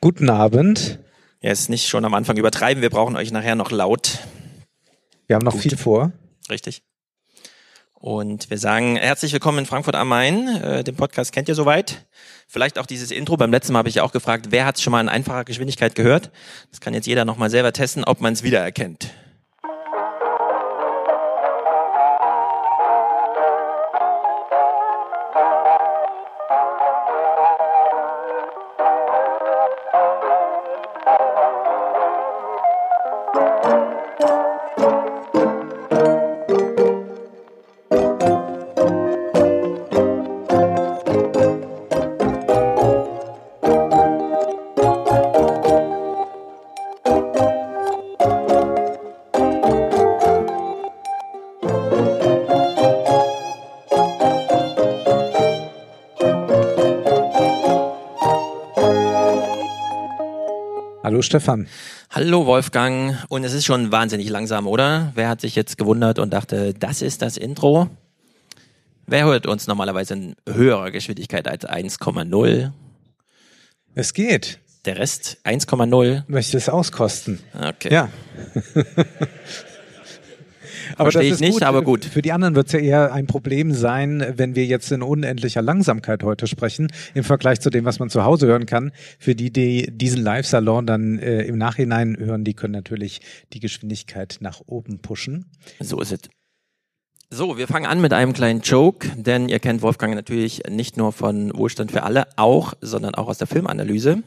Guten Abend. Jetzt nicht schon am Anfang übertreiben, wir brauchen euch nachher noch laut. Wir haben noch viel vor. Richtig. Und wir sagen herzlich willkommen in Frankfurt am Main. Den Podcast kennt ihr soweit. Vielleicht auch dieses Intro. Beim letzten Mal habe ich ja auch gefragt, wer hat es schon mal in einfacher Geschwindigkeit gehört? Das kann jetzt jeder nochmal selber testen, ob man es wiedererkennt. Hallo Stefan. Hallo Wolfgang. Und es ist schon wahnsinnig langsam, oder? Wer hat sich jetzt gewundert und dachte, das ist das Intro? Wer hört uns normalerweise in höherer Geschwindigkeit als 1,0? Es geht. Der Rest 1,0? Möchte es auskosten. Okay. Ja. Aber verstehe ich nicht, gut. Aber gut. Für die anderen wird es ja eher ein Problem sein, wenn wir jetzt in unendlicher Langsamkeit heute sprechen, im Vergleich zu dem, was man zu Hause hören kann. Für die, die diesen Live-Salon dann im Nachhinein hören, die können natürlich die Geschwindigkeit nach oben pushen. So ist es. So, wir fangen an mit einem kleinen Joke, denn ihr kennt Wolfgang natürlich nicht nur von Wohlstand für alle, sondern auch aus der Filmanalyse.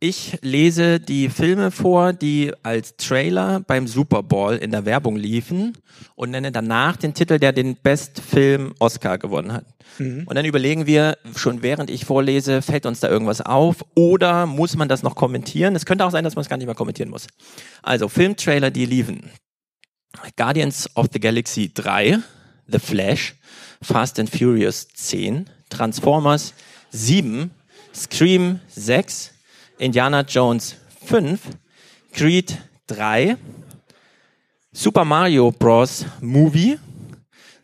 Ich lese die Filme vor, die als Trailer beim Super Bowl in der Werbung liefen und nenne danach den Titel, der den Best-Film-Oscar gewonnen hat. Mhm. Und dann überlegen wir, schon während ich vorlese, fällt uns da irgendwas auf oder muss man das noch kommentieren? Es könnte auch sein, dass man es gar nicht mehr kommentieren muss. Also Filmtrailer, die liefen: Guardians of the Galaxy 3, The Flash, Fast and Furious 10, Transformers 7, Scream 6, Indiana Jones 5, Creed 3, Super Mario Bros. Movie,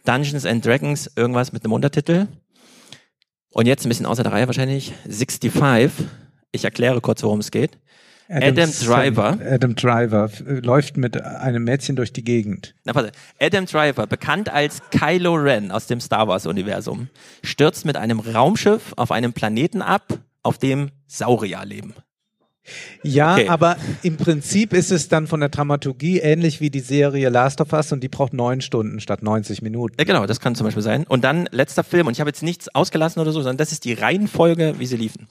Dungeons and Dragons, irgendwas mit einem Untertitel. Und jetzt ein bisschen außer der Reihe wahrscheinlich, 65, ich erkläre kurz, worum es geht. Adam Driver läuft mit einem Mädchen durch die Gegend. Na, pass auf. Adam Driver, bekannt als Kylo Ren aus dem Star Wars-Universum, stürzt mit einem Raumschiff auf einem Planeten ab, auf dem Saurier leben. Ja, okay. Aber im Prinzip ist es dann von der Dramaturgie ähnlich wie die Serie Last of Us und die braucht 9 Stunden statt 90 Minuten. Ja, genau, das kann zum Beispiel sein. Und dann letzter Film, und ich habe jetzt nichts ausgelassen oder so, sondern das ist die Reihenfolge, wie sie liefen.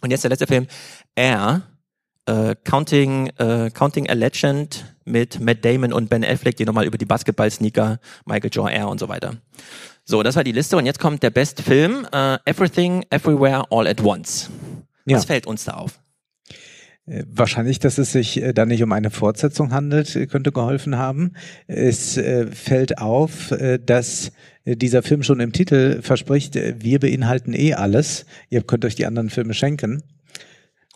Und jetzt der letzte Film, Air, Counting a Legend mit Matt Damon und Ben Affleck, die nochmal über die Basketball-Sneaker, Michael Jordan Air und so weiter. So, das war die Liste und jetzt kommt der beste Film, Everything, Everywhere, All at Once. Ja. Was fällt uns da auf? Wahrscheinlich, dass es sich da nicht um eine Fortsetzung handelt, könnte geholfen haben. Es fällt auf, dass dieser Film schon im Titel verspricht, wir beinhalten alles. Ihr könnt euch die anderen Filme schenken.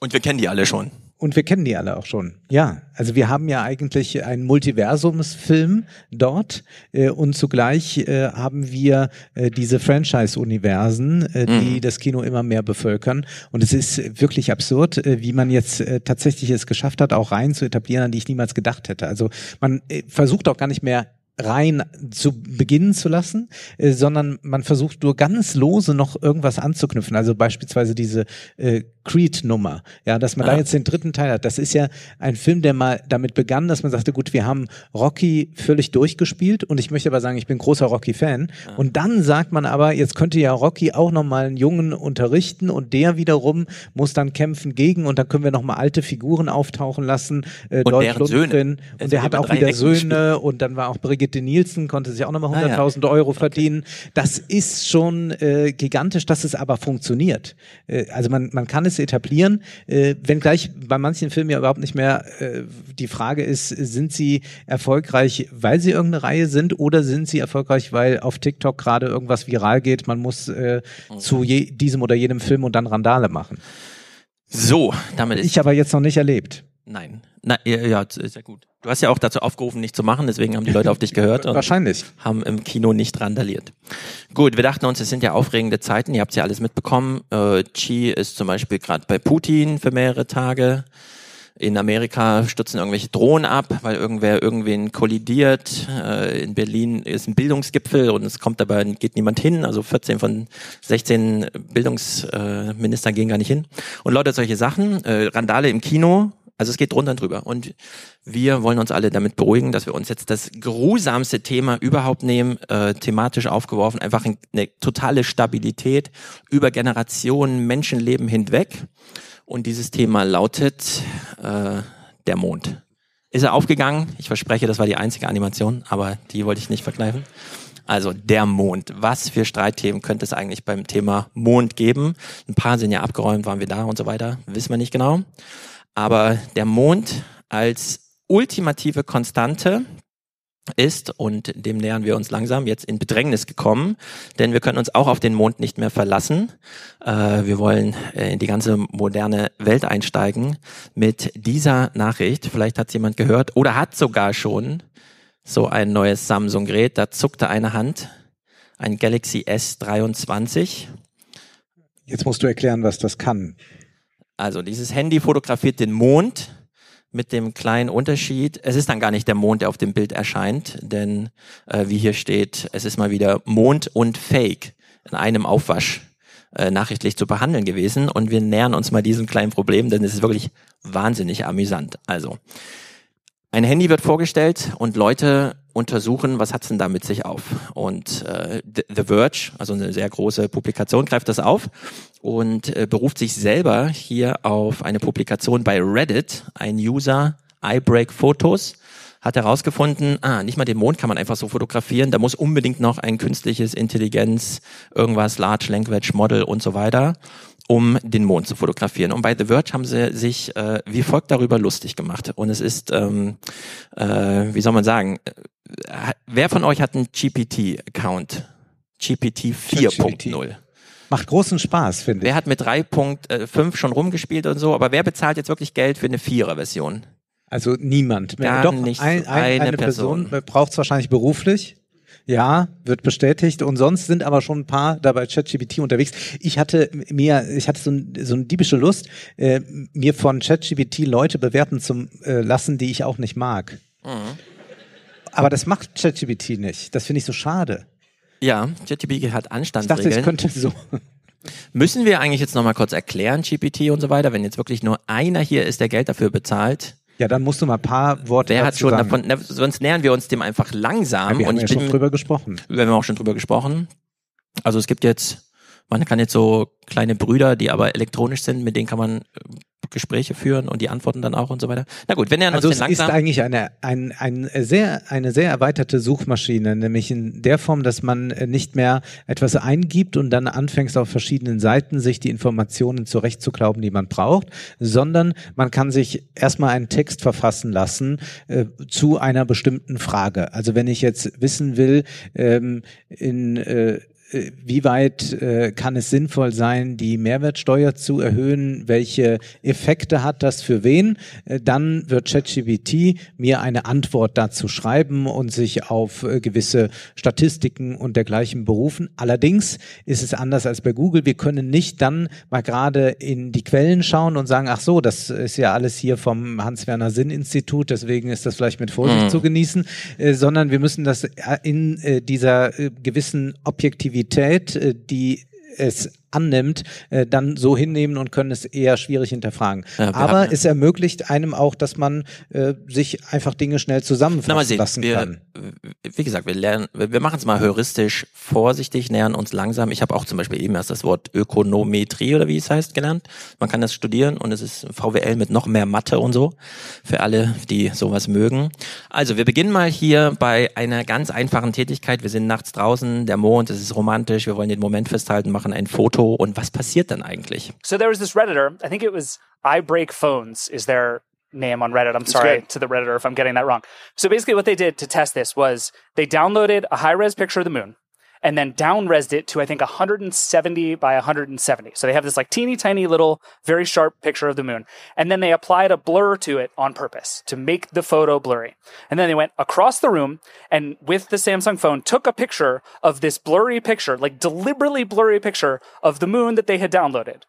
Und wir kennen die alle schon. Und wir kennen die alle auch schon, ja. Also wir haben ja eigentlich einen Multiversumsfilm dort und zugleich haben wir diese Franchise-Universen, die das Kino immer mehr bevölkern. Und es ist wirklich absurd, wie man jetzt tatsächlich es geschafft hat, auch Reihen zu etablieren, an die ich niemals gedacht hätte. Also man versucht auch gar nicht mehr rein zu beginnen zu lassen, sondern man versucht nur ganz lose noch irgendwas anzuknüpfen. Also beispielsweise diese Creed-Nummer, ja, dass man da jetzt den dritten Teil hat. Das ist ja ein Film, der mal damit begann, dass man sagte, gut, wir haben Rocky völlig durchgespielt und ich möchte aber sagen, ich bin großer Rocky-Fan. Ja. Und dann sagt man aber, jetzt könnte ja Rocky auch nochmal einen Jungen unterrichten und der wiederum muss dann kämpfen gegen und dann können wir nochmal alte Figuren auftauchen lassen. Und deren Söhne. Und der hat auch wieder Söhne und dann war auch Brigitte Nielsen konnte sich auch nochmal 100.000 Euro verdienen. Okay. Das ist schon gigantisch, dass es aber funktioniert. Also man kann es etablieren, wenngleich bei manchen Filmen ja überhaupt nicht mehr die Frage ist, sind sie erfolgreich, weil sie irgendeine Reihe sind oder sind sie erfolgreich, weil auf TikTok gerade irgendwas viral geht, man muss zu diesem oder jenem Film und dann Randale machen. So, damit ist... Ich habe jetzt noch nicht erlebt. Nein, Na, ja, ist ja gut. Du hast ja auch dazu aufgerufen, nicht zu machen, deswegen haben die Leute auf dich gehört und wahrscheinlich haben im Kino nicht randaliert. Gut, wir dachten uns, es sind ja aufregende Zeiten, ihr habt es ja alles mitbekommen. Xi ist zum Beispiel gerade bei Putin für mehrere Tage. In Amerika stürzen irgendwelche Drohnen ab, weil irgendwer irgendwen kollidiert. In Berlin ist ein Bildungsgipfel und es kommt dabei, geht niemand hin. Also 14 von 16 Bildungsministern gehen gar nicht hin. Und lauter solche Sachen, Randale im Kino. Also es geht drunter und drüber. Und wir wollen uns alle damit beruhigen, dass wir uns jetzt das grusamste Thema überhaupt nehmen, thematisch aufgeworfen, einfach eine totale Stabilität über Generationen, Menschenleben hinweg. Und dieses Thema lautet der Mond. Ist er aufgegangen? Ich verspreche, das war die einzige Animation, aber die wollte ich nicht verkneifen. Also der Mond. Was für Streitthemen könnte es eigentlich beim Thema Mond geben? Ein paar sind ja abgeräumt, waren wir da und so weiter, wissen wir nicht genau. Aber der Mond als ultimative Konstante ist, und dem nähern wir uns langsam, jetzt in Bedrängnis gekommen, denn wir können uns auch auf den Mond nicht mehr verlassen. Wir wollen in die ganze moderne Welt einsteigen mit dieser Nachricht. Vielleicht hat es jemand gehört oder hat sogar schon so ein neues Samsung-Gerät. Da zuckte eine Hand, ein Galaxy S23. Jetzt musst du erklären, was das kann. Also dieses Handy fotografiert den Mond mit dem kleinen Unterschied. Es ist dann gar nicht der Mond, der auf dem Bild erscheint, denn wie hier steht, es ist mal wieder Mond und Fake in einem Aufwasch nachrichtlich zu behandeln gewesen. Und wir nähern uns mal diesem kleinen Problem, denn es ist wirklich wahnsinnig amüsant. Also ein Handy wird vorgestellt und Leute untersuchen, was hat's denn da mit sich auf? Und The Verge, also eine sehr große Publikation, greift das auf und beruft sich selber hier auf eine Publikation bei Reddit. Ein User, iBreakPhotos, hat herausgefunden, nicht mal den Mond kann man einfach so fotografieren, da muss unbedingt noch ein künstliches Intelligenz, irgendwas, Large Language Model und so weiter, um den Mond zu fotografieren. Und bei The Verge haben sie sich wie folgt darüber lustig gemacht. Und es ist, wie soll man sagen, wer von euch hat einen GPT-Account? GPT 4.0. Macht großen Spaß, finde ich. Wer hat mit 3.5 schon rumgespielt und so, aber wer bezahlt jetzt wirklich Geld für eine 4er-Version? Also niemand. Mehr. Doch, nicht eine Person braucht es wahrscheinlich beruflich. Ja, wird bestätigt. Und sonst sind aber schon ein paar da bei ChatGPT unterwegs. Ich hatte so eine diebische Lust, mir von ChatGPT Leute bewerten zu lassen, die ich auch nicht mag. Mhm. Aber das macht ChatGPT nicht. Das finde ich so schade. Ja, ChatGPT hat Anstandsregeln. Ich dachte, ich könnte so... Müssen wir eigentlich jetzt nochmal kurz erklären, GPT und so weiter, wenn jetzt wirklich nur einer hier ist, der Geld dafür bezahlt... Ja, dann musst du mal ein paar Worte dazu sagen. Sonst nähern wir uns dem einfach langsam. Ja, wir haben auch schon drüber gesprochen. Also es gibt jetzt, man kann jetzt so kleine Brüder, die aber elektronisch sind, mit denen kann man Gespräche führen und die antworten dann auch und so weiter. Na gut, wir nähern uns langsam. Also es ist eigentlich eine sehr erweiterte Suchmaschine, nämlich in der Form, dass man nicht mehr etwas eingibt und dann anfängt auf verschiedenen Seiten sich die Informationen zurechtzuklauben, die man braucht, sondern man kann sich erstmal einen Text verfassen lassen zu einer bestimmten Frage. Also wenn ich jetzt wissen will, wie weit kann es sinnvoll sein, die Mehrwertsteuer zu erhöhen? Welche Effekte hat das für wen? Dann wird ChatGPT mir eine Antwort dazu schreiben und sich auf gewisse Statistiken und dergleichen berufen. Allerdings ist es anders als bei Google. Wir können nicht dann mal gerade in die Quellen schauen und sagen, ach so, das ist ja alles hier vom Hans-Werner-Sinn-Institut, deswegen ist das vielleicht mit Vorsicht zu genießen, sondern wir müssen das in dieser gewissen Objektivität, die es annimmt, dann so hinnehmen und können es eher schwierig hinterfragen. Ja, aber es ermöglicht einem auch, dass man sich einfach Dinge schnell zusammenfassen lassen kann. Wie gesagt, wir machen es mal heuristisch vorsichtig, nähern uns langsam. Ich habe auch zum Beispiel eben erst das Wort Ökonometrie oder wie es heißt gelernt. Man kann das studieren und es ist VWL mit noch mehr Mathe und so. Für alle, die sowas mögen. Also wir beginnen mal hier bei einer ganz einfachen Tätigkeit. Wir sind nachts draußen, der Mond, es ist romantisch, wir wollen den Moment festhalten, machen ein Foto. Und was passiert dann eigentlich? So there was this Redditor, I think it was iBreakPhones is their name on Reddit. I'm sorry to the Redditor if I'm getting that wrong. So basically what they did to test this was they downloaded a high-res picture of the moon and then down-resed it to, I think, 170 by 170. So they have this like teeny tiny little, very sharp picture of the moon. And then they applied a blur to it on purpose to make the photo blurry. And then they went across the room and with the Samsung phone took a picture of this blurry picture, like deliberately blurry picture of the moon that they had downloaded.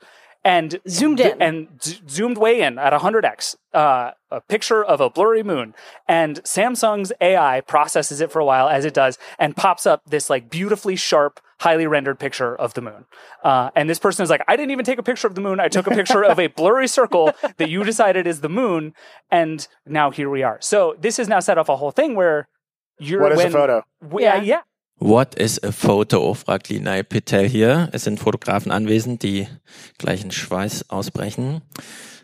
And zoomed in. Zoomed way in at 100x, a picture of a blurry moon. And Samsung's AI processes it for a while as it does and pops up this like beautifully sharp, highly rendered picture of the moon. And this person is like, I didn't even take a picture of the moon. I took a picture of a blurry circle that you decided is the moon. And now here we are. So this has now set off a whole thing where you're... What is a photo? Yeah. What is a photo? Fragt Linay Patel hier. Es sind Fotografen anwesend, die gleich in Schweiß ausbrechen.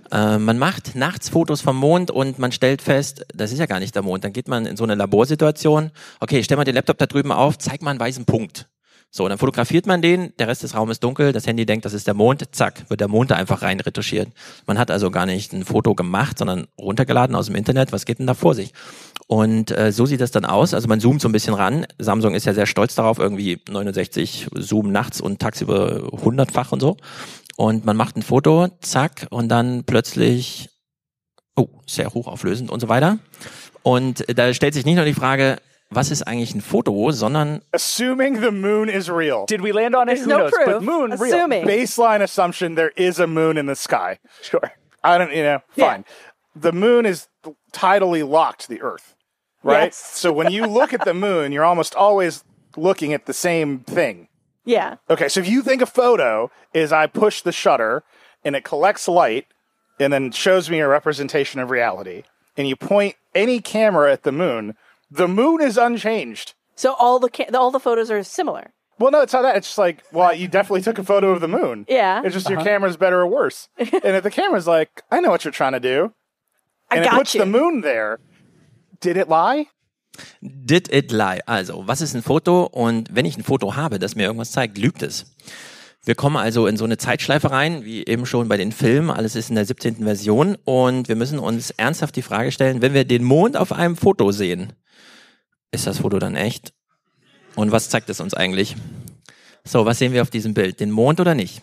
Man macht nachts Fotos vom Mond und man stellt fest, das ist ja gar nicht der Mond. Dann geht man in so eine Laborsituation. Okay, stell mal den Laptop da drüben auf, zeig mal einen weißen Punkt. So, dann fotografiert man den, der Rest des Raumes ist dunkel, das Handy denkt, das ist der Mond, zack, wird der Mond da einfach rein retuschiert. Man hat also gar nicht ein Foto gemacht, sondern runtergeladen aus dem Internet, was geht denn da vor sich? Und so sieht das dann aus, also man zoomt so ein bisschen ran, Samsung ist ja sehr stolz darauf, irgendwie 69 Zoom nachts und tagsüber 100-fach und so. Und man macht ein Foto, zack, und dann plötzlich, oh, sehr hochauflösend und so weiter. Und da stellt sich nicht nur die Frage, was ist eigentlich ein Foto, sondern... Assuming the moon is real. Did we land on it? There's no proof. But moon, assuming. Real. Baseline assumption, there is a moon in the sky. Sure. Fine. The moon is tidally locked, the Earth, right? Yes. So when you look at the moon, you're almost always looking at the same thing. Yeah. Okay, so if you think a photo is I push the shutter, and it collects light, and then shows me a representation of reality, and you point any camera at the moon... The moon is unchanged. So all the photos are similar. Well, no, it's not that. It's just like, well, you definitely took a photo of the moon. Yeah. It's just your camera's better or worse. And if the camera's like, I know what you're trying to do. And it puts the moon there. Did it lie? Did it lie? Also, was ist ein Foto? Und wenn ich ein Foto habe, das mir irgendwas zeigt, lügt es. Wir kommen also in so eine Zeitschleife rein, wie eben schon bei den Filmen. Alles ist in der 17. Version. Und wir müssen uns ernsthaft die Frage stellen, wenn wir den Mond auf einem Foto sehen, ist das Foto dann echt? Und was zeigt es uns eigentlich? So, was sehen wir auf diesem Bild? Den Mond oder nicht?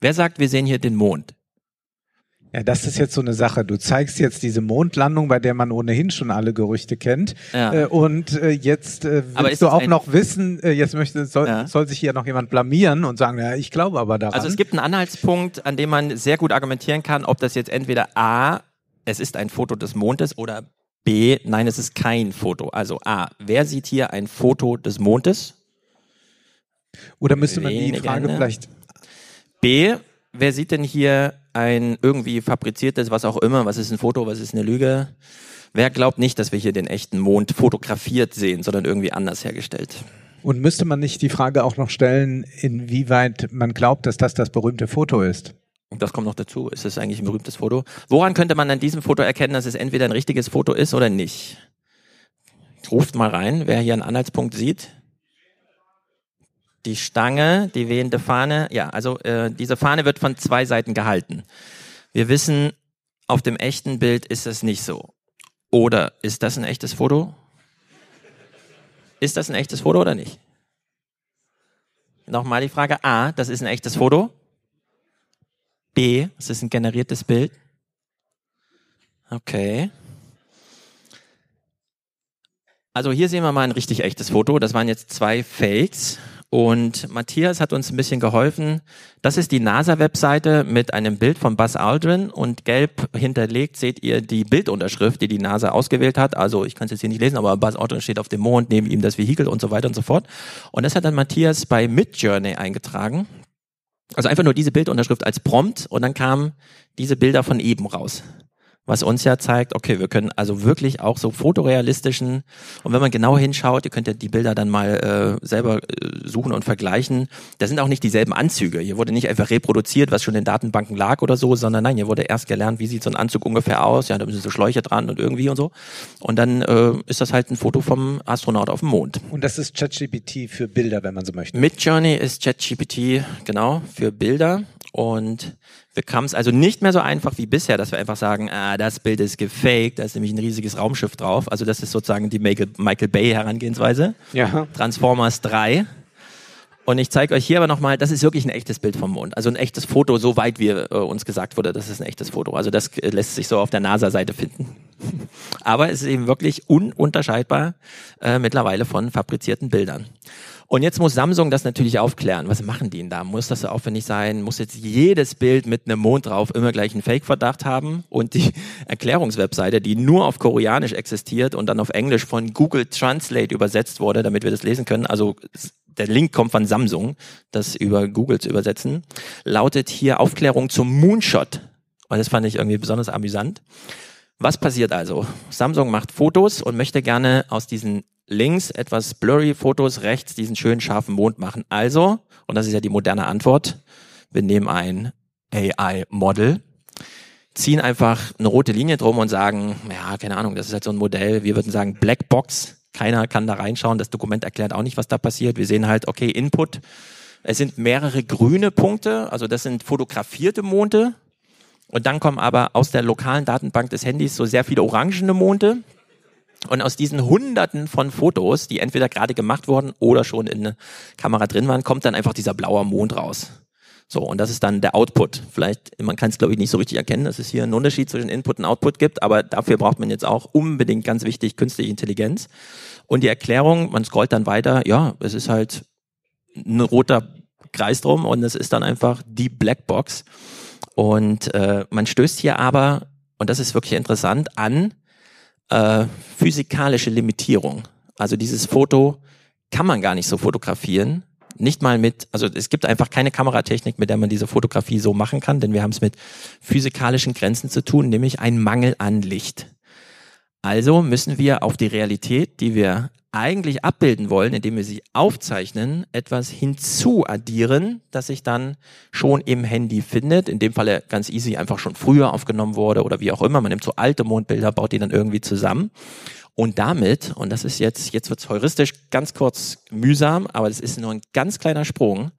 Wer sagt, wir sehen hier den Mond? Ja, das ist jetzt so eine Sache. Du zeigst jetzt diese Mondlandung, bei der man ohnehin schon alle Gerüchte kennt. Ja. Und jetzt willst du auch noch wissen, soll sich hier noch jemand blamieren und sagen, ja, ich glaube aber daran. Also es gibt einen Anhaltspunkt, an dem man sehr gut argumentieren kann, ob das jetzt entweder A, es ist ein Foto des Mondes, oder B, nein, es ist kein Foto. Also A, wer sieht hier ein Foto des Mondes? Oder müsste man die Frage vielleicht... B, wer sieht denn hier ein irgendwie fabriziertes, was auch immer, was ist ein Foto, was ist eine Lüge? Wer glaubt nicht, dass wir hier den echten Mond fotografiert sehen, sondern irgendwie anders hergestellt? Und müsste man nicht die Frage auch noch stellen, inwieweit man glaubt, dass das das berühmte Foto ist? Und das kommt noch dazu. Ist es eigentlich ein berühmtes Foto? Woran könnte man an diesem Foto erkennen, dass es entweder ein richtiges Foto ist oder nicht? Ruft mal rein, wer hier einen Anhaltspunkt sieht. Die Stange, die wehende Fahne. Ja, also diese Fahne wird von zwei Seiten gehalten. Wir wissen, auf dem echten Bild ist das nicht so. Oder ist das ein echtes Foto? Ist das ein echtes Foto oder nicht? Nochmal die Frage. A, das ist ein echtes Foto. B, es ist ein generiertes Bild. Okay. Also hier sehen wir mal ein richtig echtes Foto. Das waren jetzt 2 Fakes. Und Matthias hat uns ein bisschen geholfen. Das ist die NASA-Webseite mit einem Bild von Buzz Aldrin. Und gelb hinterlegt seht ihr die Bildunterschrift, die die NASA ausgewählt hat. Also ich kann es jetzt hier nicht lesen, aber Buzz Aldrin steht auf dem Mond, neben ihm das Vehikel und so weiter und so fort. Und das hat dann Matthias bei Midjourney eingetragen. Also einfach nur diese Bildunterschrift als Prompt und dann kamen diese Bilder von eben raus. Was uns ja zeigt, okay, wir können also wirklich auch so fotorealistischen, und wenn man genau hinschaut, ihr könnt ja die Bilder dann mal selber suchen und vergleichen, da sind auch nicht dieselben Anzüge. Hier wurde nicht einfach reproduziert, was schon in Datenbanken lag oder so, sondern nein, hier wurde erst gelernt, wie sieht so ein Anzug ungefähr aus, ja, da müssen so Schläuche dran und irgendwie und so. Und dann ist das halt ein Foto vom Astronaut auf dem Mond. Und das ist ChatGPT für Bilder, wenn man so möchte. Midjourney ist ChatGPT, genau, für Bilder. Und wir kamen es also nicht mehr so einfach wie bisher, dass wir einfach sagen, das Bild ist gefaked, da ist nämlich ein riesiges Raumschiff drauf. Also das ist sozusagen die Michael Bay Herangehensweise. Ja. Transformers 3. Und ich zeige euch hier aber nochmal, das ist wirklich ein echtes Bild vom Mond. Also ein echtes Foto, soweit wir uns gesagt wurde, das ist ein echtes Foto. Also das lässt sich so auf der NASA-Seite finden. Aber es ist eben wirklich ununterscheidbar mittlerweile von fabrizierten Bildern. Und jetzt muss Samsung das natürlich aufklären. Was machen die denn da? Muss das so aufwendig sein? Muss jetzt jedes Bild mit einem Mond drauf immer gleich einen Fake-Verdacht haben? Und die Erklärungswebseite, die nur auf Koreanisch existiert und dann auf Englisch von Google Translate übersetzt wurde, damit wir das lesen können, also der Link kommt von Samsung, das über Google zu übersetzen, lautet hier Aufklärung zum Moonshot. Und das fand ich irgendwie besonders amüsant. Was passiert also? Samsung macht Fotos und möchte gerne aus diesen links etwas blurry Fotos, rechts diesen schönen scharfen Mond machen. Also, und das ist ja die moderne Antwort, wir nehmen ein AI-Model, ziehen einfach eine rote Linie drum und sagen, ja, keine Ahnung, das ist halt so ein Modell, wir würden sagen Blackbox, keiner kann da reinschauen, das Dokument erklärt auch nicht, was da passiert, wir sehen halt, okay, Input, es sind mehrere grüne Punkte, also das sind fotografierte Monde und dann kommen aber aus der lokalen Datenbank des Handys so sehr viele orangene Monde. Und aus diesen Hunderten von Fotos, die entweder gerade gemacht wurden oder schon in eine Kamera drin waren, kommt dann einfach dieser blaue Mond raus. So, und das ist dann der Output. Vielleicht, man kann es glaube ich nicht so richtig erkennen, dass es hier einen Unterschied zwischen Input und Output gibt, aber dafür braucht man jetzt auch unbedingt, ganz wichtig, künstliche Intelligenz. Und die Erklärung, man scrollt dann weiter, ja, es ist halt ein roter Kreis drum und es ist dann einfach die Blackbox. Und man stößt hier aber, und das ist wirklich interessant, an physikalische Limitierung. Also dieses Foto kann man gar nicht so fotografieren. Nicht mal mit, also es gibt einfach keine Kameratechnik, mit der man diese Fotografie so machen kann, denn wir haben es mit physikalischen Grenzen zu tun, nämlich ein Mangel an Licht. Also müssen wir auf die Realität, die wir eigentlich abbilden wollen, indem wir sie aufzeichnen, etwas hinzuaddieren, das sich dann schon im Handy findet. In dem Falle ganz easy einfach schon früher aufgenommen wurde oder wie auch immer. Man nimmt so alte Mondbilder, baut die dann irgendwie zusammen. Und damit, und das ist jetzt wird's heuristisch ganz kurz mühsam, aber das ist nur ein ganz kleiner Sprung,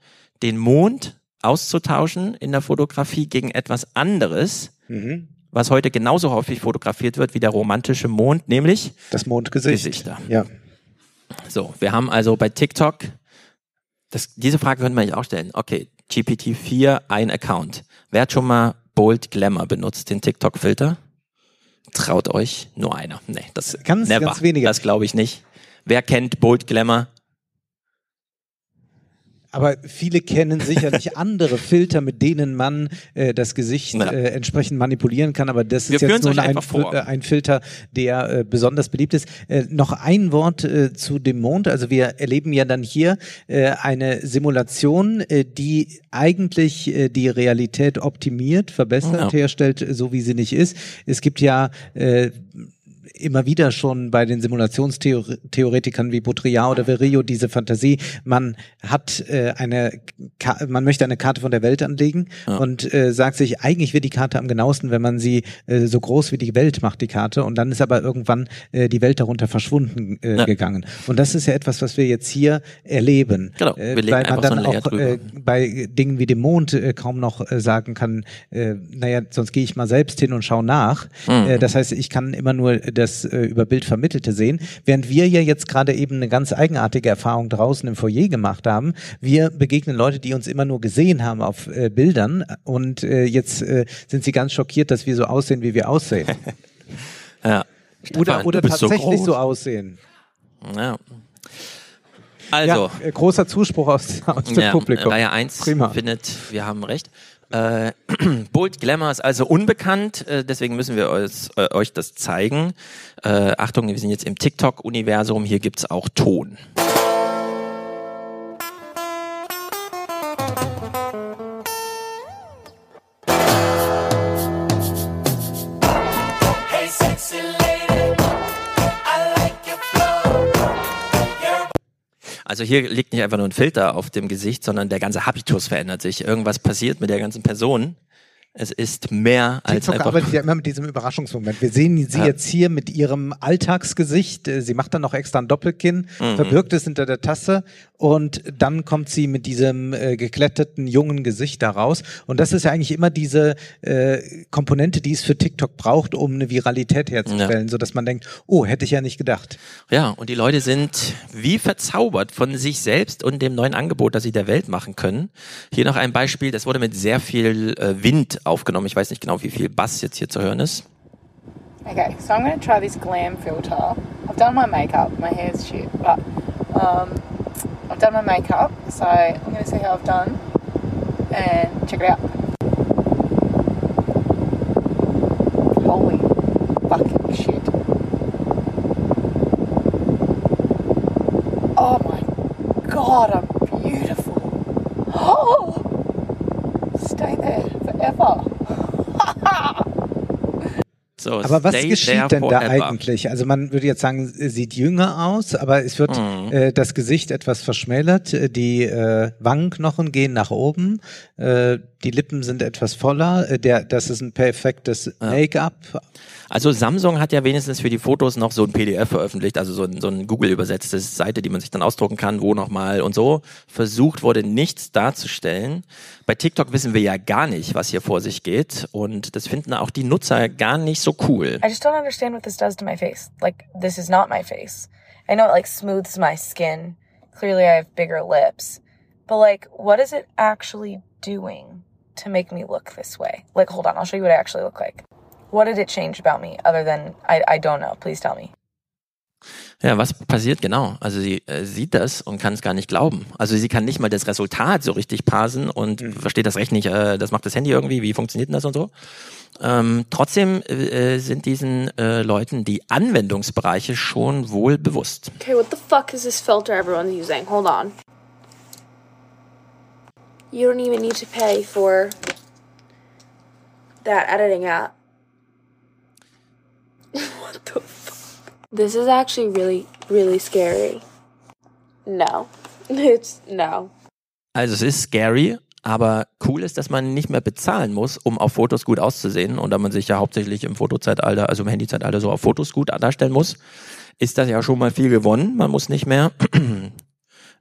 den Mond auszutauschen in der Fotografie gegen etwas anderes, was heute genauso häufig fotografiert wird wie der romantische Mond, nämlich das Mondgesicht. Gesichter. Ja. So, wir haben also bei TikTok, diese Frage könnte man sich auch stellen. Okay, GPT-4, ein Account. Wer hat schon mal Bold Glamour benutzt, den TikTok-Filter? Traut euch, nur einer. Nee, das ganz, never. Ganz weniger. Das glaube ich nicht. Wer kennt Bold Glamour? Aber viele kennen sicherlich andere Filter, mit denen man das Gesicht entsprechend manipulieren kann. Aber das ist jetzt nur ein Filter, der besonders beliebt ist. Noch ein Wort zu dem Mond. Also wir erleben ja dann hier eine Simulation, die eigentlich die Realität optimiert, verbessert, herstellt, so wie sie nicht ist. Es gibt ja immer wieder schon bei den Simulationstheoretikern wie Baudrillard oder Virilio diese Fantasie, man hat man möchte eine Karte von der Welt anlegen und sagt sich, eigentlich wird die Karte am genauesten, wenn man sie so groß wie die Welt macht, die Karte, und dann ist aber irgendwann die Welt darunter verschwunden gegangen. Und das ist ja etwas, was wir jetzt hier erleben. Genau, wir legen weil man dann so auch bei Dingen wie dem Mond kaum noch sagen kann, naja, sonst gehe ich mal selbst hin und schaue nach. Das heißt, ich kann immer nur das über Bild Vermittelte sehen, während wir ja jetzt gerade eben eine ganz eigenartige Erfahrung draußen im Foyer gemacht haben. Wir begegnen Leute, die uns immer nur gesehen haben auf Bildern und jetzt sind sie ganz schockiert, dass wir so aussehen, wie wir aussehen. Ja. Oder tatsächlich so aussehen. Ja. Also. Ja, großer Zuspruch aus dem Publikum. Reihe 1 findet, wir haben recht. Bold Glamour ist also unbekannt, deswegen müssen wir euch das zeigen. Achtung, wir sind jetzt im TikTok-Universum, hier gibt's auch Ton. Also hier liegt nicht einfach nur ein Filter auf dem Gesicht, sondern der ganze Habitus verändert sich. Irgendwas passiert mit der ganzen Person. Es ist mehr als TikTok einfach... arbeitet ja immer mit diesem Überraschungsmoment. Wir sehen sie jetzt hier mit ihrem Alltagsgesicht. Sie macht dann noch extra ein Doppelkinn, verbirgt es hinter der Tasse und dann kommt sie mit diesem gekletteten, jungen Gesicht da raus. Und das ist ja eigentlich immer diese Komponente, die es für TikTok braucht, um eine Viralität herzustellen, sodass man denkt, oh, hätte ich ja nicht gedacht. Ja, und die Leute sind wie verzaubert von sich selbst und dem neuen Angebot, das sie der Welt machen können. Hier noch ein Beispiel, das wurde mit sehr viel Wind aufgenommen. Ich weiß nicht genau, wie viel Bass jetzt hier zu hören ist. Okay, so I'm going to try this glam filter. I've done my makeup, my hair's shit, but I've done my makeup, so I'm going to see how I've done and check it out. Holy fucking shit. Oh my God, I'm beautiful. Oh! Stay there forever. So, aber was geschieht denn da eigentlich? Also man würde jetzt sagen, sieht jünger aus, aber es wird das Gesicht etwas verschmälert, die Wangenknochen gehen nach oben, die Lippen sind etwas voller, das ist ein perfektes Make-up. Also Samsung hat ja wenigstens für die Fotos noch so ein PDF veröffentlicht, also so ein Google-übersetzte Seite, die man sich dann ausdrucken kann, wo nochmal und so. Versucht wurde, nichts darzustellen. Bei TikTok wissen wir ja gar nicht, was hier vor sich geht und das finden auch die Nutzer gar nicht so cool. I just don't understand what this does to my face. Like, this is not my face. I know it like smooths my skin. Clearly I have bigger lips. But like, what is it actually doing to make me look this way? Like, hold on, I'll show you what I actually look like. What did it change about me other than I don't know. Please tell me. Ja, was passiert genau? Also sie sieht das und kann es gar nicht glauben. Also sie kann nicht mal das Resultat so richtig parsen und versteht das recht nicht, das macht das Handy irgendwie, wie funktioniert denn das und so. Trotzdem sind diesen Leuten die Anwendungsbereiche schon wohl bewusst. Okay, what the fuck is this filter everyone's using? Hold on. You don't even need to pay for that editing app. What the fuck? This is actually really, really scary. No. It's no. Also es ist scary, aber cool ist, dass man nicht mehr bezahlen muss, um auf Fotos gut auszusehen. Und da man sich ja hauptsächlich im Fotozeitalter, also im Handyzeitalter so auf Fotos gut darstellen muss, ist das ja schon mal viel gewonnen. Man muss nicht mehr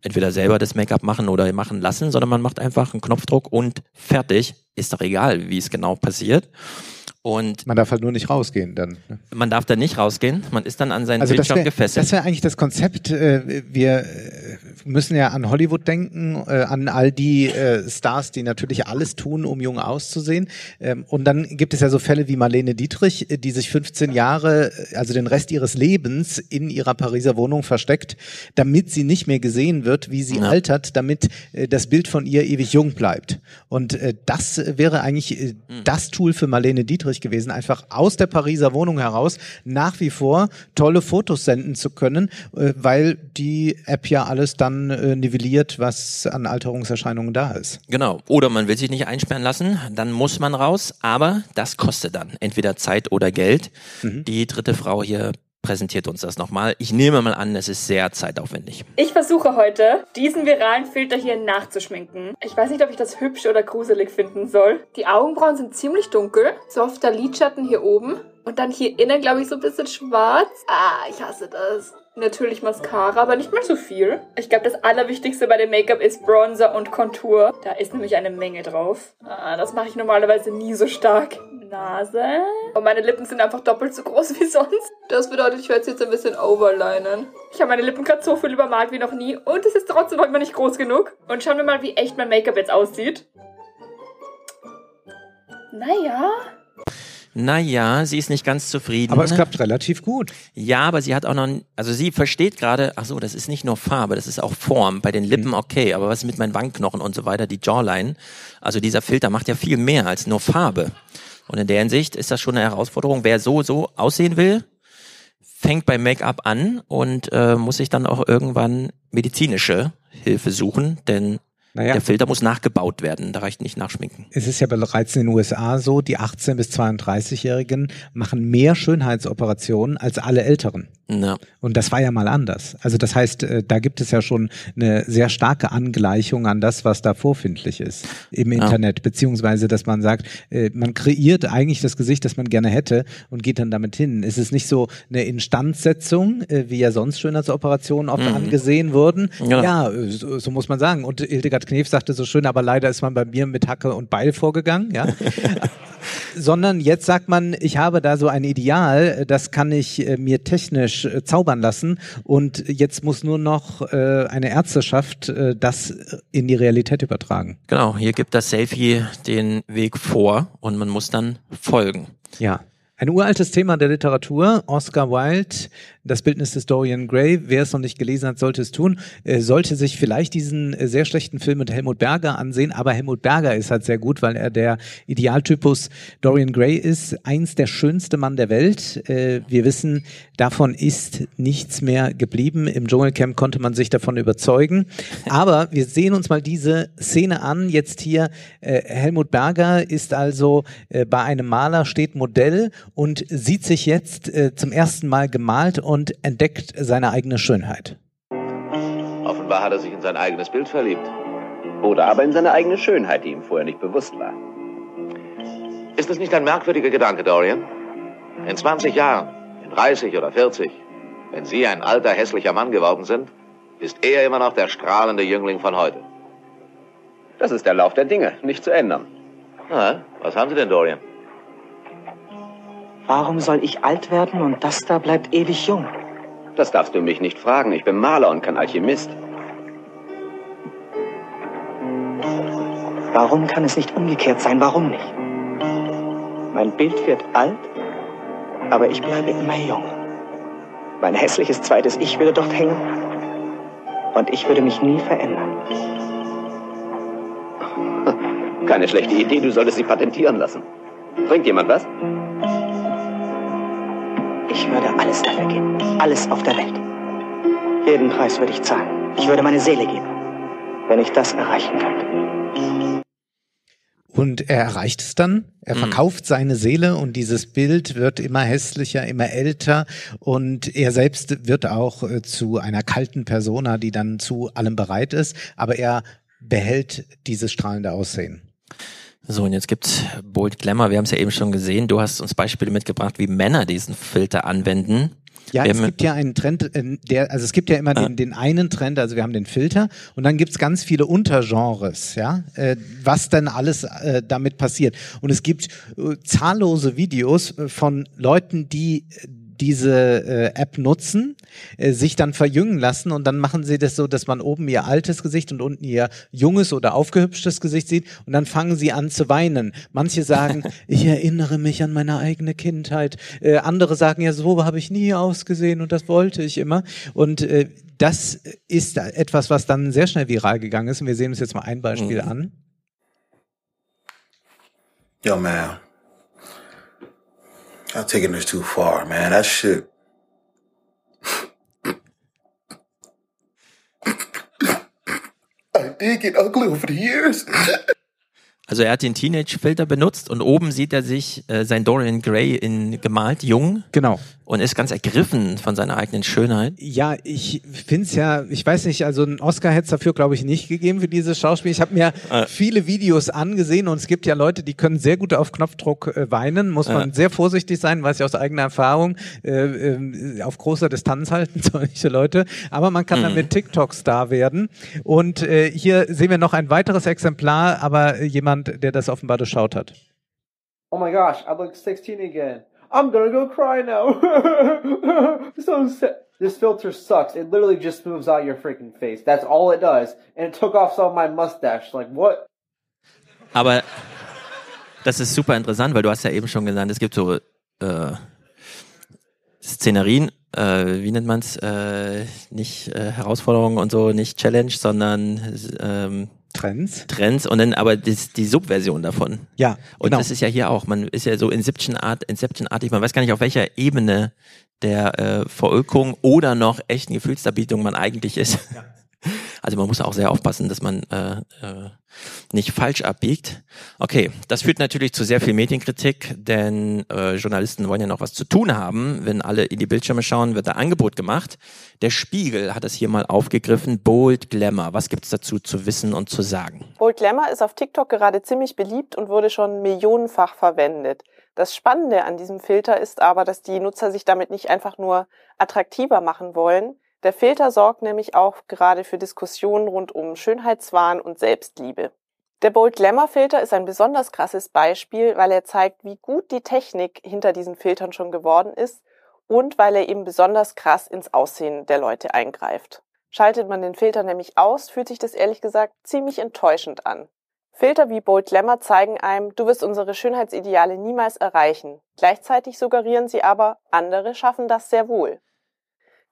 entweder selber das Make-up machen oder machen lassen, sondern man macht einfach einen Knopfdruck und fertig. Ist doch egal, wie es genau passiert. Und man darf halt nur nicht rausgehen dann. Ne? Man darf dann nicht rausgehen, man ist dann an seinen Bildschirm gefesselt. Das wäre eigentlich das Konzept, wir müssen ja an Hollywood denken, an all die Stars, die natürlich alles tun, um jung auszusehen. Und dann gibt es ja so Fälle wie Marlene Dietrich, die sich 15 Jahre, also den Rest ihres Lebens in ihrer Pariser Wohnung versteckt, damit sie nicht mehr gesehen wird, wie sie altert, damit das Bild von ihr ewig jung bleibt. Und das wäre eigentlich das Tool für Marlene Dietrich gewesen, einfach aus der Pariser Wohnung heraus nach wie vor tolle Fotos senden zu können, weil die App ja alles dann nivelliert, was an Alterungserscheinungen da ist. Genau. Oder man will sich nicht einsperren lassen, dann muss man raus, aber das kostet dann entweder Zeit oder Geld. Die dritte Frau hier präsentiert uns das nochmal. Ich nehme mal an, es ist sehr zeitaufwendig. Ich versuche heute, diesen viralen Filter hier nachzuschminken. Ich weiß nicht, ob ich das hübsch oder gruselig finden soll. Die Augenbrauen sind ziemlich dunkel, softer Lidschatten hier oben und dann hier innen, glaube ich, so ein bisschen schwarz. Ah, ich hasse das. Natürlich Mascara, aber nicht mal so viel. Ich glaube, das Allerwichtigste bei dem Make-up ist Bronzer und Kontur. Da ist nämlich eine Menge drauf. Ah, das mache ich normalerweise nie so stark. Nase. Und meine Lippen sind einfach doppelt so groß wie sonst. Das bedeutet, ich werde es jetzt ein bisschen overlinen. Ich habe meine Lippen gerade so viel übermalt wie noch nie. Und es ist trotzdem heute mal nicht groß genug. Und schauen wir mal, wie echt mein Make-up jetzt aussieht. Naja, sie ist nicht ganz zufrieden. Aber es klappt relativ gut. Ja, aber sie hat auch noch, also sie versteht gerade, ach so, das ist nicht nur Farbe, das ist auch Form. Bei den Lippen okay, aber was mit meinen Wangenknochen und so weiter, die Jawline. Also dieser Filter macht ja viel mehr als nur Farbe. Und in der Hinsicht ist das schon eine Herausforderung. Wer so aussehen will, fängt beim Make-up an und muss sich dann auch irgendwann medizinische Hilfe suchen, denn der Filter muss nachgebaut werden, da reicht nicht Nachschminken. Es ist ja bereits in den USA so, die 18- bis 32-Jährigen machen mehr Schönheitsoperationen als alle Älteren. Ja. Und das war ja mal anders. Also das heißt, da gibt es ja schon eine sehr starke Angleichung an das, was da vorfindlich ist im Internet, beziehungsweise, dass man sagt, man kreiert eigentlich das Gesicht, das man gerne hätte und geht dann damit hin. Es ist nicht so eine Instandsetzung, wie ja sonst Schönheitsoperationen oft angesehen wurden. Genau. Ja, so muss man sagen. Und Hildegard Knef sagte so schön, aber leider ist man bei mir mit Hacke und Beil vorgegangen, ja. Sondern jetzt sagt man, ich habe da so ein Ideal, das kann ich mir technisch zaubern lassen und jetzt muss nur noch eine Ärzteschaft das in die Realität übertragen. Genau, hier gibt das Selfie den Weg vor und man muss dann folgen. Ja. Ein uraltes Thema der Literatur, Oscar Wilde, das Bildnis des Dorian Gray. Wer es noch nicht gelesen hat, sollte es tun. Sollte sich vielleicht diesen sehr schlechten Film mit Helmut Berger ansehen, aber Helmut Berger ist halt sehr gut, weil er der Idealtypus Dorian Gray ist. Eins der schönste Mann der Welt. Wir wissen, davon ist nichts mehr geblieben. Im Dschungelcamp konnte man sich davon überzeugen. Aber wir sehen uns mal diese Szene an. Jetzt hier, Helmut Berger ist also bei einem Maler, steht Modell und sieht sich jetzt zum ersten Mal gemalt und entdeckt seine eigene Schönheit. Offenbar hat er sich in sein eigenes Bild verliebt. Oder aber in seine eigene Schönheit, die ihm vorher nicht bewusst war. Ist es nicht ein merkwürdiger Gedanke, Dorian? In 20 Jahren, in 30 oder 40, wenn Sie ein alter, hässlicher Mann geworden sind, ist er immer noch der strahlende Jüngling von heute. Das ist der Lauf der Dinge, nicht zu ändern. Na, was haben Sie denn, Dorian? Warum soll ich alt werden und das da bleibt ewig jung? Das darfst du mich nicht fragen. Ich bin Maler und kein Alchemist. Warum kann es nicht umgekehrt sein? Warum nicht? Mein Bild wird alt, aber ich bleibe immer jung. Mein hässliches zweites Ich würde dort hängen und ich würde mich nie verändern. Keine schlechte Idee, du solltest sie patentieren lassen. Trinkt jemand was? Ich würde alles dafür geben. Alles auf der Welt. Jeden Preis würde ich zahlen. Ich würde meine Seele geben, wenn ich das erreichen könnte. Und er erreicht es dann. Er verkauft seine Seele und dieses Bild wird immer hässlicher, immer älter und er selbst wird auch zu einer kalten Persona, die dann zu allem bereit ist. Aber er behält dieses strahlende Aussehen. So, und jetzt gibt's Bold Glamour, wir haben es ja eben schon gesehen, du hast uns Beispiele mitgebracht, wie Männer diesen Filter anwenden. Ja, es gibt ja einen Trend, es gibt ja immer den einen Trend, also wir haben den Filter und dann gibt's ganz viele Untergenres, ja, was dann alles damit passiert. Und es gibt zahllose Videos von Leuten, die diese App nutzen, sich dann verjüngen lassen und dann machen sie das so, dass man oben ihr altes Gesicht und unten ihr junges oder aufgehübschtes Gesicht sieht und dann fangen sie an zu weinen. Manche sagen, ich erinnere mich an meine eigene Kindheit. Andere sagen, ja, so habe ich nie ausgesehen und das wollte ich immer. Und das ist etwas, was dann sehr schnell viral gegangen ist und wir sehen uns jetzt mal ein Beispiel an. Yo, man. I'm taking this too far, man. That shit. I did get ugly over the years. Also er hat den Teenage-Filter benutzt und oben sieht er sich sein Dorian Gray in gemalt, jung. Genau. Und ist ganz ergriffen von seiner eigenen Schönheit. Ja, ich finde es ja, ich weiß nicht, also einen Oscar hätte es dafür, glaube ich, nicht gegeben für dieses Schauspiel. Ich habe mir viele Videos angesehen und es gibt ja Leute, die können sehr gut auf Knopfdruck weinen. Muss man sehr vorsichtig sein, weiß ich aus eigener Erfahrung, auf großer Distanz halten, solche Leute. Aber man kann damit TikTok-Star werden. Und hier sehen wir noch ein weiteres Exemplar, aber jemand, der das offenbar durchschaut hat. Oh my gosh, I look 16 again. I'm gonna go cry now. So sad. This filter sucks. It literally just moves out your freaking face. That's all it does. And it took off some of my mustache. Like what? Aber das ist super interessant, weil du hast ja eben schon gesagt, es gibt so Szenerien, wie nennt man's? Nicht Herausforderungen und so, nicht Challenge, sondern Trends und dann aber die Subversion davon. Ja, und genau. Das ist ja hier auch, man ist ja so Inception-artig, man weiß gar nicht, auf welcher Ebene der Verölkung oder noch echten Gefühlsdarbietung man eigentlich ist. Ja. Also man muss auch sehr aufpassen, dass man nicht falsch abbiegt. Okay, das führt natürlich zu sehr viel Medienkritik, denn Journalisten wollen ja noch was zu tun haben. Wenn alle in die Bildschirme schauen, wird da Angebot gemacht. Der Spiegel hat es hier mal aufgegriffen. Bold Glamour. Was gibt's dazu zu wissen und zu sagen? Bold Glamour ist auf TikTok gerade ziemlich beliebt und wurde schon millionenfach verwendet. Das Spannende an diesem Filter ist aber, dass die Nutzer sich damit nicht einfach nur attraktiver machen wollen. Der Filter sorgt nämlich auch gerade für Diskussionen rund um Schönheitswahn und Selbstliebe. Der Bold Glamour Filter ist ein besonders krasses Beispiel, weil er zeigt, wie gut die Technik hinter diesen Filtern schon geworden ist und weil er eben besonders krass ins Aussehen der Leute eingreift. Schaltet man den Filter nämlich aus, fühlt sich das ehrlich gesagt ziemlich enttäuschend an. Filter wie Bold Glamour zeigen einem, du wirst unsere Schönheitsideale niemals erreichen. Gleichzeitig suggerieren sie aber, andere schaffen das sehr wohl.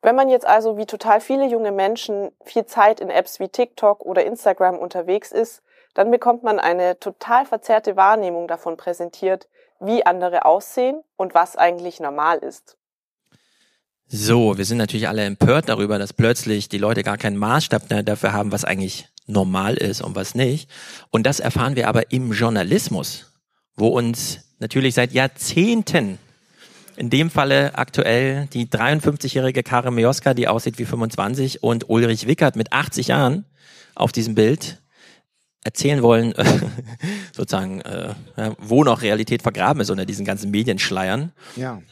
Wenn man jetzt also wie total viele junge Menschen viel Zeit in Apps wie TikTok oder Instagram unterwegs ist, dann bekommt man eine total verzerrte Wahrnehmung davon präsentiert, wie andere aussehen und was eigentlich normal ist. So, wir sind natürlich alle empört darüber, dass plötzlich die Leute gar keinen Maßstab mehr dafür haben, was eigentlich normal ist und was nicht. Und das erfahren wir aber im Journalismus, wo uns natürlich seit Jahrzehnten, in dem Falle aktuell die 53-jährige Kare Mioska, die aussieht wie 25, und Ulrich Wickert mit 80 Jahren auf diesem Bild erzählen wollen, sozusagen, wo noch Realität vergraben ist unter diesen ganzen Medienschleiern. Ja.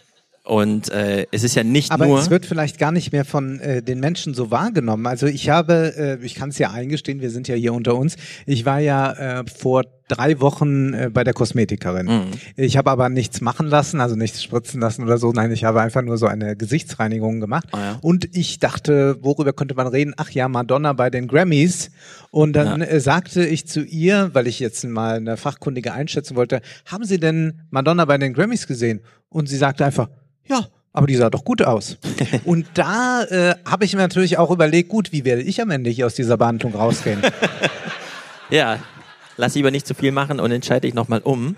Und es ist ja nicht aber nur... Aber es wird vielleicht gar nicht mehr von den Menschen so wahrgenommen. Also ich habe, ich kann es ja eingestehen, wir sind ja hier unter uns, ich war ja vor 3 Wochen bei der Kosmetikerin. Mhm. Ich habe aber nichts machen lassen, also nichts spritzen lassen oder so. Nein, ich habe einfach nur so eine Gesichtsreinigung gemacht. Oh ja. Und ich dachte, worüber könnte man reden? Ach ja, Madonna bei den Grammys. Und dann sagte ich zu ihr, weil ich jetzt mal eine fachkundige einschätzen wollte, haben Sie denn Madonna bei den Grammys gesehen? Und sie sagte einfach, ja, aber die sah doch gut aus. Und da habe ich mir natürlich auch überlegt, gut, wie werde ich am Ende hier aus dieser Behandlung rausgehen? Ja, lass lieber nicht zu viel machen und entscheide dich nochmal um.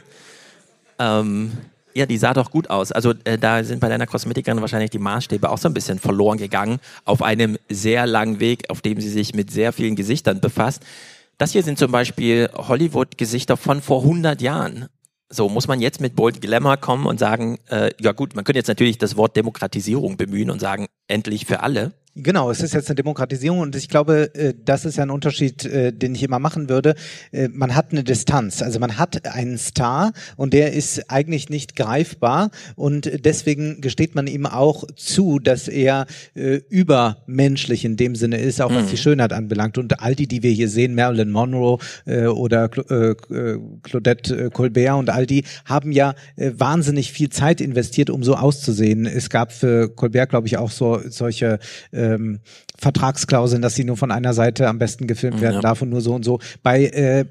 Ja, die sah doch gut aus. Also da sind bei deiner Kosmetikerin wahrscheinlich die Maßstäbe auch so ein bisschen verloren gegangen, auf einem sehr langen Weg, auf dem sie sich mit sehr vielen Gesichtern befasst. Das hier sind zum Beispiel Hollywood-Gesichter von vor 100 Jahren. So, muss man jetzt mit Bold Glamour kommen und sagen, ja gut, man könnte jetzt natürlich das Wort Demokratisierung bemühen und sagen, endlich für alle. Genau, es ist jetzt eine Demokratisierung und ich glaube, das ist ja ein Unterschied, den ich immer machen würde. Man hat eine Distanz, also man hat einen Star und der ist eigentlich nicht greifbar und deswegen gesteht man ihm auch zu, dass er übermenschlich in dem Sinne ist, auch was die Schönheit anbelangt. Und all die, die wir hier sehen, Marilyn Monroe oder Claudette Colbert und all die, haben ja wahnsinnig viel Zeit investiert, um so auszusehen. Es gab für Colbert, glaube ich, auch so solche Vertragsklauseln, dass sie nur von einer Seite am besten gefilmt werden darf und nur so und so. Bei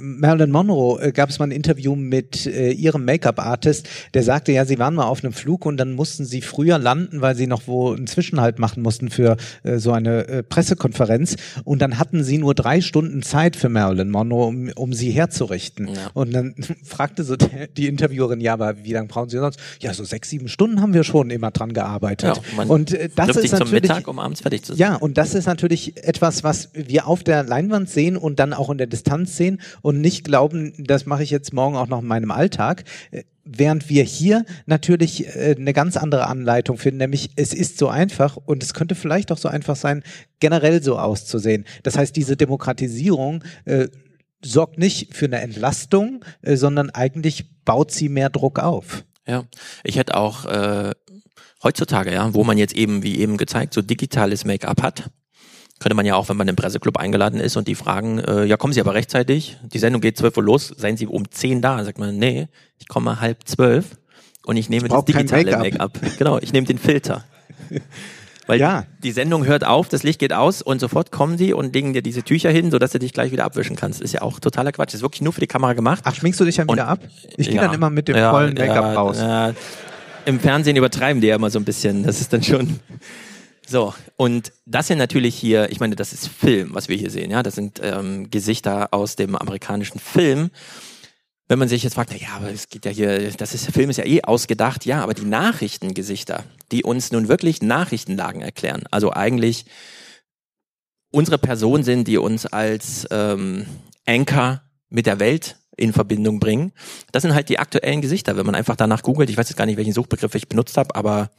Marilyn Monroe gab es mal ein Interview mit ihrem Make-up-Artist, der sagte, ja, sie waren mal auf einem Flug und dann mussten sie früher landen, weil sie noch wo einen Zwischenhalt machen mussten für so eine Pressekonferenz und dann hatten sie nur 3 Stunden Zeit für Marilyn Monroe, um sie herzurichten. Ja. Und dann fragte so die Interviewerin, ja, aber wie lange brauchen sie sonst? Ja, so 6, 7 Stunden haben wir schon immer dran gearbeitet. Ja, und das ist natürlich Tag, um abends fertig zu sein. Ja, und das ist natürlich etwas, was wir auf der Leinwand sehen und dann auch in der Distanz sehen und nicht glauben, das mache ich jetzt morgen auch noch in meinem Alltag. Während wir hier natürlich eine ganz andere Anleitung finden, nämlich es ist so einfach und es könnte vielleicht auch so einfach sein, generell so auszusehen. Das heißt, diese Demokratisierung sorgt nicht für eine Entlastung, sondern eigentlich baut sie mehr Druck auf. Ja, ich hätte auch... heutzutage, ja, wo man jetzt eben, wie eben gezeigt, so digitales Make-up hat, könnte man ja auch, wenn man im Presseclub eingeladen ist und die fragen, ja, kommen Sie aber rechtzeitig, die Sendung geht 12 Uhr los, seien Sie um 10 da, sagt man, nee, ich komme 11:30 und ich nehme das digitale Make-up. Genau, ich nehme den Filter. Weil ja, die Sendung hört auf, das Licht geht aus und sofort kommen sie und legen dir diese Tücher hin, sodass du dich gleich wieder abwischen kannst. Ist ja auch totaler Quatsch. Ist wirklich nur für die Kamera gemacht. Ach, schminkst du dich dann wieder ab? Ich gehe dann immer mit dem vollen Make-up raus. Ja, im Fernsehen übertreiben die ja immer so ein bisschen. Das ist dann schon so. Und das sind natürlich hier, ich meine, das ist Film, was wir hier sehen. Ja, das sind Gesichter aus dem amerikanischen Film. Wenn man sich jetzt fragt, na ja, aber es geht ja hier, der Film ist ja eh ausgedacht. Ja, aber die Nachrichtengesichter, die uns nun wirklich Nachrichtenlagen erklären. Also eigentlich unsere Personen sind, die uns als Anchor mit der Welt in Verbindung bringen. Das sind halt die aktuellen Gesichter, wenn man einfach danach googelt. Ich weiß jetzt gar nicht, welchen Suchbegriff ich benutzt habe, aber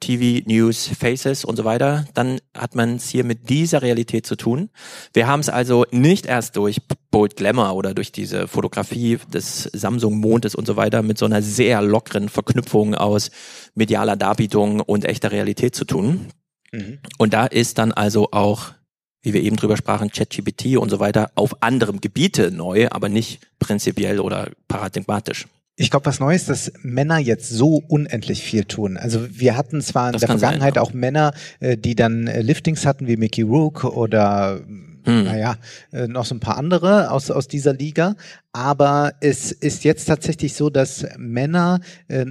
TV, News, Faces und so weiter, dann hat man es hier mit dieser Realität zu tun. Wir haben es also nicht erst durch Bold Glamour oder durch diese Fotografie des Samsung-Mondes und so weiter mit so einer sehr lockeren Verknüpfung aus medialer Darbietung und echter Realität zu tun. Mhm. Und da ist dann also auch, wie wir eben drüber sprachen, ChatGPT und so weiter auf anderem Gebiete neu, aber nicht prinzipiell oder paradigmatisch. Ich glaube, was Neues, dass Männer jetzt so unendlich viel tun. Also wir hatten zwar in der Vergangenheit auch Männer, die dann Liftings hatten wie Mickey Rourke oder noch so ein paar andere aus dieser Liga. Aber es ist jetzt tatsächlich so, dass Männer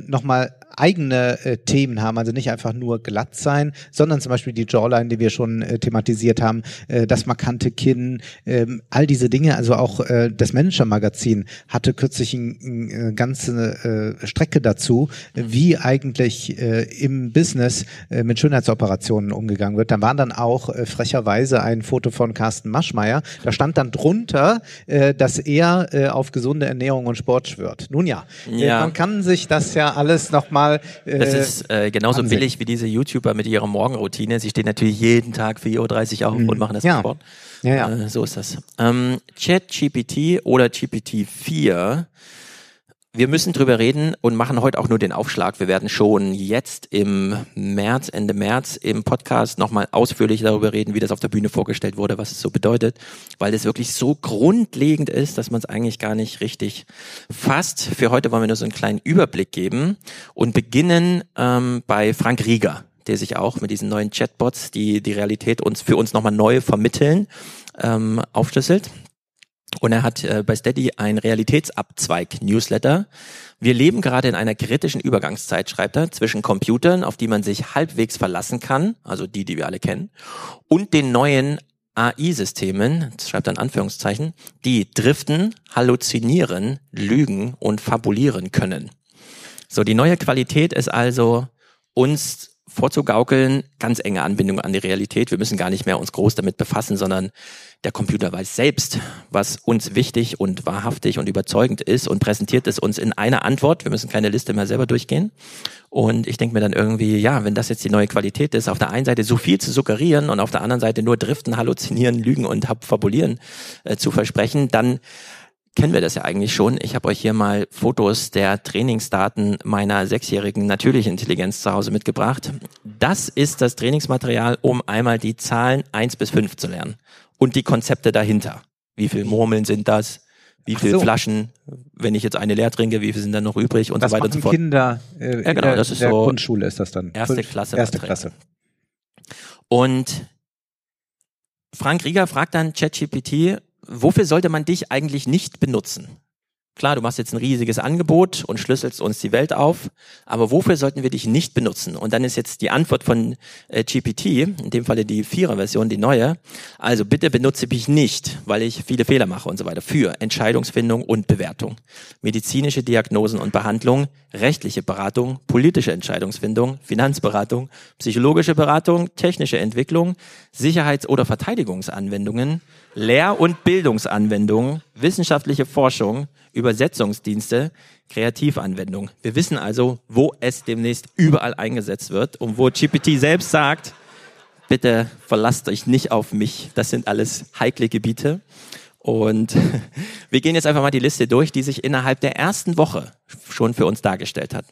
nochmal eigene Themen haben, also nicht einfach nur glatt sein, sondern zum Beispiel die Jawline, die wir schon thematisiert haben, das markante Kinn, all diese Dinge, also auch das Manager-Magazin hatte kürzlich eine ganze Strecke dazu, wie eigentlich im Business mit Schönheitsoperationen umgegangen wird. Da war dann auch frecherweise ein Foto von Carsten Maschmeyer, da stand dann drunter, dass er auf gesunde Ernährung und Sport schwört. Nun ja. Man kann sich das ja alles nochmal das ist genauso ansehen. Billig wie diese YouTuber mit ihrer Morgenroutine. Sie stehen natürlich jeden Tag 4.30 Uhr auf und machen das Sport. Ja. So ist das. ChatGPT oder GPT-4. Wir müssen drüber reden und machen heute auch nur den Aufschlag. Wir werden schon jetzt im März, Ende März im Podcast nochmal ausführlich darüber reden, wie das auf der Bühne vorgestellt wurde, was es so bedeutet, weil es wirklich so grundlegend ist, dass man es eigentlich gar nicht richtig fasst. Für heute wollen wir nur so einen kleinen Überblick geben und beginnen bei Frank Rieger, der sich auch mit diesen neuen Chatbots, die die Realität für uns nochmal neu vermitteln, aufschlüsselt. Und er hat bei Steady einen Realitätsabzweig-Newsletter. Wir leben gerade in einer kritischen Übergangszeit, schreibt er, zwischen Computern, auf die man sich halbwegs verlassen kann, also die wir alle kennen, und den neuen AI-Systemen, schreibt er in Anführungszeichen, die driften, halluzinieren, lügen und fabulieren können. So, die neue Qualität ist also, uns vorzugaukeln, ganz enge Anbindung an die Realität. Wir müssen gar nicht mehr uns groß damit befassen, sondern der Computer weiß selbst, was uns wichtig und wahrhaftig und überzeugend ist und präsentiert es uns in einer Antwort. Wir müssen keine Liste mehr selber durchgehen. Und ich denke mir dann irgendwie, ja, wenn das jetzt die neue Qualität ist, auf der einen Seite so viel zu suggerieren und auf der anderen Seite nur driften, halluzinieren, lügen und fabulieren zu versprechen, dann kennen wir das ja eigentlich schon. Ich habe euch hier mal Fotos der Trainingsdaten meiner 6-jährigen natürlichen Intelligenz zu Hause mitgebracht. Das ist das Trainingsmaterial, um einmal die Zahlen 1 bis 5 zu lernen und die Konzepte dahinter. Wie viel Murmeln sind das? Wie viele Flaschen, wenn ich jetzt eine leer trinke, wie viele sind dann noch übrig und das so weiter und so fort. Kinder das ist der so Grundschule ist das dann. Erste Klasse. Und Frank Rieger fragt dann ChatGPT, wofür sollte man dich eigentlich nicht benutzen? Klar, du machst jetzt ein riesiges Angebot und schlüsselst uns die Welt auf, aber wofür sollten wir dich nicht benutzen? Und dann ist jetzt die Antwort von GPT, in dem Falle die 4er-Version, die neue, also bitte benutze mich nicht, weil ich viele Fehler mache und so weiter, für Entscheidungsfindung und Bewertung, medizinische Diagnosen und Behandlung, rechtliche Beratung, politische Entscheidungsfindung, Finanzberatung, psychologische Beratung, technische Entwicklung, Sicherheits- oder Verteidigungsanwendungen, Lehr- und Bildungsanwendungen, wissenschaftliche Forschung, Übersetzungsdienste, Kreativanwendung. Wir wissen also, wo es demnächst überall eingesetzt wird und wo GPT selbst sagt, bitte verlasst euch nicht auf mich. Das sind alles heikle Gebiete. Und wir gehen jetzt einfach mal die Liste durch, die sich innerhalb der ersten Woche schon für uns dargestellt hat.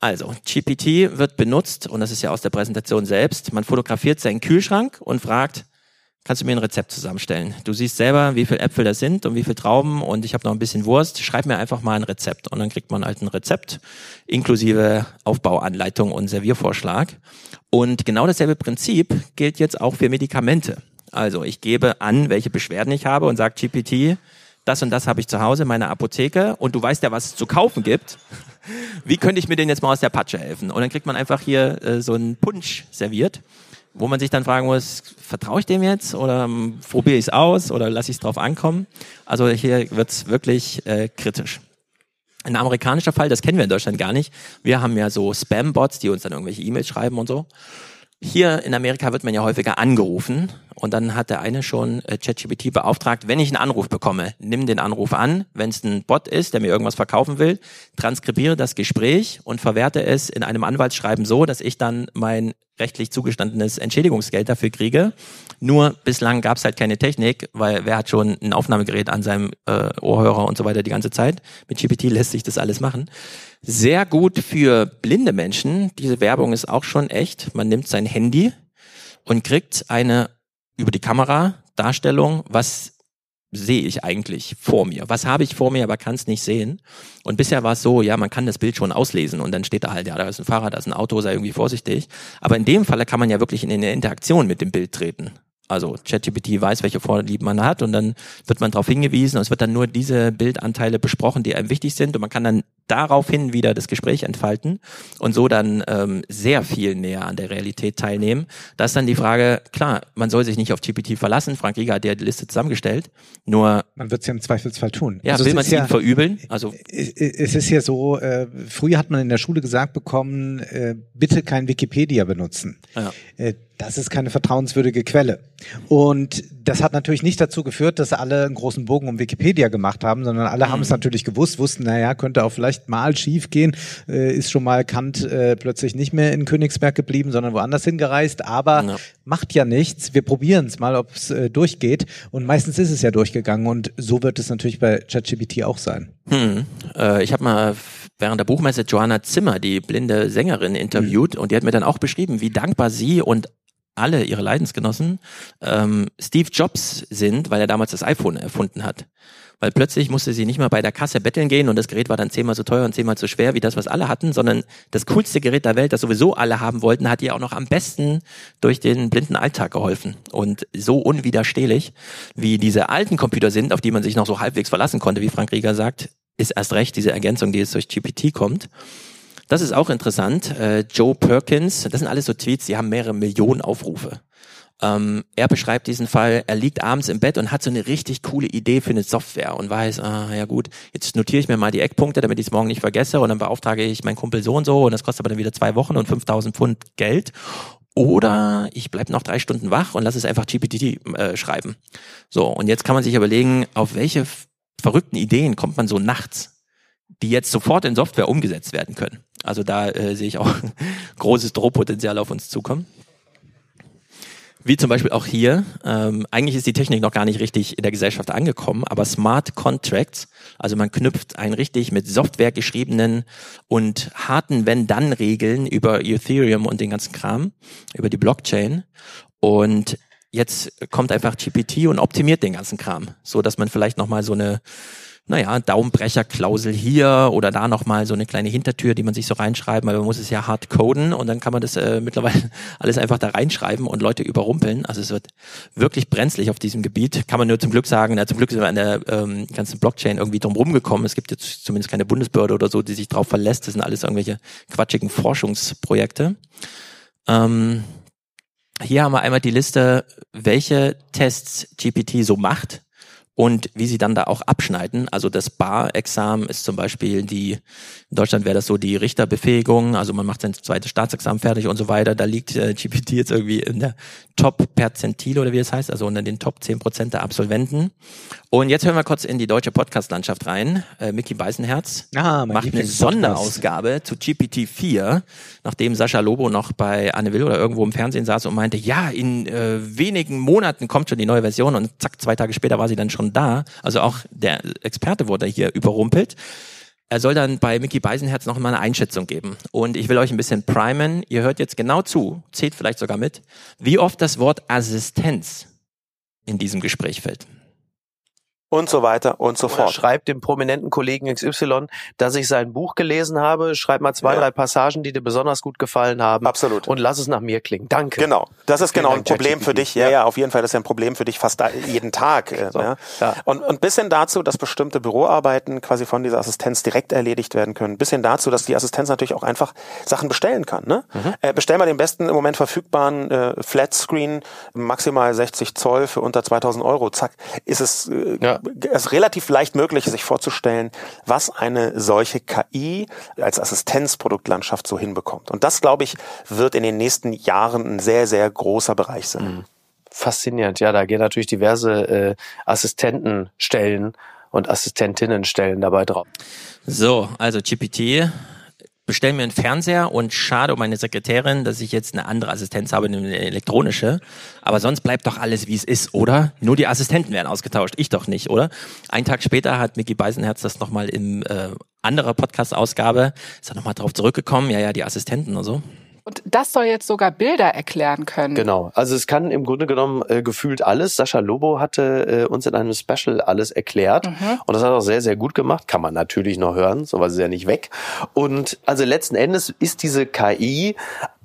Also, GPT wird benutzt, und das ist ja aus der Präsentation selbst, man fotografiert seinen Kühlschrank und fragt, kannst du mir ein Rezept zusammenstellen? Du siehst selber, wie viele Äpfel das sind und wie viele Trauben und ich habe noch ein bisschen Wurst. Schreib mir einfach mal ein Rezept. Und dann kriegt man halt ein Rezept inklusive Aufbauanleitung und Serviervorschlag. Und genau dasselbe Prinzip gilt jetzt auch für Medikamente. Also ich gebe an, welche Beschwerden ich habe und sage GPT, das und das habe ich zu Hause in meiner Apotheke und du weißt ja, was es zu kaufen gibt. Wie könnte ich mir denn jetzt mal aus der Patsche helfen? Und dann kriegt man einfach hier so einen Punsch serviert, wo man sich dann fragen muss, vertraue ich dem jetzt oder probiere ich es aus oder lasse ich es drauf ankommen? Also hier wird es wirklich kritisch. Ein amerikanischer Fall, das kennen wir in Deutschland gar nicht. Wir haben ja so Spam-Bots, die uns dann irgendwelche E-Mails schreiben und so. Hier in Amerika wird man ja häufiger angerufen Und dann hat der eine schon ChatGPT beauftragt, wenn ich einen Anruf bekomme, nimm den Anruf an, wenn es ein Bot ist, der mir irgendwas verkaufen will, transkribiere das Gespräch und verwerte es in einem Anwaltsschreiben so, dass ich dann mein rechtlich zugestandenes Entschädigungsgeld dafür kriege. Nur bislang gab es halt keine Technik, weil wer hat schon ein Aufnahmegerät an seinem Ohrhörer und so weiter die ganze Zeit? Mit GPT lässt sich das alles machen. Sehr gut für blinde Menschen. Diese Werbung ist auch schon echt. Man nimmt sein Handy und kriegt eine über die Kamera Darstellung, was sehe ich eigentlich vor mir? Was habe ich vor mir, aber kann es nicht sehen? Und bisher war es so, ja, man kann das Bild schon auslesen und dann steht da halt, ja, da ist ein Fahrrad, da ist ein Auto, sei irgendwie vorsichtig. Aber in dem Fall kann man ja wirklich in eine Interaktion mit dem Bild treten. Also ChatGPT weiß, welche Vorlieben man hat und dann wird man darauf hingewiesen und es wird dann nur diese Bildanteile besprochen, die einem wichtig sind und man kann dann daraufhin wieder das Gespräch entfalten und so dann sehr viel näher an der Realität teilnehmen. Da ist dann die Frage, klar, man soll sich nicht auf GPT verlassen. Frank Rieger hat ja die Liste zusammengestellt, nur... Man wird es ja im Zweifelsfall tun. Ja, also will man es ihnen verübeln? Also es ist ja so, früher hat man in der Schule gesagt bekommen, bitte kein Wikipedia benutzen. Ja. Das ist keine vertrauenswürdige Quelle. Und das hat natürlich nicht dazu geführt, dass alle einen großen Bogen um Wikipedia gemacht haben, sondern alle haben es natürlich gewusst, wussten, naja, könnte auch vielleicht mal schief gehen, ist schon mal Kant plötzlich nicht mehr in Königsberg geblieben, sondern woanders hingereist, aber macht ja nichts, wir probieren es mal, ob es durchgeht und meistens ist es ja durchgegangen und so wird es natürlich bei ChatGPT auch sein. Ich habe mal während der Buchmesse Johanna Zimmer, die blinde Sängerin, interviewt und die hat mir dann auch beschrieben, wie dankbar sie und alle ihre Leidensgenossen Steve Jobs sind, weil er damals das iPhone erfunden hat. Weil plötzlich musste sie nicht mal bei der Kasse betteln gehen und das Gerät war dann 10-mal so teuer und 10-mal so schwer wie das, was alle hatten, sondern das coolste Gerät der Welt, das sowieso alle haben wollten, hat ihr auch noch am besten durch den blinden Alltag geholfen. Und so unwiderstehlich, wie diese alten Computer sind, auf die man sich noch so halbwegs verlassen konnte, wie Frank Rieger sagt, ist erst recht diese Ergänzung, die jetzt durch GPT kommt. Das ist auch interessant. Joe Perkins, das sind alles so Tweets, die haben mehrere Millionen Aufrufe. Er beschreibt diesen Fall, er liegt abends im Bett und hat so eine richtig coole Idee für eine Software und weiß, ja gut, jetzt notiere ich mir mal die Eckpunkte, damit ich es morgen nicht vergesse und dann beauftrage ich meinen Kumpel so und so und das kostet aber dann wieder 2 Wochen und 5.000 Pfund Geld. Oder ich bleibe noch 3 Stunden wach und lass es einfach GPT schreiben. So, und jetzt kann man sich überlegen, auf welche verrückten Ideen kommt man so nachts, die jetzt sofort in Software umgesetzt werden können. Also da sehe ich auch großes Drohpotenzial auf uns zukommen. Wie zum Beispiel auch hier, eigentlich ist die Technik noch gar nicht richtig in der Gesellschaft angekommen, aber Smart Contracts, also man knüpft einen richtig mit Software geschriebenen und harten Wenn-Dann-Regeln über Ethereum und den ganzen Kram, über die Blockchain und jetzt kommt einfach GPT und optimiert den ganzen Kram, so dass man vielleicht nochmal so eine, naja, Daumenbrecherklausel hier oder da nochmal so eine kleine Hintertür, die man sich so reinschreiben, weil man muss es ja hart coden und dann kann man das mittlerweile alles einfach da reinschreiben und Leute überrumpeln. Also es wird wirklich brenzlig auf diesem Gebiet. Kann man nur zum Glück sagen, na, zum Glück sind wir an der ganzen Blockchain irgendwie drum rumgekommen. Es gibt jetzt zumindest keine Bundesbehörde oder so, die sich drauf verlässt. Das sind alles irgendwelche quatschigen Forschungsprojekte. Hier haben wir einmal die Liste, welche Tests GPT so macht und wie sie dann da auch abschneiden. Also das Bar-Examen ist zum Beispiel die, in Deutschland wäre das so die Richterbefähigung, also man macht sein zweites Staatsexamen fertig und so weiter. Da liegt GPT jetzt irgendwie in der Top-Perzentile oder wie es heißt, also unter den Top 10% der Absolventen. Und jetzt hören wir kurz in die deutsche Podcast-Landschaft rein. Micky Beisenherz macht eine Sonderausgabe zu GPT-4, nachdem Sascha Lobo noch bei Anne Will oder irgendwo im Fernsehen saß und meinte, ja, in wenigen Monaten kommt schon die neue Version und zack, 2 Tage später war sie dann schon da. Also auch der Experte wurde hier überrumpelt. Er soll dann bei Micky Beisenherz noch mal eine Einschätzung geben. Und ich will euch ein bisschen primen. Ihr hört jetzt genau zu, zählt vielleicht sogar mit, wie oft das Wort Assistenz in diesem Gespräch fällt. Und so weiter und so fort. Er schreibt dem prominenten Kollegen XY, dass ich sein Buch gelesen habe. Schreib mal 2, 3 Passagen, die dir besonders gut gefallen haben. Absolut. Und lass es nach mir klingen. Danke. Genau. Das ist genau ein Problem für dich. Ja, ja, auf jeden Fall. Das ist ein Problem für dich fast jeden Tag. So, ja. Ja. Und bis hin dazu, dass bestimmte Büroarbeiten quasi von dieser Assistenz direkt erledigt werden können. Bis hin dazu, dass die Assistenz natürlich auch einfach Sachen bestellen kann. Ne? Bestell mal den besten im Moment verfügbaren Flatscreen, maximal 60 Zoll für unter 2.000 €. Zack. Ist es... Es ist relativ leicht möglich, sich vorzustellen, was eine solche KI als Assistenzproduktlandschaft so hinbekommt. Und das, glaube ich, wird in den nächsten Jahren ein sehr, sehr großer Bereich sein. Faszinierend. Ja, da gehen natürlich diverse Assistentenstellen und Assistentinnenstellen dabei drauf. So, also GPT, bestell mir einen Fernseher und schade um meine Sekretärin, dass ich jetzt eine andere Assistenz habe, eine elektronische. Aber sonst bleibt doch alles, wie es ist, oder? Nur die Assistenten werden ausgetauscht, ich doch nicht, oder? Einen Tag später hat Micky Beisenherz das nochmal in anderer Podcast-Ausgabe, ist da nochmal drauf zurückgekommen, ja, die Assistenten und so. Und das soll jetzt sogar Bilder erklären können. Genau, also es kann im Grunde genommen gefühlt alles. Sascha Lobo hatte uns in einem Special alles erklärt. Mhm. Und das hat er auch sehr, sehr gut gemacht. Kann man natürlich noch hören, so was ist ja nicht weg. Und also letzten Endes ist diese KI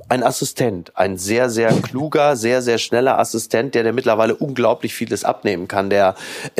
ein Assistent, ein sehr, sehr kluger, sehr, sehr schneller Assistent, der mittlerweile unglaublich vieles abnehmen kann, der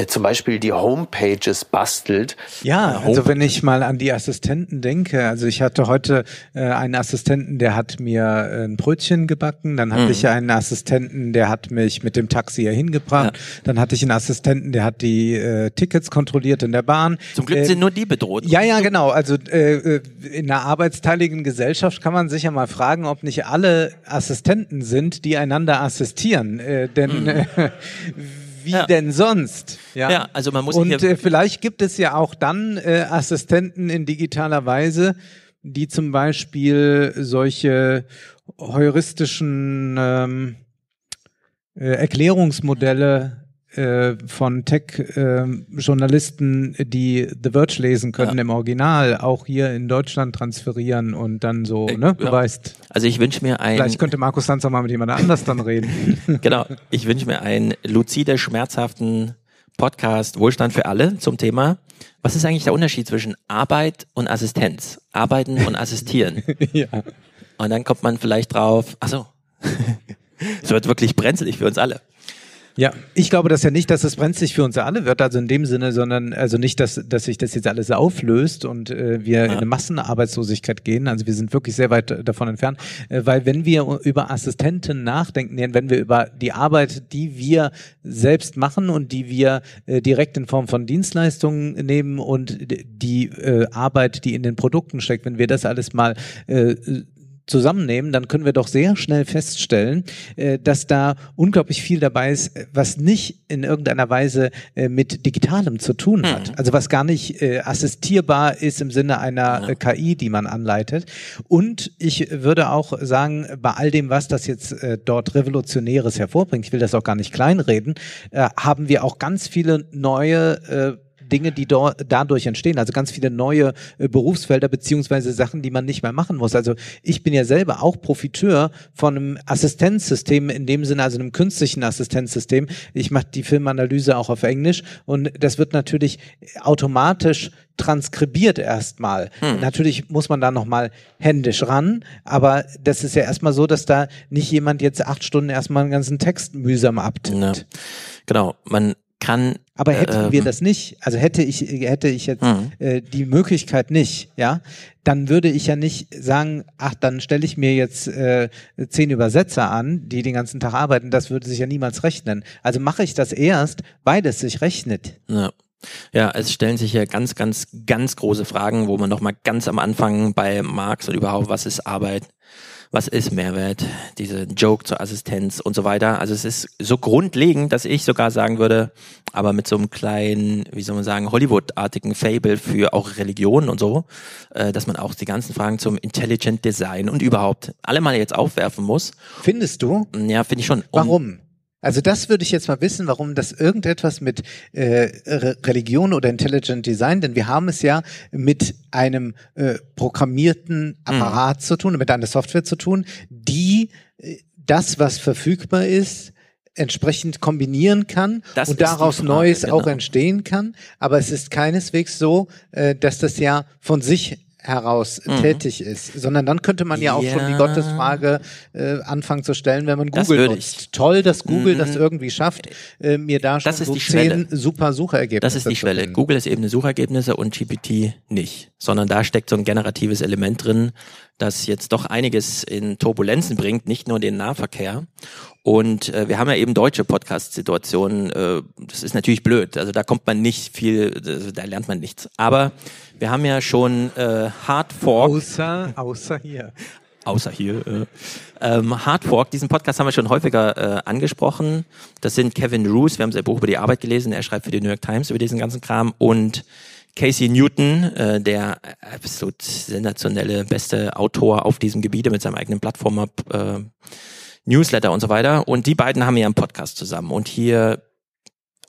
zum Beispiel die Homepages bastelt. Ja, also wenn ich mal an die Assistenten denke, also ich hatte heute einen Assistenten, der hat mir ein Brötchen gebacken, dann hatte ich einen Assistenten, der hat mich mit dem Taxi hier hingebracht, dann hatte ich einen Assistenten, der hat die Tickets kontrolliert in der Bahn. Zum Glück sind nur die bedroht. Ja, genau, also in einer arbeitsteiligen Gesellschaft kann man sich ja mal fragen, ob nicht alle Assistenten sind, die einander assistieren, denn wie denn sonst? Ja, also man muss. Und vielleicht gibt es ja auch dann Assistenten in digitaler Weise, die zum Beispiel solche heuristischen Erklärungsmodelle von Tech-Journalisten, die The Verge lesen können im Original, auch hier in Deutschland transferieren und dann so, du weißt. Also ich wünsche mir ein... Vielleicht könnte Markus Lanz auch mal mit jemand anders dann reden. Genau, ich wünsche mir einen luzide, schmerzhaften Podcast Wohlstand für alle zum Thema, was ist eigentlich der Unterschied zwischen Arbeit und Assistenz? Arbeiten und assistieren. Ja. Und dann kommt man vielleicht drauf, es wird wirklich brenzlig für uns alle. Ja, ich glaube das ja nicht, dass es brenzlig für uns alle wird, also in dem Sinne, sondern also nicht, dass sich das jetzt alles auflöst und wir in eine Massenarbeitslosigkeit gehen, also wir sind wirklich sehr weit davon entfernt, weil wenn wir über Assistenten nachdenken, wenn wir über die Arbeit, die wir selbst machen und die wir direkt in Form von Dienstleistungen nehmen und die Arbeit, die in den Produkten steckt, wenn wir das alles mal zusammennehmen, dann können wir doch sehr schnell feststellen, dass da unglaublich viel dabei ist, was nicht in irgendeiner Weise mit Digitalem zu tun hat. Also was gar nicht assistierbar ist im Sinne einer KI, die man anleitet. Und ich würde auch sagen, bei all dem, was das jetzt dort Revolutionäres hervorbringt, ich will das auch gar nicht kleinreden, haben wir auch ganz viele neue Dinge, die dadurch entstehen, also ganz viele neue Berufsfelder beziehungsweise Sachen, die man nicht mehr machen muss. Also ich bin ja selber auch Profiteur von einem Assistenzsystem, in dem Sinne, also einem künstlichen Assistenzsystem. Ich mache die Filmanalyse auch auf Englisch und das wird natürlich automatisch transkribiert erstmal. Natürlich muss man da nochmal händisch ran, aber das ist ja erstmal so, dass da nicht jemand jetzt 8 Stunden erstmal einen ganzen Text mühsam abtippt. Ja. Genau, aber hätten wir das nicht, also hätte ich jetzt die Möglichkeit nicht, ja, dann würde ich ja nicht sagen, dann stelle ich mir jetzt 10 Übersetzer an, die den ganzen Tag arbeiten, das würde sich ja niemals rechnen. Also mache ich das erst, weil es sich rechnet. Ja, es stellen sich ja ganz, ganz, ganz große Fragen, wo man nochmal ganz am Anfang bei Marx und überhaupt, was ist Arbeit? Was ist Mehrwert, diese Joke zur Assistenz und so weiter. Also es ist so grundlegend, dass ich sogar sagen würde, aber mit so einem kleinen, wie soll man sagen, Hollywood-artigen Fable für auch Religion und so, dass man auch die ganzen Fragen zum Intelligent Design und überhaupt alle mal jetzt aufwerfen muss. Findest du? Ja, finde ich schon. Warum? Also das würde ich jetzt mal wissen, warum das irgendetwas mit Religion oder Intelligent Design, denn wir haben es ja mit einem programmierten Apparat zu tun, mit einer Software zu tun, die das, was verfügbar ist, entsprechend kombinieren kann das und daraus Neues auch entstehen kann. Aber es ist keineswegs so, dass das ja von sich heraus tätig ist, sondern dann könnte man ja auch schon die Gottesfrage anfangen zu stellen, wenn man Google nutzt. Toll, dass Google das irgendwie schafft, mir da schon so 10 super Suchergebnisse. Das ist die Schwelle. Google ist eben eine Suchergebnisse und GPT nicht, sondern da steckt so ein generatives Element drin, das jetzt doch einiges in Turbulenzen bringt, nicht nur den Nahverkehr. Und wir haben ja eben deutsche Podcast-Situationen, das ist natürlich blöd, also da kommt man nicht viel, da lernt man nichts. Aber wir haben ja schon Hard Fork. Außer hier. außer hier. Hardfork, diesen Podcast haben wir schon häufiger angesprochen. Das sind Kevin Roos, wir haben sein Buch über die Arbeit gelesen, er schreibt für die New York Times über diesen ganzen Kram, und Casey Newton, der absolut sensationelle, beste Autor auf diesem Gebiet mit seinem eigenen Plattformer, Newsletter und so weiter. Und die beiden haben ja einen Podcast zusammen. Und hier,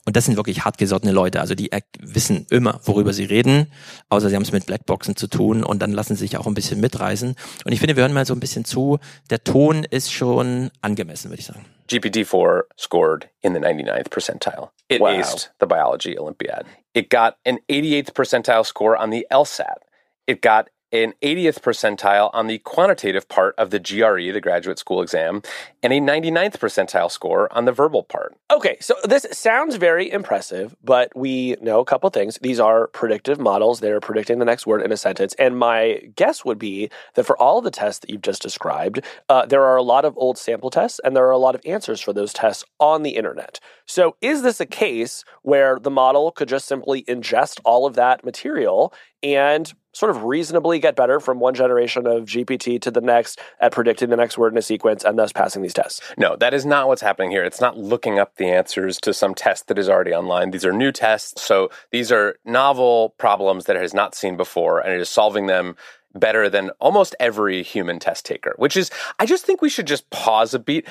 und das sind wirklich hartgesottene Leute, also die wissen immer, worüber sie reden, außer sie haben es mit Blackboxen zu tun, und dann lassen sie sich auch ein bisschen mitreißen. Und ich finde, wir hören mal so ein bisschen zu. Der Ton ist schon angemessen, würde ich sagen. GPT-4 scored in the 99th percentile. It aced the biology Olympiad. It got an 88th percentile score on the LSAT. It got an 80th percentile on the quantitative part of the GRE, the graduate school exam, and a 99th percentile score on the verbal part. Okay, so this sounds very impressive, but we know a couple things. These are predictive models. They're predicting the next word in a sentence. And my guess would be that for all of the tests that you've just described, there are a lot of old sample tests, and there are a lot of answers for those tests on the internet. So is this a case where the model could just simply ingest all of that material and sort of reasonably get better from one generation of GPT to the next at predicting the next word in a sequence and thus passing these tests? No, that is not what's happening here. It's not looking up the answers to some test that is already online. These are new tests. So these are novel problems that it has not seen before, and it is solving them better than almost every human test taker, which is, I just think we should just pause a beat.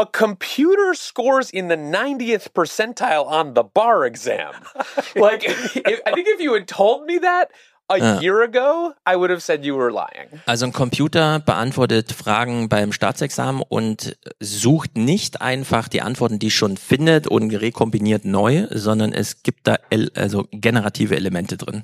A computer scores in the 90th percentile on the bar exam. Like, I think if you had told me that a year ago, I would have said you were lying. Also ein Computer beantwortet Fragen beim Staatsexamen und sucht nicht einfach die Antworten, die es schon findet, und rekombiniert neu, sondern es gibt da also generative Elemente drin.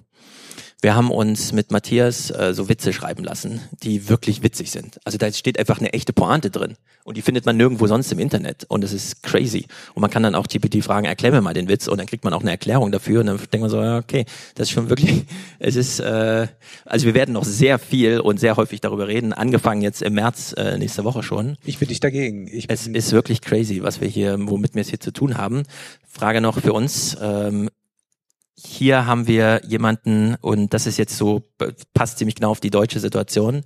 Wir haben uns mit Matthias so Witze schreiben lassen, die wirklich witzig sind. Also da steht einfach eine echte Pointe drin, und die findet man nirgendwo sonst im Internet, und das ist crazy. Und man kann dann auch GPT fragen, erklär mir mal den Witz, und dann kriegt man auch eine Erklärung dafür, und dann denkt man so, okay, das ist schon wirklich, es ist, also wir werden noch sehr viel und sehr häufig darüber reden, angefangen jetzt im März nächste Woche schon. Ich bin nicht dagegen. Es ist wirklich crazy, was wir hier, womit wir es hier zu tun haben. Frage noch für uns, hier haben wir jemanden, und das ist jetzt so, passt ziemlich genau auf die deutsche Situation.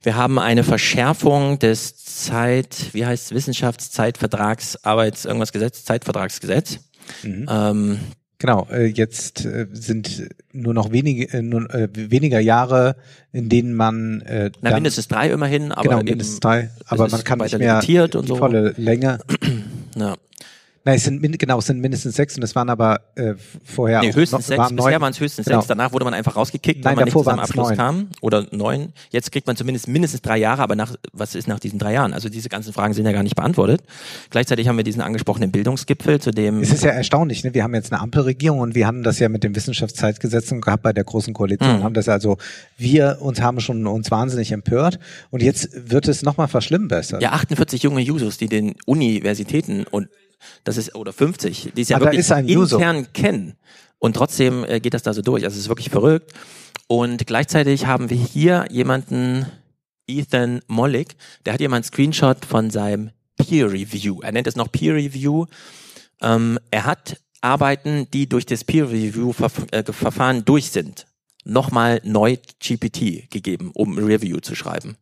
Wir haben eine Verschärfung des Zeitvertragsgesetz. Mhm. Genau, jetzt sind nur noch weniger Jahre, in denen man mindestens 3 immerhin, aber genau, mindestens 3, aber man kann nicht mehr die volle Länge. Ja. Nein, es sind mindestens 6, und es waren aber vorher höchstens 6. Bisher waren es höchstens 6. Danach wurde man einfach rausgekickt, weil man nicht zu einem Abschluss kam. Oder 9. Jetzt kriegt man zumindest mindestens 3 Jahre, aber was ist nach diesen 3 Jahren? Also diese ganzen Fragen sind ja gar nicht beantwortet. Gleichzeitig haben wir diesen angesprochenen Bildungsgipfel, zu dem... Es ist ja erstaunlich, ne? Wir haben jetzt eine Ampelregierung, und wir haben das ja mit den Wissenschaftszeitgesetzen gehabt bei der Großen Koalition. Mhm. Haben das also, wir haben uns wahnsinnig empört, und jetzt wird es nochmal verschlimmbessert. Ja, 48 junge Jusos, die den Universitäten und das ist, oder 50, die es ja wirklich intern kennen. Und trotzdem geht das da so durch. Also es ist wirklich verrückt. Und gleichzeitig haben wir hier jemanden, Ethan Mollick, der hat hier mal einen Screenshot von seinem Peer Review. Er nennt es noch Peer Review. Er hat Arbeiten, die durch das Peer Review Verfahren durch sind, nochmal neu GPT gegeben, um Review zu schreiben.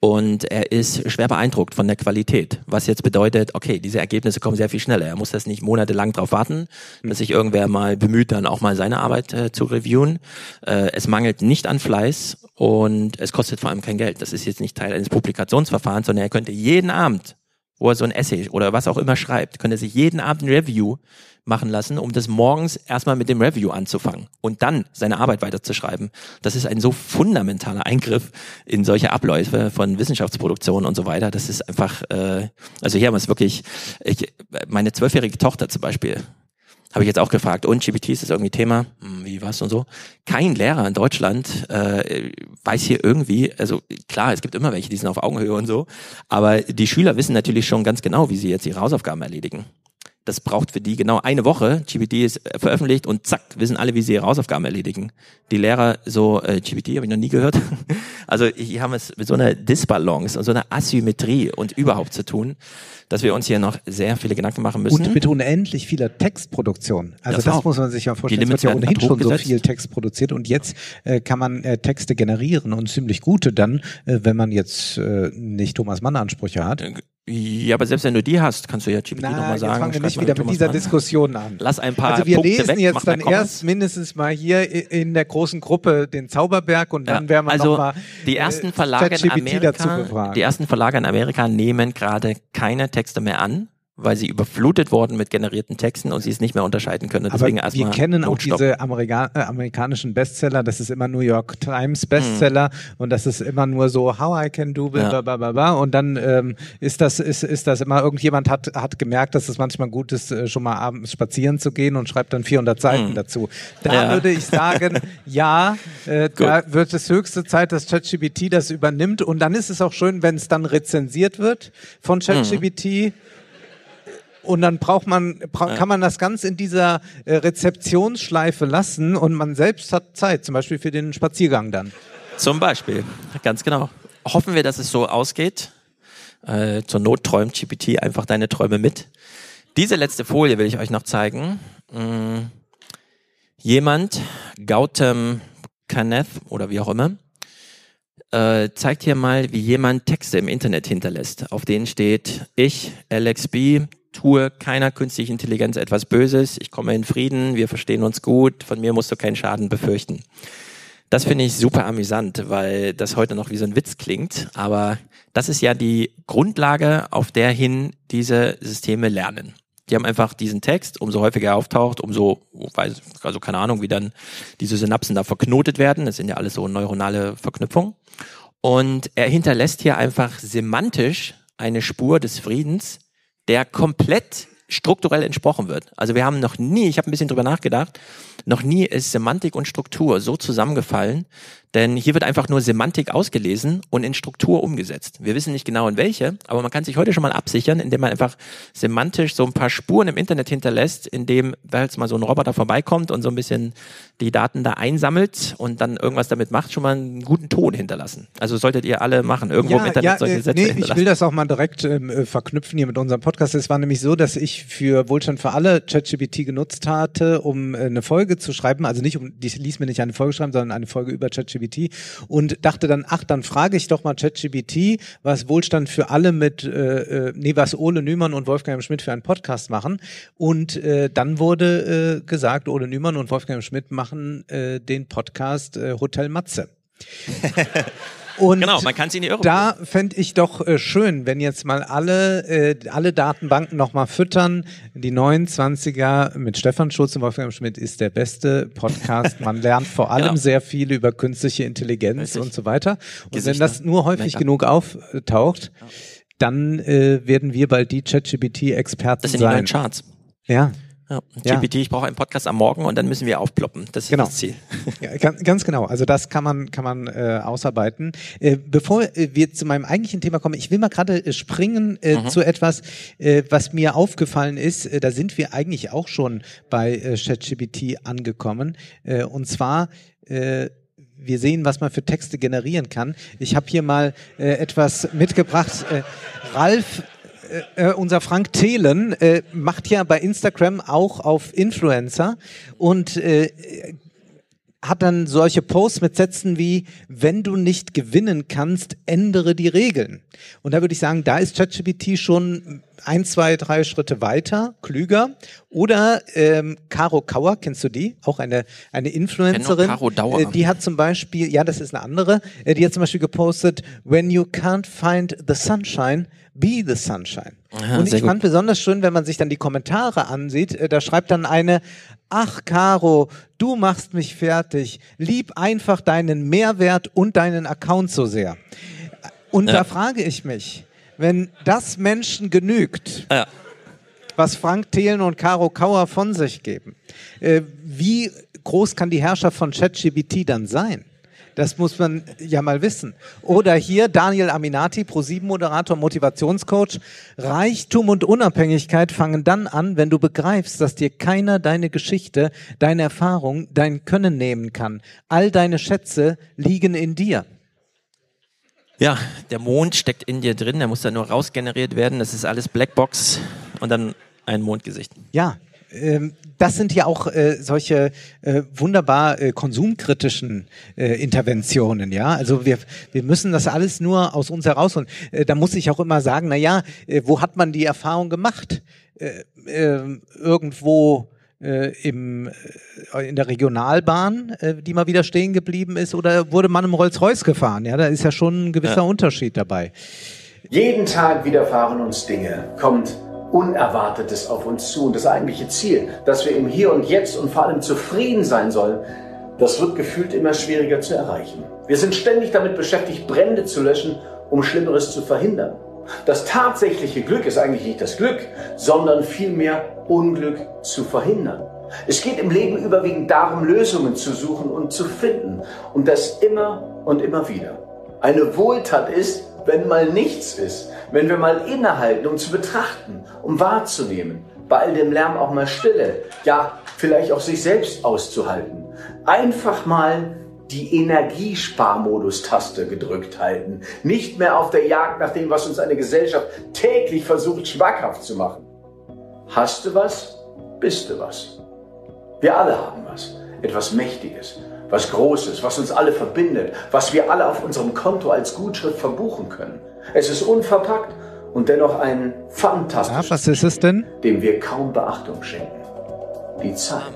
Und er ist schwer beeindruckt von der Qualität, was jetzt bedeutet, okay, diese Ergebnisse kommen sehr viel schneller. Er muss das nicht monatelang drauf warten, dass sich irgendwer mal bemüht, dann auch mal seine Arbeit zu reviewen. Es mangelt nicht an Fleiß, und es kostet vor allem kein Geld. Das ist jetzt nicht Teil eines Publikationsverfahrens, sondern er könnte jeden Abend, wo er so ein Essay oder was auch immer schreibt, könnte sich jeden Abend ein Review machen lassen, um das morgens erstmal mit dem Review anzufangen und dann seine Arbeit weiterzuschreiben. Das ist ein so fundamentaler Eingriff in solche Abläufe von Wissenschaftsproduktion und so weiter. Das ist einfach, also hier haben wir es wirklich, meine 12-jährige Tochter zum Beispiel, habe ich jetzt auch gefragt, und GPT, ist das irgendwie Thema? Wie was und so? Kein Lehrer in Deutschland weiß hier irgendwie, also klar, es gibt immer welche, die sind auf Augenhöhe und so, aber die Schüler wissen natürlich schon ganz genau, wie sie jetzt ihre Hausaufgaben erledigen. Das braucht für die genau eine Woche. GPT ist veröffentlicht und zack, wissen alle, wie sie ihre Hausaufgaben erledigen. Die Lehrer so, GPT habe ich noch nie gehört. Also hier haben wir es mit so einer Disbalance und so einer Asymmetrie und überhaupt zu tun, dass wir uns hier noch sehr viele Gedanken machen müssen. Und mit unendlich vieler Textproduktion. Also das muss man sich ja vorstellen. Es wird ja ohnehin schon so viel Text produziert und jetzt kann man Texte generieren und ziemlich gute dann, wenn man jetzt nicht Thomas Mann Ansprüche hat. Ja, aber selbst wenn du die hast, kannst du ja GPT nochmal sagen. Jetzt fangen wir nicht wieder mit dieser Diskussion an. Lass ein paar Punkte weg. Also wir lesen jetzt dann erst mindestens mal hier in der großen Gruppe den Zauberberg und dann werden wir nochmal ChatGPT dazu befragen. Die ersten Verlage in Amerika nehmen gerade keine Texte mehr an, weil sie überflutet wurden mit generierten Texten und sie es nicht mehr unterscheiden können. Deswegen aber wir kennen auch diese amerikanischen Bestseller, das ist immer New York Times Bestseller und das ist immer nur so How I Can Do blablabla. Und dann ist das immer, irgendjemand hat gemerkt, dass es manchmal gut ist, schon mal abends spazieren zu gehen und schreibt dann 400 Seiten dazu. Da würde ich sagen, da wird es höchste Zeit, dass ChatGPT das übernimmt und dann ist es auch schön, wenn es dann rezensiert wird von ChatGPT. Und dann kann man das ganz in dieser Rezeptionsschleife lassen und man selbst hat Zeit, zum Beispiel für den Spaziergang dann. Zum Beispiel, ganz genau. Hoffen wir, dass es so ausgeht. Zur Not träumt GPT einfach deine Träume mit. Diese letzte Folie will ich euch noch zeigen. Jemand, Gautam Kanath oder wie auch immer, zeigt hier mal, wie jemand Texte im Internet hinterlässt. Auf denen steht, ich, Alex B., tue keiner künstlichen Intelligenz etwas Böses, ich komme in Frieden, wir verstehen uns gut, von mir musst du keinen Schaden befürchten. Das finde ich super amüsant, weil das heute noch wie so ein Witz klingt, aber das ist ja die Grundlage, auf der hin diese Systeme lernen. Die haben einfach diesen Text, umso häufiger er auftaucht, also keine Ahnung, wie dann diese Synapsen da verknotet werden, das sind ja alles so neuronale Verknüpfungen und er hinterlässt hier einfach semantisch eine Spur des Friedens, der komplett strukturell entsprochen wird. Also wir haben noch nie, ich habe ein bisschen drüber nachgedacht, noch nie ist Semantik und Struktur so zusammengefallen, denn hier wird einfach nur Semantik ausgelesen und in Struktur umgesetzt. Wir wissen nicht genau in welche, aber man kann sich heute schon mal absichern, indem man einfach semantisch so ein paar Spuren im Internet hinterlässt, indem jetzt mal so ein Roboter vorbeikommt und so ein bisschen die Daten da einsammelt und dann irgendwas damit macht, schon mal einen guten Ton hinterlassen. Also solltet ihr alle machen, irgendwo im Internet solche Sätze hinterlassen. Ich will das auch mal direkt verknüpfen hier mit unserem Podcast. Es war nämlich so, dass ich für Wohlstand für alle ChatGPT genutzt hatte, um eine Folge zu schreiben. Also nicht, ich ließ mir nicht eine Folge schreiben, sondern eine Folge über ChatGPT und dachte dann, dann frage ich doch mal ChatGPT, was Wohlstand für alle mit, was Ole Nymann und Wolfgang Schmidt für einen Podcast machen. Und dann wurde gesagt, Ole Nymann und Wolfgang Schmidt machen den Podcast Hotel Matze. Und genau, man kann sie in die Irre bringen. Da fände ich doch schön, wenn jetzt mal alle Datenbanken nochmal füttern. Die 20er mit Stefan Schulz und Wolfgang Schmidt ist der beste Podcast. Man lernt vor allem sehr viel über künstliche Intelligenz und so weiter. Und Gesichter, wenn das nur häufig genug auftaucht, dann werden wir bald die ChatGPT-Experten sein. Das sind die neuen Charts. Ja. GPT, ich brauche einen Podcast am Morgen und dann müssen wir aufploppen. Das ist das Ziel. Ja, ganz genau. Also das kann man ausarbeiten. Bevor wir zu meinem eigentlichen Thema kommen, ich will mal gerade springen zu etwas, was mir aufgefallen ist. Da sind wir eigentlich auch schon bei ChatGPT angekommen. Und zwar wir sehen, was man für Texte generieren kann. Ich habe hier mal etwas mitgebracht. Unser Frank Thelen macht ja bei Instagram auch auf Influencer und hat dann solche Posts mit Sätzen wie, wenn du nicht gewinnen kannst, ändere die Regeln. Und da würde ich sagen, da ist ChatGPT schon 1, 2, 3 Schritte weiter, klüger. Oder Caro Kauer, kennst du die? Auch eine Influencerin. Caro Dauer. Die hat zum Beispiel, das ist eine andere, die hat zum Beispiel gepostet, when you can't find the sunshine, be the sunshine. Aha, und ich fand besonders schön, wenn man sich dann die Kommentare ansieht, da schreibt dann eine, ach Caro, du machst mich fertig, lieb einfach deinen Mehrwert und deinen Account so sehr. Und da frage ich mich, wenn das Menschen genügt, was Frank Thelen und Caro Kauer von sich geben, wie groß kann die Herrschaft von ChatGPT dann sein? Das muss man ja mal wissen. Oder hier Daniel Aminati, ProSieben-Moderator, Motivationscoach. Reichtum und Unabhängigkeit fangen dann an, wenn du begreifst, dass dir keiner deine Geschichte, deine Erfahrung, dein Können nehmen kann. All deine Schätze liegen in dir. Ja, der Mond steckt in dir drin, der muss dann nur rausgeneriert werden. Das ist alles Blackbox und dann ein Mondgesicht. Ja, das sind ja auch solche wunderbar konsumkritischen Interventionen, ja. Also wir müssen das alles nur aus uns herausholen. Da muss ich auch immer sagen, naja, wo hat man die Erfahrung gemacht? Irgendwo in der Regionalbahn, die mal wieder stehen geblieben ist, oder wurde man im Rolls-Royce gefahren? Ja, da ist ja schon ein gewisser Unterschied dabei. Jeden Tag widerfahren uns Dinge, kommt Unerwartetes auf uns zu. Und das eigentliche Ziel, dass wir im Hier und Jetzt und vor allem zufrieden sein sollen, das wird gefühlt immer schwieriger zu erreichen. Wir sind ständig damit beschäftigt, Brände zu löschen, um Schlimmeres zu verhindern. Das tatsächliche Glück ist eigentlich nicht das Glück, sondern vielmehr Unglück zu verhindern. Es geht im Leben überwiegend darum, Lösungen zu suchen und zu finden. Und das immer und immer wieder. Eine Wohltat ist, wenn mal nichts ist, wenn wir mal innehalten, um zu betrachten, um wahrzunehmen, bei all dem Lärm auch mal Stille, ja, vielleicht auch sich selbst auszuhalten. Einfach mal die Energiesparmodus-Taste gedrückt halten. Nicht mehr auf der Jagd nach dem, was uns eine Gesellschaft täglich versucht, schmackhaft zu machen. Hast du was, bist du was. Wir alle haben was, etwas Mächtiges, was Großes, was uns alle verbindet, was wir alle auf unserem Konto als Gutschrift verbuchen können. Es ist unverpackt und dennoch ein fantastisches, was ist es denn? Dem wir kaum Beachtung schenken. Die Zeit.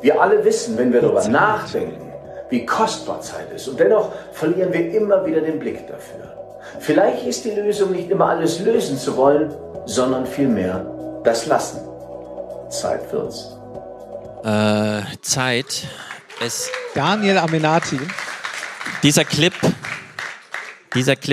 Wir alle wissen, wenn wir darüber nachdenken, wie kostbar Zeit ist. Und dennoch verlieren wir immer wieder den Blick dafür. Vielleicht ist die Lösung nicht immer alles lösen zu wollen, sondern vielmehr das Lassen. Zeit wird's. Zeit ist... Daniel Aminati. Dieser Clip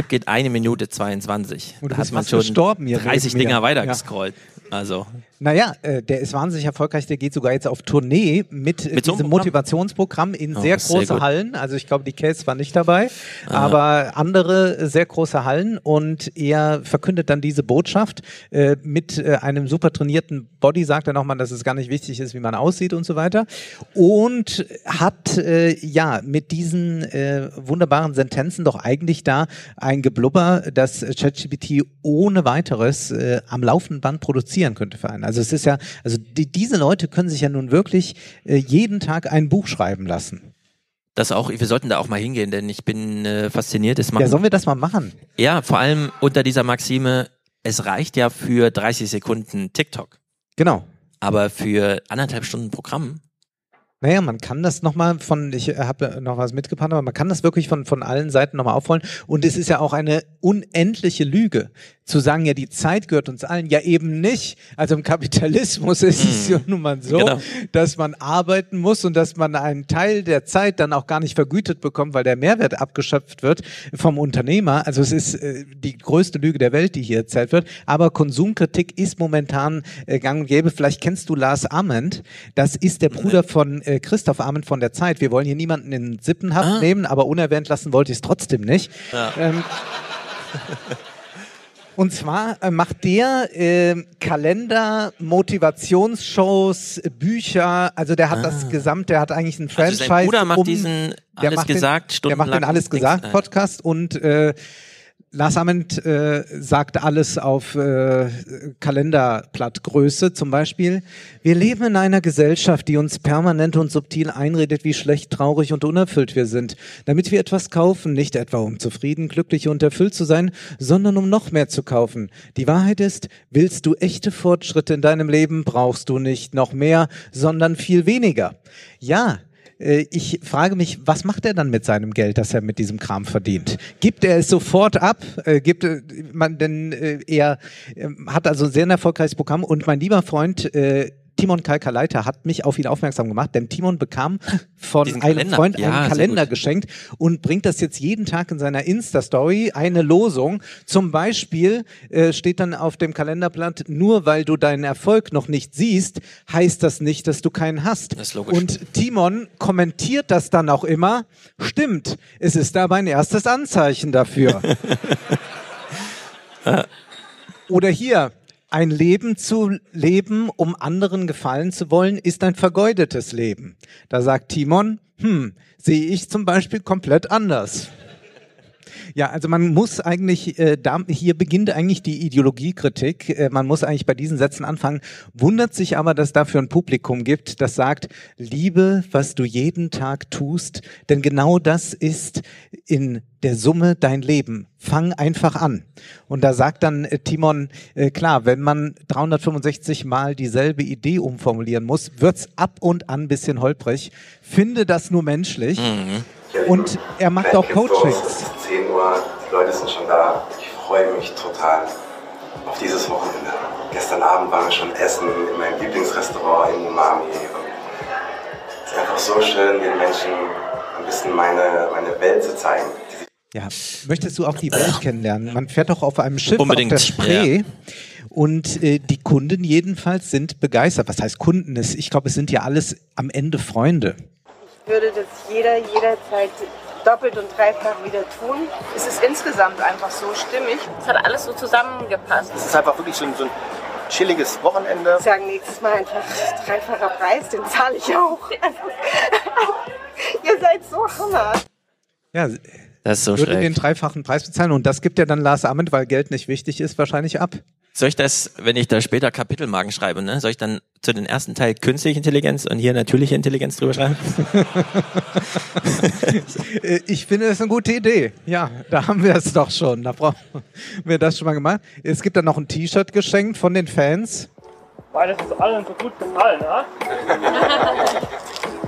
geht 1 Minute 22. Und da hat man schon 30 Dinger weitergescrollt. Ja. Also. Naja, der ist wahnsinnig erfolgreich. Der geht sogar jetzt auf Tournee mit diesem Motivationsprogramm in sehr große Hallen. Also ich glaube, die Case war nicht dabei, aber andere sehr große Hallen. Und er verkündet dann diese Botschaft mit einem super trainierten Body. Sagt er nochmal, dass es gar nicht wichtig ist, wie man aussieht und so weiter. Und hat mit diesen wunderbaren Sentenzen doch eigentlich da ein Geblubber, das ChatGPT ohne weiteres am laufenden Band produzieren könnte für einen. Also es ist ja, diese Leute können sich ja nun wirklich jeden Tag ein Buch schreiben lassen. Das auch, wir sollten da auch mal hingehen, denn ich bin fasziniert. Ja, sollen wir das mal machen? Ja, vor allem unter dieser Maxime, es reicht ja für 30 Sekunden TikTok. Genau. Aber für 1,5 Stunden Programm. Naja, man kann das nochmal ich habe noch was mitgebracht, aber man kann das wirklich von allen Seiten nochmal aufrollen. Und es ist ja auch eine unendliche Lüge, zu sagen, ja, die Zeit gehört uns allen. Ja, eben nicht. Also im Kapitalismus ist es ja nun mal so, dass man arbeiten muss und dass man einen Teil der Zeit dann auch gar nicht vergütet bekommt, weil der Mehrwert abgeschöpft wird vom Unternehmer. Also es ist die größte Lüge der Welt, die hier erzählt wird. Aber Konsumkritik ist momentan gang und gäbe. Vielleicht kennst du Lars Ament. Das ist der Bruder von Christoph Ament von der Zeit. Wir wollen hier niemanden in Sippenhaft nehmen, aber unerwähnt lassen wollte ich es trotzdem nicht. Ja. Und zwar macht der Kalender, Motivationsshows, Bücher, also der hat das Gesamte, der hat eigentlich ein Franchise. Also sein Bruder macht diesen Alles-Gesagt-Podcast und Lars Ament sagt alles auf Kalenderblattgröße zum Beispiel. Wir leben in einer Gesellschaft, die uns permanent und subtil einredet, wie schlecht, traurig und unerfüllt wir sind. Damit wir etwas kaufen, nicht etwa um zufrieden, glücklich und erfüllt zu sein, sondern um noch mehr zu kaufen. Die Wahrheit ist, willst du echte Fortschritte in deinem Leben, brauchst du nicht noch mehr, sondern viel weniger. Ja. Ich frage mich, was macht er dann mit seinem Geld, das er mit diesem Kram verdient? Gibt er es sofort ab? Denn er hat also ein sehr erfolgreiches Programm. Und mein lieber Freund Timon Kalkaleiter hat mich auf ihn aufmerksam gemacht, denn Timon bekam von einem Freund einen Kalender geschenkt und bringt das jetzt jeden Tag in seiner Insta-Story, eine Losung. Zum Beispiel steht dann auf dem Kalenderblatt, nur weil du deinen Erfolg noch nicht siehst, heißt das nicht, dass du keinen hast. Das ist logisch. Und Timon kommentiert das dann auch immer, stimmt, es ist aber ein erstes Anzeichen dafür. Oder hier, ein Leben zu leben, um anderen gefallen zu wollen, ist ein vergeudetes Leben. Da sagt Timon, sehe ich zum Beispiel komplett anders. Ja, also man muss eigentlich, hier beginnt eigentlich die Ideologiekritik, man muss eigentlich bei diesen Sätzen anfangen, wundert sich aber, dass es dafür ein Publikum gibt, das sagt, liebe, was du jeden Tag tust, denn genau das ist in der Summe dein Leben. Fang einfach an. Und da sagt dann Timon, klar, wenn man 365 Mal dieselbe Idee umformulieren muss, wird's ab und an ein bisschen holprig. Finde das nur menschlich. Mhm. Und er macht auch Coachings. Es ist 10 Uhr, die Leute sind schon da. Ich freue mich total auf dieses Wochenende. Gestern Abend waren wir schon essen in meinem Lieblingsrestaurant im Umami. Und es ist einfach so schön, den Menschen ein bisschen meine Welt zu zeigen. Ja, möchtest du auch die Welt kennenlernen? Man fährt doch auf einem Schiff unbedingt auf der Spree. Ja. Und die Kunden jedenfalls sind begeistert. Was heißt Kunden? Ich glaube, es sind ja alles am Ende Freunde. Würde das jederzeit doppelt und dreifach wieder tun. Es ist insgesamt einfach so stimmig. Es hat alles so zusammengepasst. Es ist einfach wirklich so ein chilliges Wochenende. Ich sage nächstes Mal einfach dreifacher Preis, den zahle ich auch. Ihr seid so Hammer. Ja, das ist so schräg. Würde den dreifachen Preis bezahlen und das gibt ja dann Lars Ament, weil Geld nicht wichtig ist, wahrscheinlich ab. Soll ich das, wenn ich da später Kapitelmarken schreibe, ne, soll ich dann zu den ersten Teil künstliche Intelligenz und hier natürliche Intelligenz drüber schreiben? Ich finde, das ist eine gute Idee. Ja, da haben wir es doch schon. Da brauchen wir das schon mal gemacht. Es gibt dann noch ein T-Shirt geschenkt von den Fans. Weil das ist allen so gut gefallen, ne?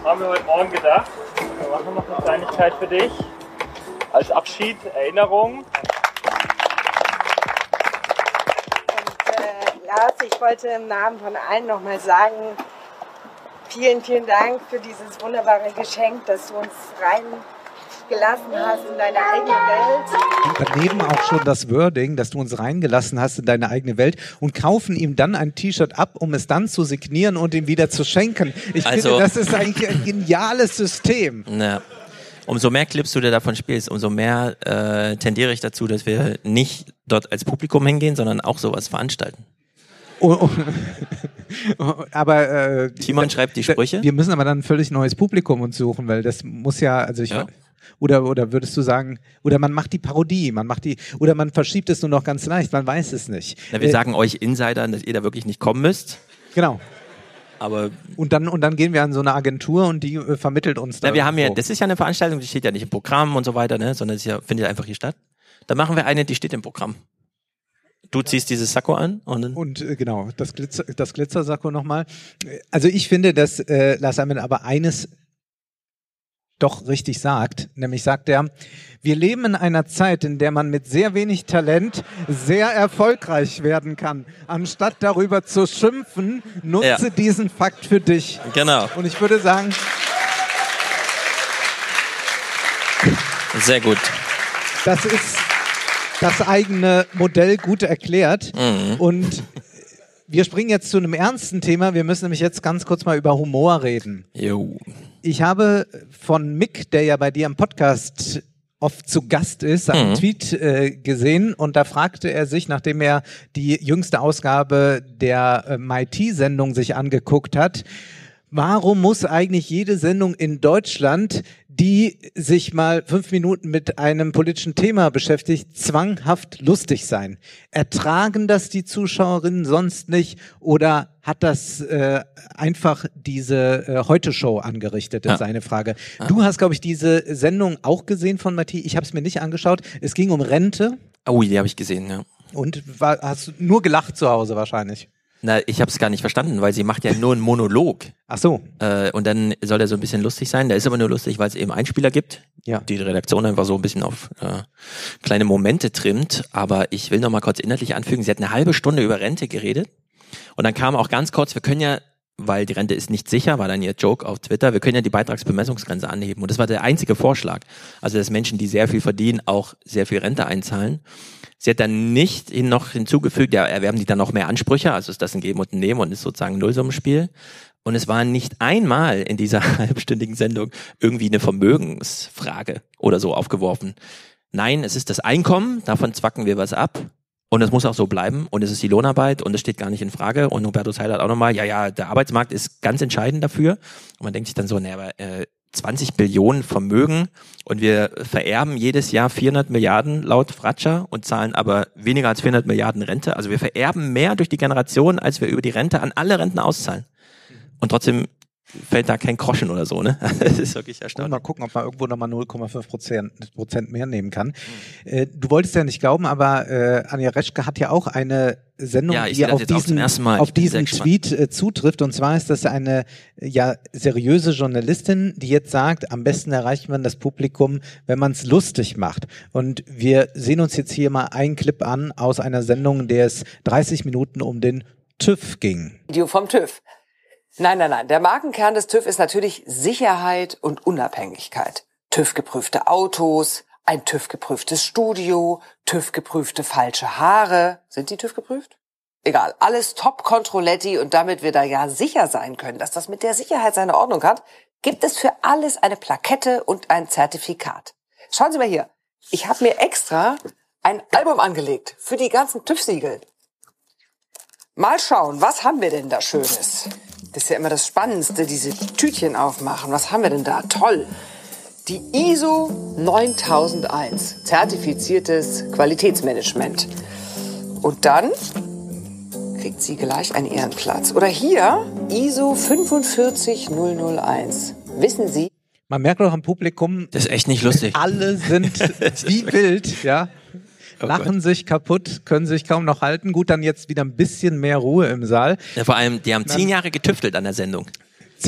Haben wir heute Morgen gedacht. Wir machen noch eine Kleinigkeit für dich. Als Abschied, Erinnerung. Lars, ich wollte im Namen von allen nochmal sagen, vielen, vielen Dank für dieses wunderbare Geschenk, dass du uns reingelassen hast in deine eigene Welt. Daneben auch schon das Wording, dass du uns reingelassen hast in deine eigene Welt und kaufen ihm dann ein T-Shirt ab, um es dann zu signieren und ihm wieder zu schenken. Ich finde, das ist eigentlich ein geniales System. Ja. Umso mehr Clips du dir davon spielst, umso mehr tendiere ich dazu, dass wir nicht dort als Publikum hingehen, sondern auch sowas veranstalten. Aber Timon schreibt die Sprüche. Wir müssen aber dann ein völlig neues Publikum uns suchen, weil das muss ja, also ich. Ja. Oder würdest du sagen, oder man macht die Parodie, oder man verschiebt es nur noch ganz leicht, man weiß es nicht. Na, wir sagen euch Insidern, dass ihr da wirklich nicht kommen müsst. Genau. Aber und dann gehen wir an so eine Agentur und die vermittelt uns da. Na, wir haben ja, das ist ja eine Veranstaltung, die steht ja nicht im Programm und so weiter, ne, sondern es findet einfach hier statt. Dann machen wir eine, die steht im Programm. Du ziehst dieses Sakko an und dann... Und genau, das Glitzersakko nochmal. Also ich finde, dass Lars Ament aber eines doch richtig sagt. Nämlich sagt er, wir leben in einer Zeit, in der man mit sehr wenig Talent sehr erfolgreich werden kann. Anstatt darüber zu schimpfen, nutze diesen Fakt für dich. Genau. Und ich würde sagen... Sehr gut. Das ist... das eigene Modell gut erklärt. Mhm. Und wir springen jetzt zu einem ernsten Thema. Wir müssen nämlich jetzt ganz kurz mal über Humor reden. Jo. Ich habe von Mick, der ja bei dir im Podcast oft zu Gast ist, einen Tweet gesehen und da fragte er sich, nachdem er die jüngste Ausgabe der MIT-Sendung sich angeguckt hat, warum muss eigentlich jede Sendung in Deutschland, die sich mal 5 Minuten mit einem politischen Thema beschäftigt, zwanghaft lustig sein? Ertragen das die Zuschauerinnen sonst nicht oder hat das einfach diese Heute-Show angerichtet, ist eine Frage. Ah. Du hast, glaube ich, diese Sendung auch gesehen von Matthias. Ich habe es mir nicht angeschaut. Es ging um Rente. Oh, die habe ich gesehen, ja. Und hast nur gelacht zu Hause wahrscheinlich? Na, ich habe es gar nicht verstanden, weil sie macht ja nur einen Monolog. Ach so. Und dann soll der so ein bisschen lustig sein. Der ist aber nur lustig, weil es eben Einspieler gibt. Ja. Die Redaktion einfach so ein bisschen auf kleine Momente trimmt. Aber ich will noch mal kurz inhaltlich anfügen, sie hat eine halbe Stunde über Rente geredet. Und dann kam auch ganz kurz, wir können ja weil die Rente ist nicht sicher, war dann ihr Joke auf Twitter, wir können ja die Beitragsbemessungsgrenze anheben. Und das war der einzige Vorschlag. Also, dass Menschen, die sehr viel verdienen, auch sehr viel Rente einzahlen. Sie hat dann nicht noch hinzugefügt, ja, erwerben die dann noch mehr Ansprüche, also ist das ein Geben und ein Nehmen und ist sozusagen ein Nullsummenspiel. Und es war nicht einmal in dieser halbstündigen Sendung irgendwie eine Vermögensfrage oder so aufgeworfen. Nein, es ist das Einkommen, davon zwacken wir was ab. Und es muss auch so bleiben. Und es ist die Lohnarbeit und es steht gar nicht in Frage. Und Hubertus Heil hat auch nochmal, ja, der Arbeitsmarkt ist ganz entscheidend dafür. Und man denkt sich dann so, naja, aber 20 Billionen Vermögen und wir vererben jedes Jahr 400 Milliarden laut Fratscher und zahlen aber weniger als 400 Milliarden Rente. Also wir vererben mehr durch die Generation, als wir über die Rente an alle Renten auszahlen. Und trotzdem fällt da kein Groschen oder so, ne? Das ist wirklich erstaunlich. Mal gucken, ob man irgendwo nochmal 0,5% mehr nehmen kann. Mhm. Du wolltest ja nicht glauben, aber Anja Reschke hat ja auch eine Sendung, die auf diesen Tweet zutrifft. Und zwar ist das eine seriöse Journalistin, die jetzt sagt, am besten erreicht man das Publikum, wenn man es lustig macht. Und wir sehen uns jetzt hier mal einen Clip an aus einer Sendung, der es 30 Minuten um den TÜV ging. Video vom TÜV. Nein. Der Markenkern des TÜV ist natürlich Sicherheit und Unabhängigkeit. TÜV-geprüfte Autos, ein TÜV-geprüftes Studio, TÜV-geprüfte falsche Haare. Sind die TÜV-geprüft? Egal, alles Top-Controletti und damit wir da ja sicher sein können, dass das mit der Sicherheit seine Ordnung hat, gibt es für alles eine Plakette und ein Zertifikat. Schauen Sie mal hier, ich habe mir extra ein Album angelegt für die ganzen TÜV-Siegel. Mal schauen, was haben wir denn da Schönes? Das ist ja immer das Spannendste, diese Tütchen aufmachen. Was haben wir denn da? Toll! Die ISO 9001, zertifiziertes Qualitätsmanagement. Und dann kriegt sie gleich einen Ehrenplatz. Oder hier, ISO 45001. Wissen Sie? Man merkt doch am Publikum, das ist echt nicht lustig. Alle sind wie wild, ja. Lachen sich kaputt, können sich kaum noch halten. Gut, dann jetzt wieder ein bisschen mehr Ruhe im Saal. Ja, vor allem, die haben 10 Jahre getüftelt an der Sendung.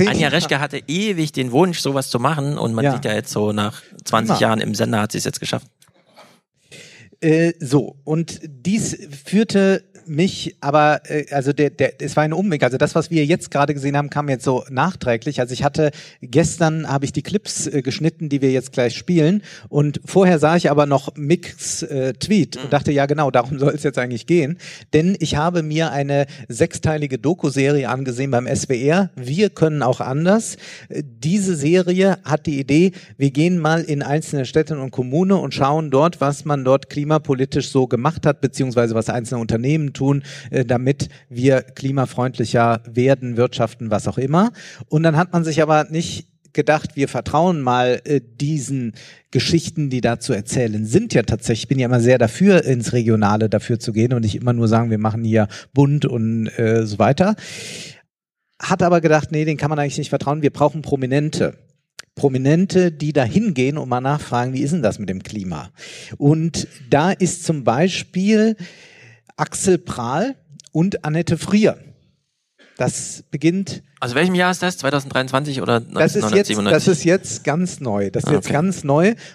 Anja Reschke hatte ewig den Wunsch, sowas zu machen. Und man sieht ja jetzt so nach 20 Jahren im Sender hat sie es jetzt geschafft. Und dies führte mich aber, es war ein Umweg. Also das, was wir jetzt gerade gesehen haben, kam jetzt so nachträglich. Also gestern habe ich die Clips geschnitten, die wir jetzt gleich spielen. Und vorher sah ich aber noch Micks Tweet und dachte, ja genau, darum soll es jetzt eigentlich gehen. Denn ich habe mir eine 6-teilige Doku-Serie angesehen beim SWR. Wir können auch anders. Diese Serie hat die Idee, wir gehen mal in einzelne Städte und Kommunen und schauen dort, was man dort klimapolitisch so gemacht hat, beziehungsweise was einzelne Unternehmen tun, damit wir klimafreundlicher werden, wirtschaften, was auch immer. Und dann hat man sich aber nicht gedacht, wir vertrauen mal diesen Geschichten, die da zu erzählen sind, ja tatsächlich. Ich bin ja immer sehr dafür, ins Regionale dafür zu gehen und nicht immer nur sagen, wir machen hier bunt und so weiter. Hat aber gedacht, nee, den kann man eigentlich nicht vertrauen. Wir brauchen Prominente, die da hingehen und mal nachfragen, wie ist denn das mit dem Klima? Und da ist zum Beispiel Axel Prahl und Annette Frier. Das beginnt... Also welchem Jahr ist das? 2023 oder 1997? Das ist jetzt ganz neu.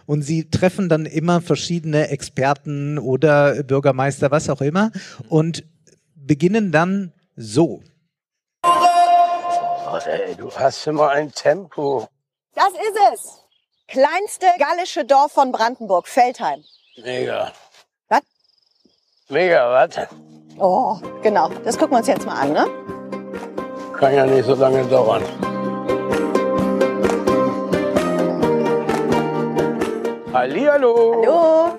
Und sie treffen dann immer verschiedene Experten oder Bürgermeister, was auch immer und beginnen dann so. Ach, ey, du hast immer ein Tempo. Das ist es. Kleinste gallische Dorf von Brandenburg, Veltheim. Mega. Was? Mega, was? Oh, genau. Das gucken wir uns jetzt mal an, ne? Kann ja nicht so lange dauern. Hallihallo. Hallo.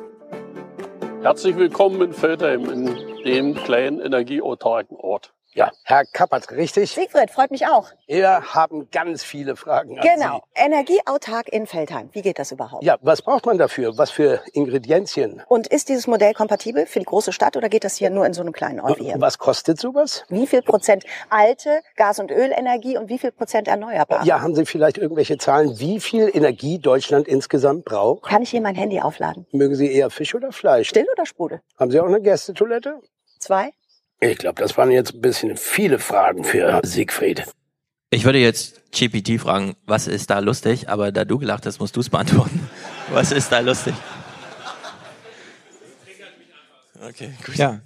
Herzlich willkommen in Veltheim, in dem kleinen energieautarken Ort. Ja, Herr Kappert, richtig? Siegfried, freut mich auch. Wir haben ganz viele Fragen an Sie. Genau, energieautark in Veltheim. Wie geht das überhaupt? Ja, was braucht man dafür? Was für Ingredienzien? Und ist dieses Modell kompatibel für die große Stadt oder geht das hier nur in so einem kleinen Ort hier? Was kostet sowas? Wie viel Prozent alte Gas- und Ölenergie und wie viel Prozent erneuerbar? Ja, haben Sie vielleicht irgendwelche Zahlen, wie viel Energie Deutschland insgesamt braucht? Kann ich hier mein Handy aufladen? Mögen Sie eher Fisch oder Fleisch? Still oder Sprudel? Haben Sie auch eine Gästetoilette? 2. Ich glaube, das waren jetzt ein bisschen viele Fragen für Siegfried. Ich würde jetzt GPT fragen, was ist da lustig? Aber da du gelacht hast, musst du es beantworten. Was ist da lustig? Okay, gut. Ja.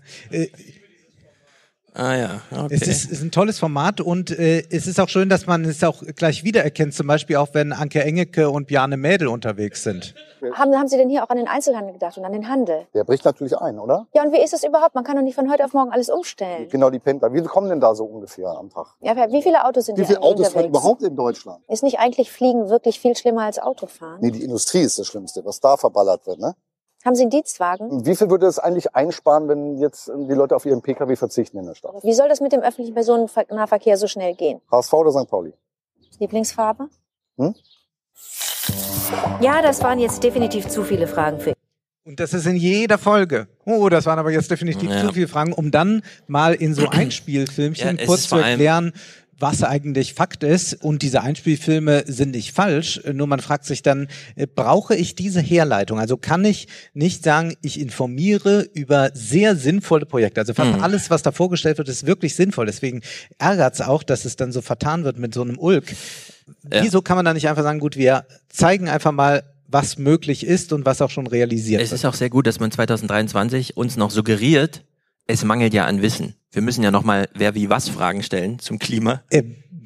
Ah ja, okay. Es ist ein tolles Format und es ist auch schön, dass man es auch gleich wiedererkennt, zum Beispiel auch, wenn Anke Engelke und Bjarne Mädel unterwegs sind. Haben Sie denn hier auch an den Einzelhandel gedacht und an den Handel? Der bricht natürlich ein, oder? Ja, und wie ist es überhaupt? Man kann doch nicht von heute auf morgen alles umstellen. Genau, die Pendler. Wie kommen denn da so ungefähr am Tag? Ja, wie viele Autos sind hier unterwegs? Wie viele Autos fahren überhaupt in Deutschland? Ist nicht eigentlich Fliegen wirklich viel schlimmer als Autofahren? Nee, die Industrie ist das Schlimmste, was da verballert wird, ne? Haben Sie einen Dienstwagen? Wie viel würde das eigentlich einsparen, wenn jetzt die Leute auf ihren Pkw verzichten in der Stadt? Wie soll das mit dem öffentlichen Personennahverkehr so schnell gehen? HSV oder St. Pauli? Lieblingsfarbe? Hm? Ja, das waren jetzt definitiv zu viele Fragen für... Und das ist in jeder Folge. Oh, das waren aber jetzt definitiv zu viele Fragen, um dann mal in so ein Spielfilmchen kurz zu erklären, was eigentlich Fakt ist. Und diese Einspielfilme sind nicht falsch, nur man fragt sich dann, brauche ich diese Herleitung? Also kann ich nicht sagen, ich informiere über sehr sinnvolle Projekte. Also fast alles, was da vorgestellt wird, ist wirklich sinnvoll. Deswegen ärgert es auch, dass es dann so vertan wird mit so einem Ulk. Ja. Wieso kann man da nicht einfach sagen, gut, wir zeigen einfach mal, was möglich ist und was auch schon realisiert wird. Es ist auch sehr gut, dass man 2023 uns noch suggeriert, es mangelt ja an Wissen. Wir müssen ja nochmal Wer-wie-was-Fragen stellen zum Klima.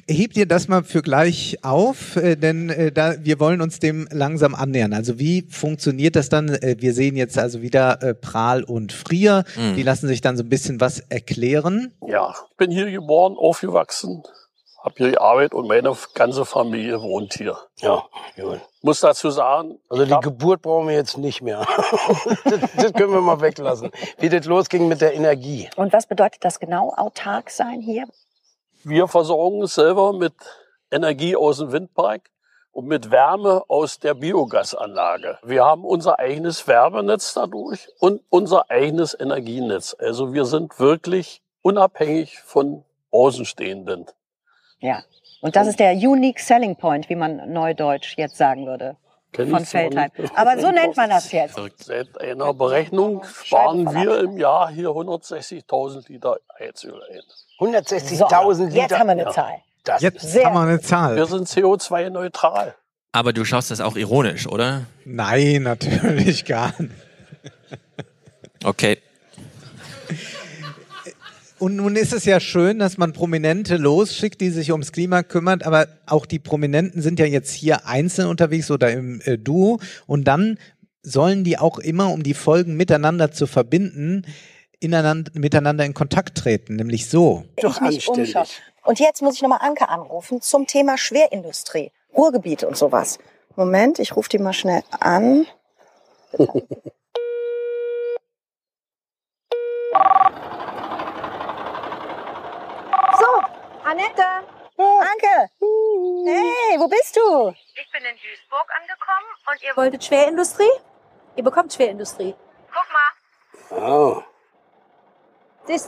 Hebt ihr das mal für gleich auf, denn wir wollen uns dem langsam annähern. Also wie funktioniert das dann? Wir sehen jetzt also wieder Prahl und Frier. Die lassen sich dann so ein bisschen was erklären. Ja, ich bin hier geboren, aufgewachsen, habe hier gearbeitet und meine ganze Familie wohnt hier. Ja, gut. Muss dazu sagen, also die Geburt brauchen wir jetzt nicht mehr. Das können wir mal weglassen. Wie das losging mit der Energie. Und was bedeutet das genau, autark sein hier? Wir versorgen uns selber mit Energie aus dem Windpark und mit Wärme aus der Biogasanlage. Wir haben unser eigenes Wärmenetz dadurch und unser eigenes Energienetz. Also wir sind wirklich unabhängig von Außenstehenden. Ja. Und das ist der Unique Selling Point, wie man neudeutsch jetzt sagen würde, von Veltheim. Aber so nennt man das jetzt. Seit einer Berechnung sparen wir im Jahr hier 160.000 Liter Heizöl ein. 160.000 Liter? Jetzt haben wir eine Zahl. Das jetzt haben wir eine Zahl. Wir sind CO2-neutral. Aber du schaust das auch ironisch, oder? Nein, natürlich gar nicht. Okay. Und nun ist es ja schön, dass man Prominente losschickt, die sich ums Klima kümmert, aber auch die Prominenten sind ja jetzt hier einzeln unterwegs oder im Duo und dann sollen die auch immer, um die Folgen miteinander zu verbinden, miteinander in Kontakt treten, nämlich so. Doch anständig. Und jetzt muss ich nochmal Anke anrufen zum Thema Schwerindustrie, Ruhrgebiet und sowas. Moment, ich rufe die mal schnell an. Annette! Anke! Hey, wo bist du? Ich bin in Duisburg angekommen und ihr wolltet Schwerindustrie? Ihr bekommt Schwerindustrie. Guck mal. Oh. Siehst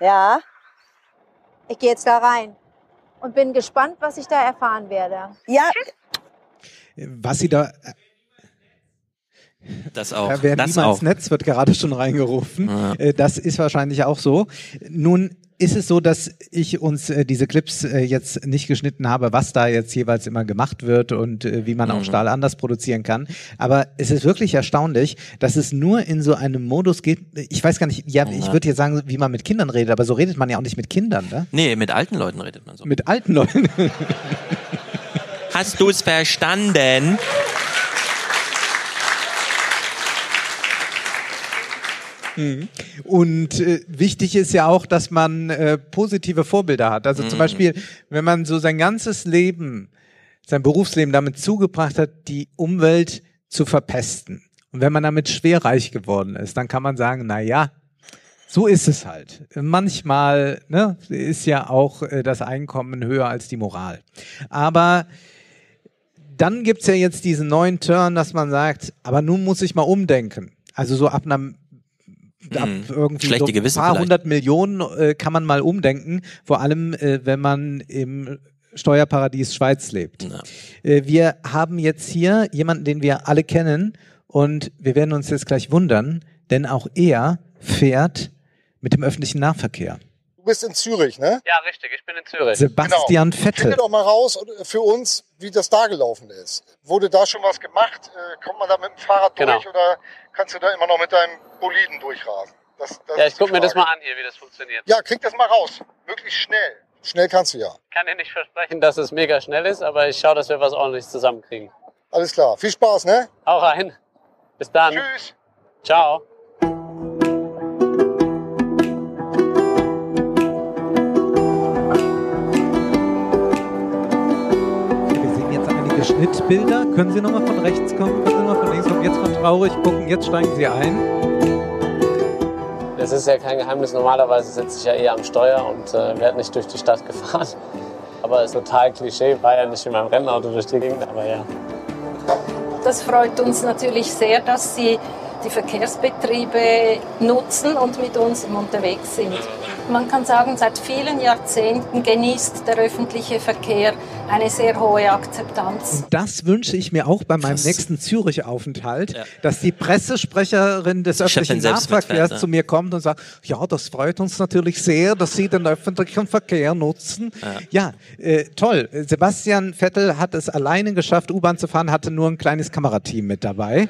du? Ja. Ich gehe jetzt da rein und bin gespannt, was ich da erfahren werde. Ja. Tschüss. Was sie da... Das auch. Da werden niemals auch. Netz wird gerade schon reingerufen. Ja. Das ist wahrscheinlich auch so. Nun... Ist es so, dass ich uns diese Clips jetzt nicht geschnitten habe, was da jetzt jeweils immer gemacht wird und wie man auch Stahl anders produzieren kann. Aber es ist wirklich erstaunlich, dass es nur in so einem Modus geht. Ich weiß gar nicht, ich würde jetzt sagen, wie man mit Kindern redet, aber so redet man ja auch nicht mit Kindern, ne? Nee, mit alten Leuten redet man so. Mit alten Leuten. Hast du es verstanden? Und wichtig ist ja auch, dass man positive Vorbilder hat. Also zum Beispiel, wenn man so sein ganzes Leben, sein Berufsleben damit zugebracht hat, die Umwelt zu verpesten. Und wenn man damit schwerreich geworden ist, dann kann man sagen, na ja, so ist es halt. Manchmal, ne, ist ja auch das Einkommen höher als die Moral. Aber dann gibt's ja jetzt diesen neuen Turn, dass man sagt, aber nun muss ich mal umdenken. Also so ab einer irgendwie schlechte so ein paar vielleicht. 100 Millionen kann man mal umdenken, vor allem wenn man im Steuerparadies Schweiz lebt. Ja. Wir haben jetzt hier jemanden, den wir alle kennen und wir werden uns jetzt gleich wundern, denn auch er fährt mit dem öffentlichen Nahverkehr. Du bist in Zürich, ne? Ja, richtig, ich bin in Zürich. Sebastian Vettel. Finde doch mal raus für uns, wie das da gelaufen ist. Wurde da schon was gemacht? Kommt man da mit dem Fahrrad durch oder kannst du da immer noch mit deinem Boliden durchrasen? Ja, ich gucke mir das mal an hier, wie das funktioniert. Ja, krieg das mal raus. Möglichst schnell. Schnell kannst du ja. Ich kann dir nicht versprechen, dass es mega schnell ist, aber ich schaue, dass wir was ordentliches zusammenkriegen. Alles klar. Viel Spaß, ne? Hau rein. Bis dann. Tschüss. Ciao. Schnittbilder. Können Sie nochmal von rechts kommen? Können Sie nochmal von links kommen? Jetzt von traurig gucken. Jetzt steigen Sie ein. Das ist ja kein Geheimnis. Normalerweise sitze ich ja eher am Steuer und werde nicht durch die Stadt gefahren. Aber ist total Klischee. War ja nicht in meinem Rennauto durch die Gegend, aber ja. Das freut uns natürlich sehr, dass Sie die Verkehrsbetriebe nutzen und mit uns im Unterwegs sind. Man kann sagen, seit vielen Jahrzehnten genießt der öffentliche Verkehr eine sehr hohe Akzeptanz. Und das wünsche ich mir auch bei meinem nächsten Zürich-Aufenthalt, ja, dass die Pressesprecherin des öffentlichen Nahverkehrs zu mir kommt und sagt, ja, das freut uns natürlich sehr, dass Sie den öffentlichen Verkehr nutzen. Ja, toll. Sebastian Vettel hat es alleine geschafft, U-Bahn zu fahren, hatte nur ein kleines Kamerateam mit dabei.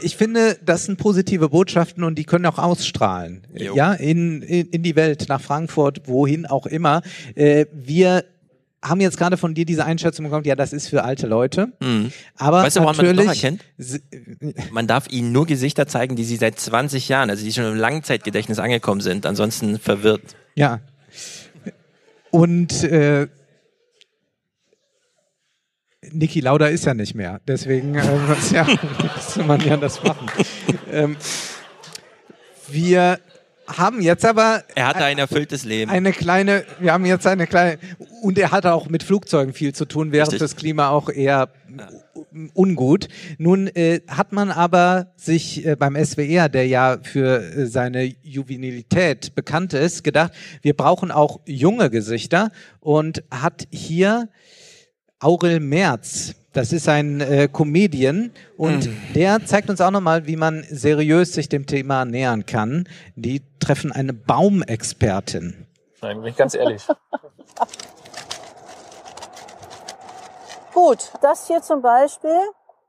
Ich finde, das sind positive Botschaften und die können auch ausstrahlen. Jo. Ja, in die Welt, nach Frankfurt, wohin auch immer. Wir haben jetzt gerade von dir diese Einschätzung bekommen, ja, das ist für alte Leute. Mhm. Aber weißt du, woran man das noch erkennt? Man darf ihnen nur Gesichter zeigen, die sie seit 20 Jahren, also die schon im Langzeitgedächtnis angekommen sind. Ansonsten verwirrt. Ja. Und Niki Lauda ist ja nicht mehr. Deswegen ja, müsste man ja das machen. Wir haben jetzt aber... Er hatte ein erfülltes Leben. Und er hatte auch mit Flugzeugen viel zu tun, während das Klima auch eher ungut. Nun hat man aber sich beim SWR, der ja für seine Juvenilität bekannt ist, gedacht, wir brauchen auch junge Gesichter und hat hier... Aurel Merz, das ist ein Comedian und der zeigt uns auch nochmal, wie man seriös sich dem Thema nähern kann. Die treffen eine Baumexpertin. Nein, bin ich ganz ehrlich. Gut, das hier zum Beispiel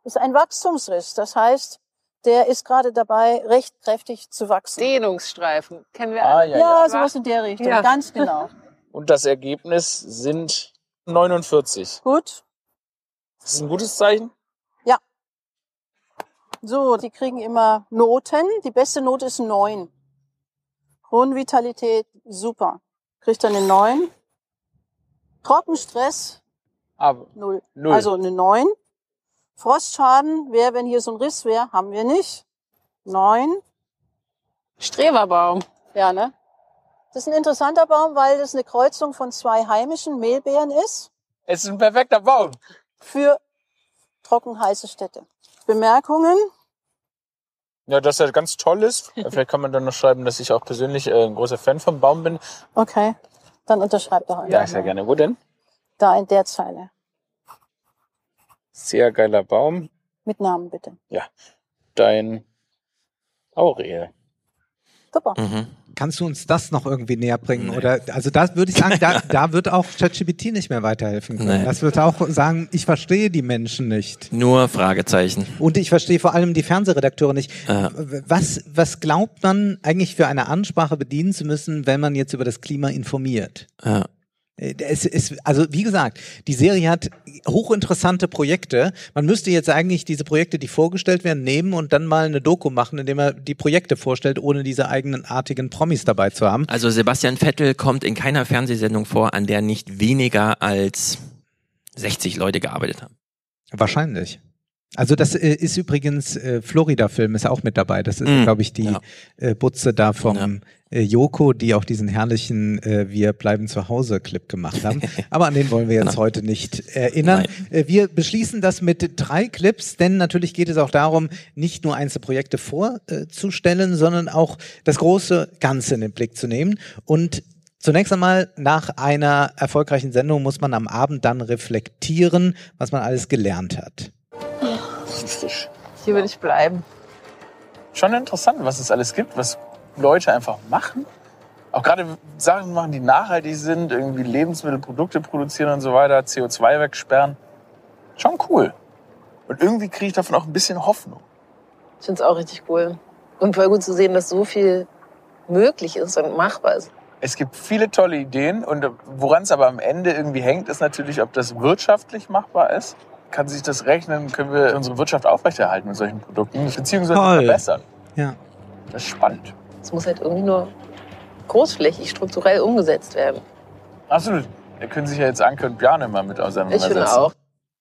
ist ein Wachstumsriss, das heißt, der ist gerade dabei, recht kräftig zu wachsen. Dehnungsstreifen, kennen wir alle. Ja, sowas in der Richtung, ganz genau. Und das Ergebnis sind... 49. Gut. Das ist ein gutes Zeichen? Ja. So, die kriegen immer Noten. Die beste Note ist 9. Grundvitalität, super. Kriegt dann eine 9. Trockenstress, 0. Also eine 9. Frostschaden wäre, wenn hier so ein Riss wäre, haben wir nicht. 9. Streberbaum. Ja, ne? Das ist ein interessanter Baum, weil das eine Kreuzung von zwei heimischen Mehlbeeren ist. Es ist ein perfekter Baum. Für trockenheiße Städte. Bemerkungen? Ja, dass er ganz toll ist. Vielleicht kann man dann noch schreiben, dass ich auch persönlich ein großer Fan vom Baum bin. Okay, dann unterschreibt doch einen. Ja, sehr gerne. Wo denn? Da in der Zeile. Sehr geiler Baum. Mit Namen bitte. Ja, dein Aurel. Super. Mhm. Kannst du uns das noch irgendwie näher bringen? Nee. Oder, also da würde ich sagen, da wird auch ChatGPT nicht mehr weiterhelfen können. Nee. Das wird auch sagen, ich verstehe die Menschen nicht. Nur Fragezeichen. Und ich verstehe vor allem die Fernsehredakteure nicht. Was glaubt man eigentlich für eine Ansprache bedienen zu müssen, wenn man jetzt über das Klima informiert? Ja. Also wie gesagt, die Serie hat hochinteressante Projekte. Man müsste jetzt eigentlich diese Projekte, die vorgestellt werden, nehmen und dann mal eine Doku machen, indem er die Projekte vorstellt, ohne diese eigenartigen Promis dabei zu haben. Also Sebastian Vettel kommt in keiner Fernsehsendung vor, an der nicht weniger als 60 Leute gearbeitet haben. Wahrscheinlich. Also das ist übrigens, Florida-Film ist auch mit dabei. Das ist, glaube ich, die Butze da vom Joko, die auch diesen herrlichen Wir bleiben zu Hause-Clip gemacht haben. Aber an den wollen wir jetzt heute nicht erinnern. Wir beschließen das mit 3 Clips, denn natürlich geht es auch darum, nicht nur einzelne Projekte vorzustellen, sondern auch das große Ganze in den Blick zu nehmen. Und zunächst einmal, nach einer erfolgreichen Sendung muss man am Abend dann reflektieren, was man alles gelernt hat. Hier will ich bleiben. Schon interessant, was es alles gibt, was Leute einfach machen. Auch gerade Sachen machen, die nachhaltig sind, irgendwie Lebensmittelprodukte produzieren und so weiter, CO2 wegsperren. Schon cool. Und irgendwie kriege ich davon auch ein bisschen Hoffnung. Ich finde es auch richtig cool. Und voll gut zu sehen, dass so viel möglich ist und machbar ist. Es gibt viele tolle Ideen und woran es aber am Ende irgendwie hängt, ist natürlich, ob das wirtschaftlich machbar ist. Kann sich das rechnen? Können wir unsere Wirtschaft aufrechterhalten mit solchen Produkten? Beziehungsweise verbessern. Ja. Das ist spannend. Es muss halt irgendwie nur großflächig, strukturell umgesetzt werden. Absolut. Da können sich ja jetzt Anke und Bjarne mal mit auseinandersetzen. Ich finde auch.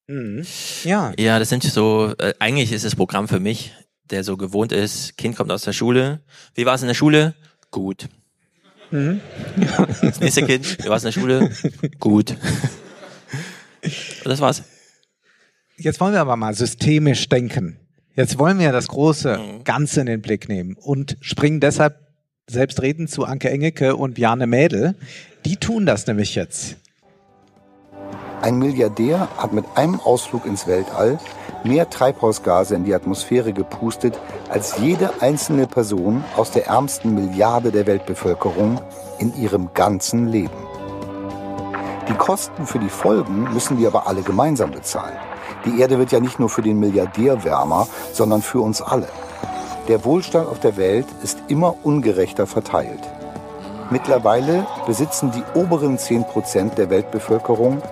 Mhm. Ja. Ja, das sind so, eigentlich ist das Programm für mich, der so gewohnt ist, Kind kommt aus der Schule. Wie war es in der Schule? Gut. Mhm. Ja. Das nächste Kind, wie war es in der Schule? Gut. Und das war's. Jetzt wollen wir aber mal systemisch denken. Jetzt wollen wir das große Ganze in den Blick nehmen und springen deshalb selbstredend zu Anke Engelke und Bjarne Mädel. Die tun das nämlich jetzt. Ein Milliardär hat mit einem Ausflug ins Weltall mehr Treibhausgase in die Atmosphäre gepustet, als jede einzelne Person aus der ärmsten Milliarde der Weltbevölkerung in ihrem ganzen Leben. Die Kosten für die Folgen müssen wir aber alle gemeinsam bezahlen. Die Erde wird ja nicht nur für den Milliardär wärmer, sondern für uns alle. Der Wohlstand auf der Welt ist immer ungerechter verteilt. Mittlerweile besitzen die oberen 10% der Weltbevölkerung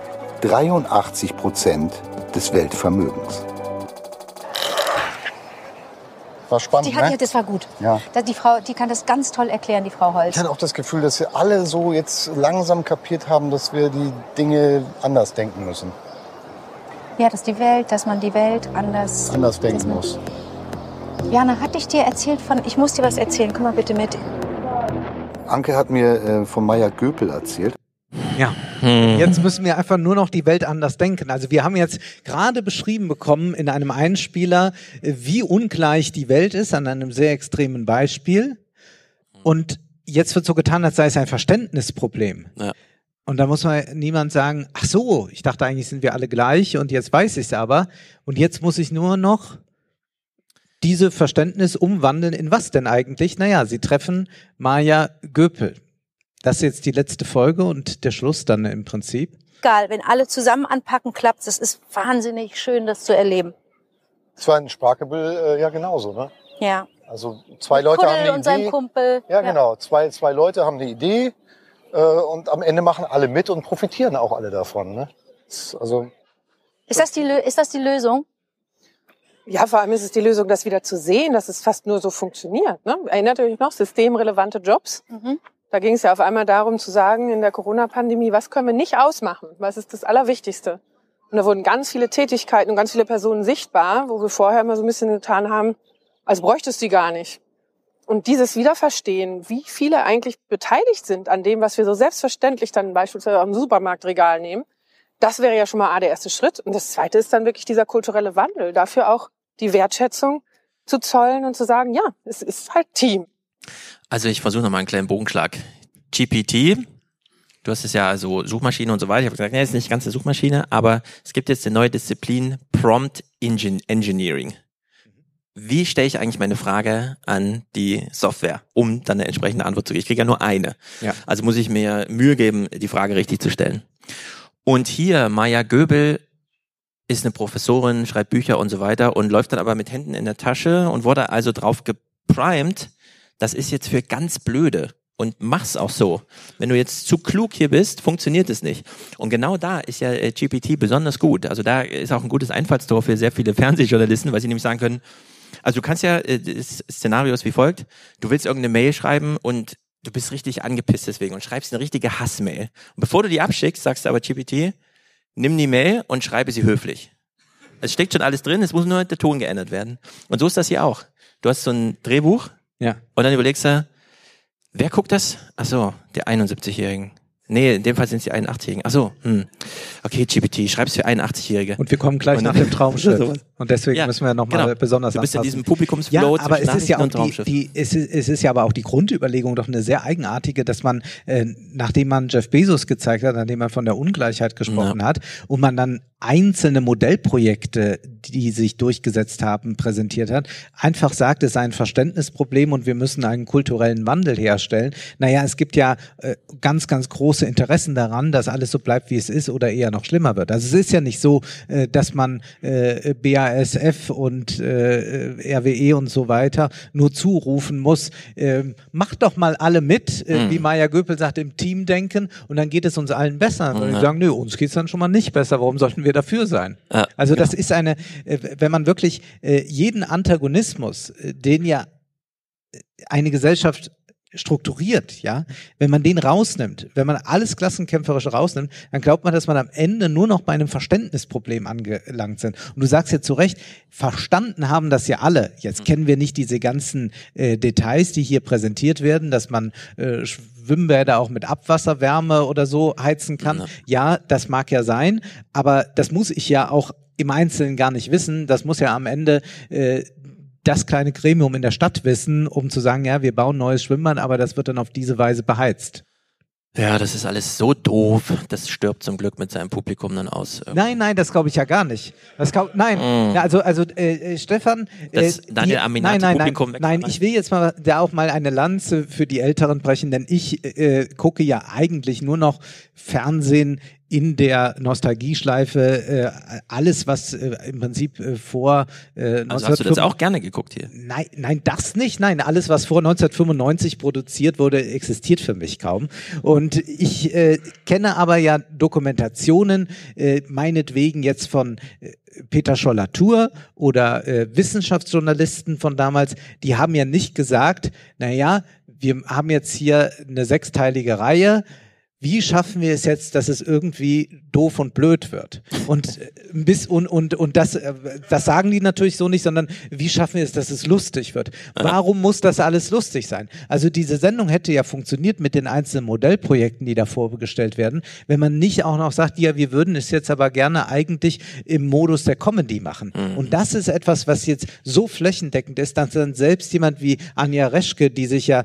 83% des Weltvermögens. War spannend, das war gut. Ja. Die Frau, die kann das ganz toll erklären, die Frau Holz. Ich hatte auch das Gefühl, dass wir alle so jetzt langsam kapiert haben, dass wir die Dinge anders denken müssen. Ja, dass man die Welt anders denken muss. Jana, hatte ich dir erzählt ich muss dir was erzählen, komm mal bitte mit. Anke hat mir von Maya Göpel erzählt. Ja, jetzt müssen wir einfach nur noch die Welt anders denken. Also wir haben jetzt gerade beschrieben bekommen in einem Einspieler, wie ungleich die Welt ist, an einem sehr extremen Beispiel. Und jetzt wird so getan, als sei es ein Verständnisproblem. Ja. Und da muss man niemand sagen, ach so, ich dachte eigentlich sind wir alle gleich und jetzt weiß ich es aber. Und jetzt muss ich nur noch diese Verständnis umwandeln in was denn eigentlich? Naja, sie treffen Maya Göpel. Das ist jetzt die letzte Folge und der Schluss dann im Prinzip. Egal, wenn alle zusammen anpacken, klappt es. Es ist wahnsinnig schön, das zu erleben. Es war in Sparkebüll ja genauso, ne? Ja. Also zwei Leute haben eine Idee. Und seinem Kumpel. Ja, genau. Zwei Leute haben eine Idee. Und am Ende machen alle mit und profitieren auch alle davon. Ne? Also, ist das die Lösung? Ja, vor allem ist es die Lösung, das wieder zu sehen, dass es fast nur so funktioniert. Ne? Erinnert euch noch, systemrelevante Jobs. Mhm. Da ging es ja auf einmal darum zu sagen, in der Corona-Pandemie, was können wir nicht ausmachen? Was ist das Allerwichtigste? Und da wurden ganz viele Tätigkeiten und ganz viele Personen sichtbar, wo wir vorher immer so ein bisschen getan haben, als bräuchte es die gar nicht. Und dieses Wiederverstehen, wie viele eigentlich beteiligt sind an dem, was wir so selbstverständlich dann beispielsweise am Supermarktregal nehmen, das wäre ja schon mal der erste Schritt. Und das zweite ist dann wirklich dieser kulturelle Wandel. Dafür auch die Wertschätzung zu zollen und zu sagen, ja, es ist halt Team. Also ich versuche nochmal einen kleinen Bogenschlag. GPT, du hast es ja also Suchmaschine und so weiter. Ich habe gesagt, nee, das ist nicht ganz eine Suchmaschine, aber es gibt jetzt eine neue Disziplin Prompt Engineering. Wie stelle ich eigentlich meine Frage an die Software, um dann eine entsprechende Antwort zu geben? Ich kriege ja nur eine. Ja. Also muss ich mir Mühe geben, die Frage richtig zu stellen. Und hier, Maya Göpel ist eine Professorin, schreibt Bücher und so weiter und läuft dann aber mit Händen in der Tasche und wurde also drauf geprimed, das ist jetzt für ganz Blöde. Und mach's auch so. Wenn du jetzt zu klug hier bist, funktioniert es nicht. Und genau da ist ja GPT besonders gut. Also da ist auch ein gutes Einfallstor für sehr viele Fernsehjournalisten, weil sie nämlich sagen können, also du kannst ja, das Szenario ist wie folgt, du willst irgendeine Mail schreiben und du bist richtig angepisst deswegen und schreibst eine richtige Hassmail. Und bevor du die abschickst, sagst du aber GPT, nimm die Mail und schreibe sie höflich. Es steckt schon alles drin, es muss nur der Ton geändert werden. Und so ist das hier auch. Du hast so ein Drehbuch und dann überlegst du, wer guckt das? Ach so, der 71-Jährigen. Nee, in dem Fall sind es die 81-Jährigen. Ach so, okay, GPT, schreib's für 81-Jährige. Und wir kommen gleich nach dem Traumschiff. Und deswegen müssen wir nochmal besonders anpassen. Du bist in diesem Publikumsflow aber es ist ja auch es ist ja aber auch die Grundüberlegung doch eine sehr eigenartige, dass man, nachdem man Jeff Bezos gezeigt hat, nachdem man von der Ungleichheit gesprochen hat und man dann einzelne Modellprojekte, die sich durchgesetzt haben, präsentiert hat, einfach sagt, es sei ein Verständnisproblem und wir müssen einen kulturellen Wandel herstellen. Naja, es gibt ja ganz, ganz große Interessen daran, dass alles so bleibt, wie es ist oder eher noch schlimmer wird. Also es ist ja nicht so, dass man BASF BASF und RWE und so weiter nur zurufen muss, macht doch mal alle mit, wie Maya Göpel sagt, im Team denken und dann geht es uns allen besser. Und die sagen, nö, uns geht es dann schon mal nicht besser, warum sollten wir dafür sein? Ja. Also das ist eine, wenn man wirklich jeden Antagonismus, den ja eine Gesellschaft strukturiert, ja, wenn man den rausnimmt, wenn man alles Klassenkämpferische rausnimmt, dann glaubt man, dass man am Ende nur noch bei einem Verständnisproblem angelangt sind. Und du sagst ja zu Recht, verstanden haben das ja alle. Jetzt kennen wir nicht diese ganzen Details, die hier präsentiert werden, dass man Schwimmbäder auch mit Abwasserwärme oder so heizen kann. Ja, das mag ja sein, aber das muss ich ja auch im Einzelnen gar nicht wissen. Das muss ja am Ende das kleine Gremium in der Stadt wissen, um zu sagen, ja, wir bauen neues Schwimmbad, aber das wird dann auf diese Weise beheizt. Ja, das ist alles so doof. Das stirbt zum Glück mit seinem Publikum dann aus. Nein, das glaube ich ja gar nicht. Stefan, das Daniel Aminati Publikum wegmachen. Nein, ich will jetzt mal da auch mal eine Lanze für die Älteren brechen, denn ich gucke ja eigentlich nur noch Fernsehen in der Nostalgieschleife, alles, was im Prinzip vor 1995... Also hast du das auch gerne geguckt hier? Nein, das nicht. Nein, alles, was vor 1995 produziert wurde, existiert für mich kaum. Und ich kenne aber ja Dokumentationen, meinetwegen jetzt von Peter Scholl-Latour oder Wissenschaftsjournalisten von damals, die haben ja nicht gesagt, naja, wir haben jetzt hier eine 6-teilige Reihe, wie schaffen wir es jetzt, dass es irgendwie doof und blöd wird? Und das sagen die natürlich so nicht, sondern wie schaffen wir es, dass es lustig wird? Warum muss das alles lustig sein? Also diese Sendung hätte ja funktioniert mit den einzelnen Modellprojekten, die da vorgestellt werden, wenn man nicht auch noch sagt, ja, wir würden es jetzt aber gerne eigentlich im Modus der Comedy machen. Und das ist etwas, was jetzt so flächendeckend ist, dass dann selbst jemand wie Anja Reschke, die sich ja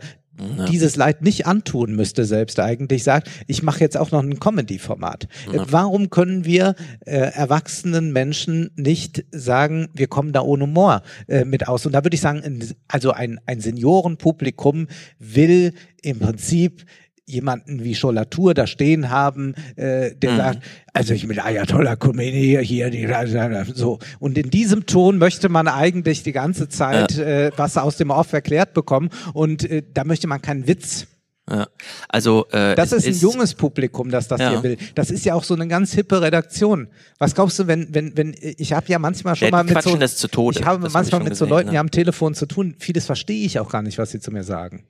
dieses Leid nicht antun müsste, selbst eigentlich sagt, ich mache jetzt auch noch ein Comedy-Format. Warum können wir erwachsenen Menschen nicht sagen, wir kommen da ohne Humor mit aus? Und da würde ich sagen, also ein Seniorenpublikum will im Prinzip jemanden wie Scholl-Latour da stehen haben, der sagt, also ich bin Ayatollah Khomeini hier, so. Und in diesem Ton möchte man eigentlich die ganze Zeit was aus dem Off erklärt bekommen und da möchte man keinen Witz. Ja. Also, das ist ein junges Publikum, das hier will. Das ist ja auch so eine ganz hippe Redaktion. Was glaubst du, wenn ich habe ja manchmal schon mal mit so, das zu Tode. Ich habe das manchmal hab ich mit gesehen, so Leuten, die am Telefon zu tun. Vieles verstehe ich auch gar nicht, was sie zu mir sagen.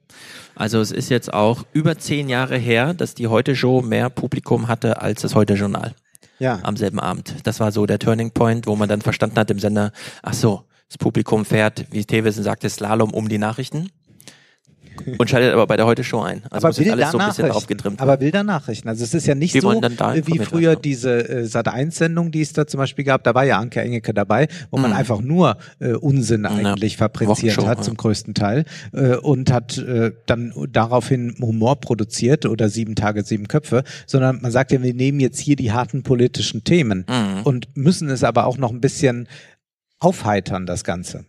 Also es ist jetzt auch über 10 Jahre her, dass die Heute-Show mehr Publikum hatte als das Heute-Journal. Ja. Am selben Abend. Das war so der Turning Point, wo man dann verstanden hat im Sender, ach so, das Publikum fährt, wie Thewissen sagte, Slalom um die Nachrichten. Und schaltet aber bei der Heute-Show ein. Also aber will alles so ein bisschen aufgetrimmt. Aber will da Nachrichten. Also es ist ja nicht so wie früher diese Sat.1-Sendung, die es da zum Beispiel gab. Da war ja Anke Engelke dabei, wo man einfach nur Unsinn eigentlich fabriziert hat zum größten Teil und hat dann daraufhin Humor produziert oder 7 Tage, 7 Köpfe. Sondern man sagt ja, wir nehmen jetzt hier die harten politischen Themen und müssen es aber auch noch ein bisschen aufheitern, das Ganze.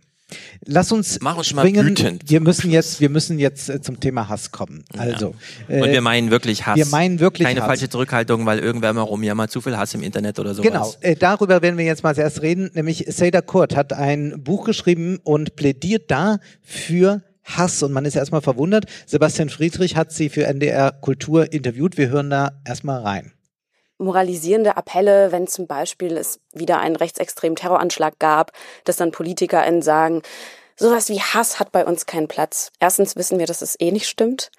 Lass uns springen. Wir müssen jetzt zum Thema Hass kommen. Also, und wir meinen wirklich Hass. Keine Hass. Falsche Zurückhaltung, weil irgendwer mal rumjammert, zu viel Hass im Internet oder sowas. Genau, darüber werden wir jetzt mal zuerst reden. Nämlich Seda Kurt hat ein Buch geschrieben und plädiert da für Hass. Und man ist erstmal verwundert. Sebastian Friedrich hat sie für NDR Kultur interviewt. Wir hören da erstmal rein. Moralisierende Appelle, wenn zum Beispiel es wieder einen rechtsextremen Terroranschlag gab, dass dann PolitikerInnen sagen, sowas wie Hass hat bei uns keinen Platz. Erstens wissen wir, dass es eh nicht stimmt,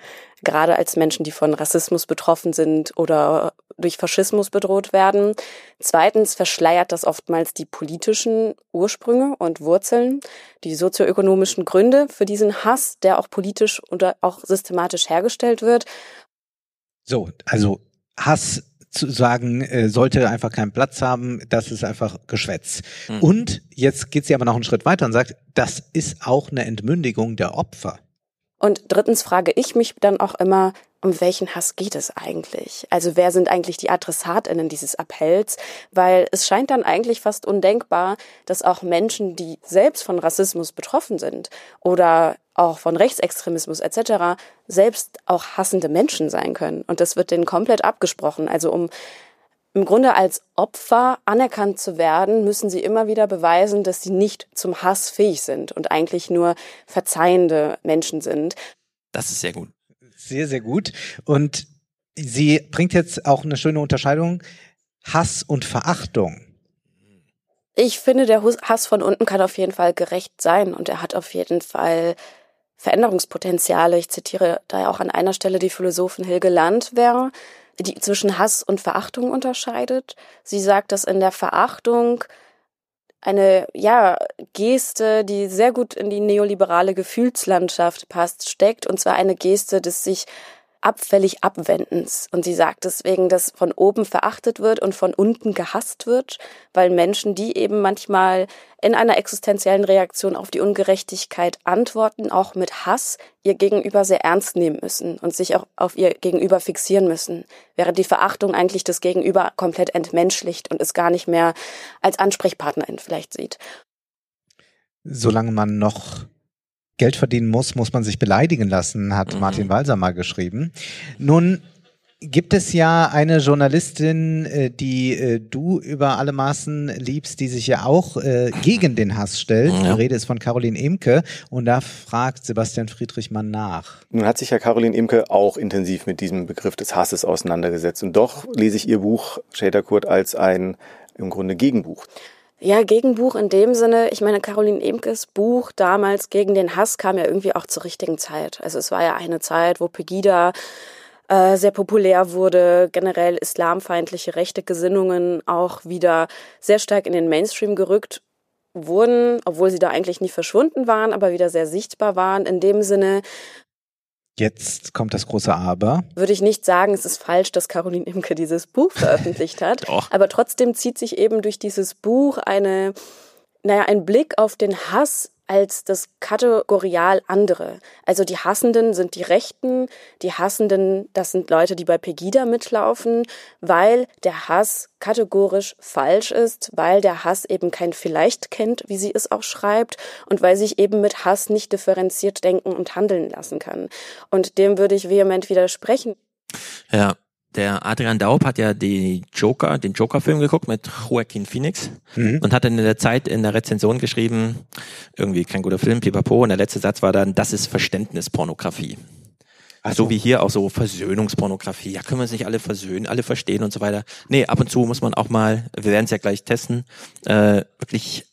gerade als Menschen, die von Rassismus betroffen sind oder durch Faschismus bedroht werden. Zweitens verschleiert das oftmals die politischen Ursprünge und Wurzeln, die sozioökonomischen Gründe für diesen Hass, der auch politisch oder auch systematisch hergestellt wird. So, also Hass zu sagen, sollte einfach keinen Platz haben, das ist einfach Geschwätz. Und jetzt geht sie aber noch einen Schritt weiter und sagt, das ist auch eine Entmündigung der Opfer. Und drittens frage ich mich dann auch immer, um welchen Hass geht es eigentlich? Also wer sind eigentlich die AdressatInnen dieses Appells? Weil es scheint dann eigentlich fast undenkbar, dass auch Menschen, die selbst von Rassismus betroffen sind oder auch von Rechtsextremismus etc., selbst auch hassende Menschen sein können. Und das wird denen komplett abgesprochen. Also um im Grunde als Opfer anerkannt zu werden, müssen sie immer wieder beweisen, dass sie nicht zum Hass fähig sind und eigentlich nur verzeihende Menschen sind. Das ist sehr gut. Sehr, sehr gut. Und sie bringt jetzt auch eine schöne Unterscheidung: Hass und Verachtung. Ich finde, der Hass von unten kann auf jeden Fall gerecht sein und er hat auf jeden Fall Veränderungspotenziale. Ich zitiere da ja auch an einer Stelle die Philosophin Hilge Landwehr, die zwischen Hass und Verachtung unterscheidet. Sie sagt, dass in der Verachtung eine Geste, die sehr gut in die neoliberale Gefühlslandschaft passt, steckt, und zwar eine Geste des sich abfällig Abwendens. Und sie sagt deswegen, dass von oben verachtet wird und von unten gehasst wird, weil Menschen, die eben manchmal in einer existenziellen Reaktion auf die Ungerechtigkeit antworten, auch mit Hass ihr Gegenüber sehr ernst nehmen müssen und sich auch auf ihr Gegenüber fixieren müssen, während die Verachtung eigentlich das Gegenüber komplett entmenschlicht und es gar nicht mehr als Ansprechpartnerin vielleicht sieht. Solange man noch Geld verdienen muss, muss man sich beleidigen lassen, hat Martin Walser mal geschrieben. Nun gibt es ja eine Journalistin, die du über alle Maßen liebst, die sich ja auch gegen den Hass stellt. Die Rede ist von Caroline Emke und da fragt Sebastian Friedrichmann nach. Nun hat sich ja Caroline Emke auch intensiv mit diesem Begriff des Hasses auseinandergesetzt und doch lese ich ihr Buch Schäderkurt als ein im Grunde Gegenbuch. Ja, Gegenbuch in dem Sinne, ich meine, Caroline Emkes Buch damals gegen den Hass kam ja irgendwie auch zur richtigen Zeit. Also es war ja eine Zeit, wo Pegida sehr populär wurde, generell islamfeindliche rechte Gesinnungen auch wieder sehr stark in den Mainstream gerückt wurden, obwohl sie da eigentlich nie verschwunden waren, aber wieder sehr sichtbar waren. In dem Sinne, jetzt kommt das große Aber. Würde ich nicht sagen, es ist falsch, dass Caroline Emke dieses Buch veröffentlicht hat. Aber trotzdem zieht sich eben durch dieses Buch ein Blick auf den Hass als das kategorial andere. Also die Hassenden sind die Rechten, die Hassenden, das sind Leute, die bei Pegida mitlaufen, weil der Hass kategorisch falsch ist, weil der Hass eben kein Vielleicht kennt, wie sie es auch schreibt, und weil sich eben mit Hass nicht differenziert denken und handeln lassen kann. Und dem würde ich vehement widersprechen. Ja, der Adrian Daub hat ja den Joker-Film geguckt mit Joaquin Phoenix und hat dann in der Zeit in der Rezension geschrieben, irgendwie kein guter Film, pipapo, und der letzte Satz war dann, das ist Verständnispornografie. So wie hier auch so Versöhnungspornografie. Ja, können wir uns nicht alle versöhnen, alle verstehen und so weiter. Nee, ab und zu muss man auch mal, wir werden es ja gleich testen, wirklich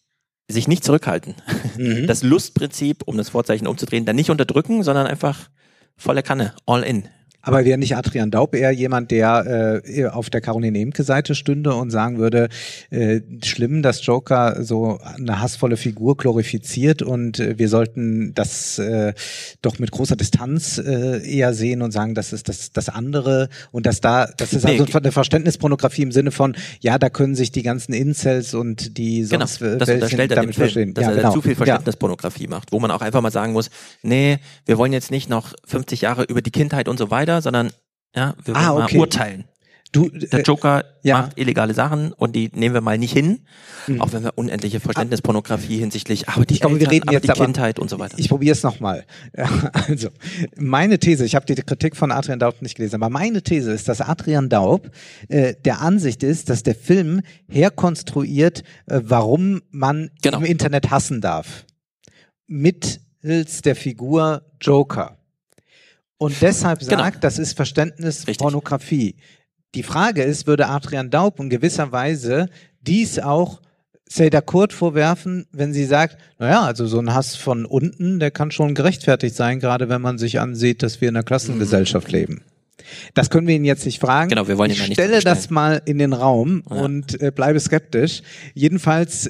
sich nicht zurückhalten. Das Lustprinzip, um das Vorzeichen umzudrehen, dann nicht unterdrücken, sondern einfach volle Kanne, all in. Aber wäre nicht Adrian Daub eher jemand, der auf der Caroline Emke-Seite stünde und sagen würde, schlimm, dass Joker so eine hassvolle Figur glorifiziert und wir sollten das doch mit großer Distanz eher sehen und sagen, das ist das andere und das ist also eine Verständnispornografie im Sinne von, ja, da können sich die ganzen Incels und die sonst damit verstehen. Dass er zu viel Verständnispornografie macht, wo man auch einfach mal sagen muss, nee, wir wollen jetzt nicht noch 50 Jahre über die Kindheit und so weiter, sondern wir wollen mal urteilen. Der Joker macht illegale Sachen und die nehmen wir mal nicht hin, auch wenn wir unendliche Verständnispornografie hinsichtlich, aber die Eltern, die Kindheit und so weiter. Ich probiere es nochmal. Also, meine These, ich habe die Kritik von Adrian Daub nicht gelesen, aber meine These ist, dass Adrian Daub der Ansicht ist, dass der Film herkonstruiert, warum man im Internet hassen darf. Mittels der Figur Joker. Und deshalb sagt, das ist Verständnispornografie. Die Frage ist, würde Adrian Daub in gewisser Weise dies auch Schäderkurt vorwerfen, wenn sie sagt, also so ein Hass von unten, der kann schon gerechtfertigt sein, gerade wenn man sich ansieht, dass wir in einer Klassengesellschaft leben. Das können wir ihn jetzt nicht fragen. Genau, wir wollen ihn nicht stelle das mal in den Raum und bleibe skeptisch. Jedenfalls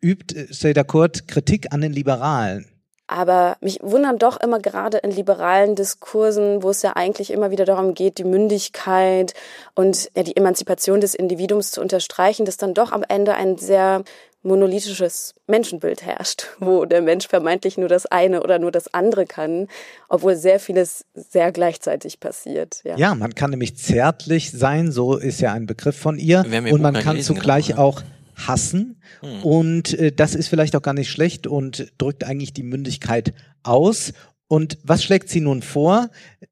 übt Schäderkurt Kritik an den Liberalen. Aber mich wundern doch immer gerade in liberalen Diskursen, wo es ja eigentlich immer wieder darum geht, die Mündigkeit und die Emanzipation des Individuums zu unterstreichen, dass dann doch am Ende ein sehr monolithisches Menschenbild herrscht, wo der Mensch vermeintlich nur das eine oder nur das andere kann, obwohl sehr vieles sehr gleichzeitig passiert. Ja, man kann nämlich zärtlich sein, so ist ja ein Begriff von ihr, und man kann zugleich auch hassen und das ist vielleicht auch gar nicht schlecht und drückt eigentlich die Mündigkeit aus Und was schlägt sie nun vor?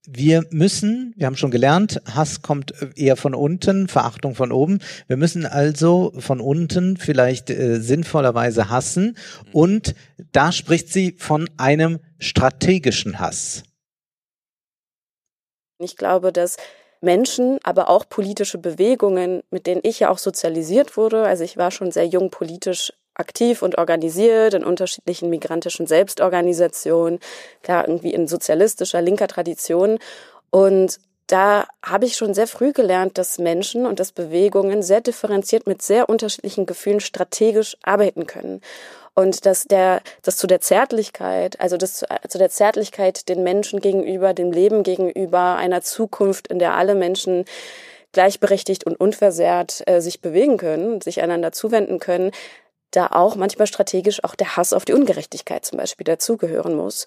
Wir haben schon gelernt, Hass kommt eher von unten, Verachtung von oben. Wir müssen also von unten vielleicht sinnvollerweise hassen. Und da spricht sie von einem strategischen Hass. Ich glaube, dass Menschen, aber auch politische Bewegungen, mit denen ich ja auch sozialisiert wurde, also ich war schon sehr jung politisch aktiv und organisiert in unterschiedlichen migrantischen Selbstorganisationen, klar irgendwie in sozialistischer, linker Tradition. Und da habe ich schon sehr früh gelernt, dass Menschen und dass Bewegungen sehr differenziert mit sehr unterschiedlichen Gefühlen strategisch arbeiten können. Und dass zu der Zärtlichkeit, also das zu der Zärtlichkeit den Menschen gegenüber, dem Leben gegenüber, einer Zukunft, in der alle Menschen gleichberechtigt und unversehrt sich bewegen können, sich einander zuwenden können, da auch manchmal strategisch auch der Hass auf die Ungerechtigkeit zum Beispiel dazugehören muss.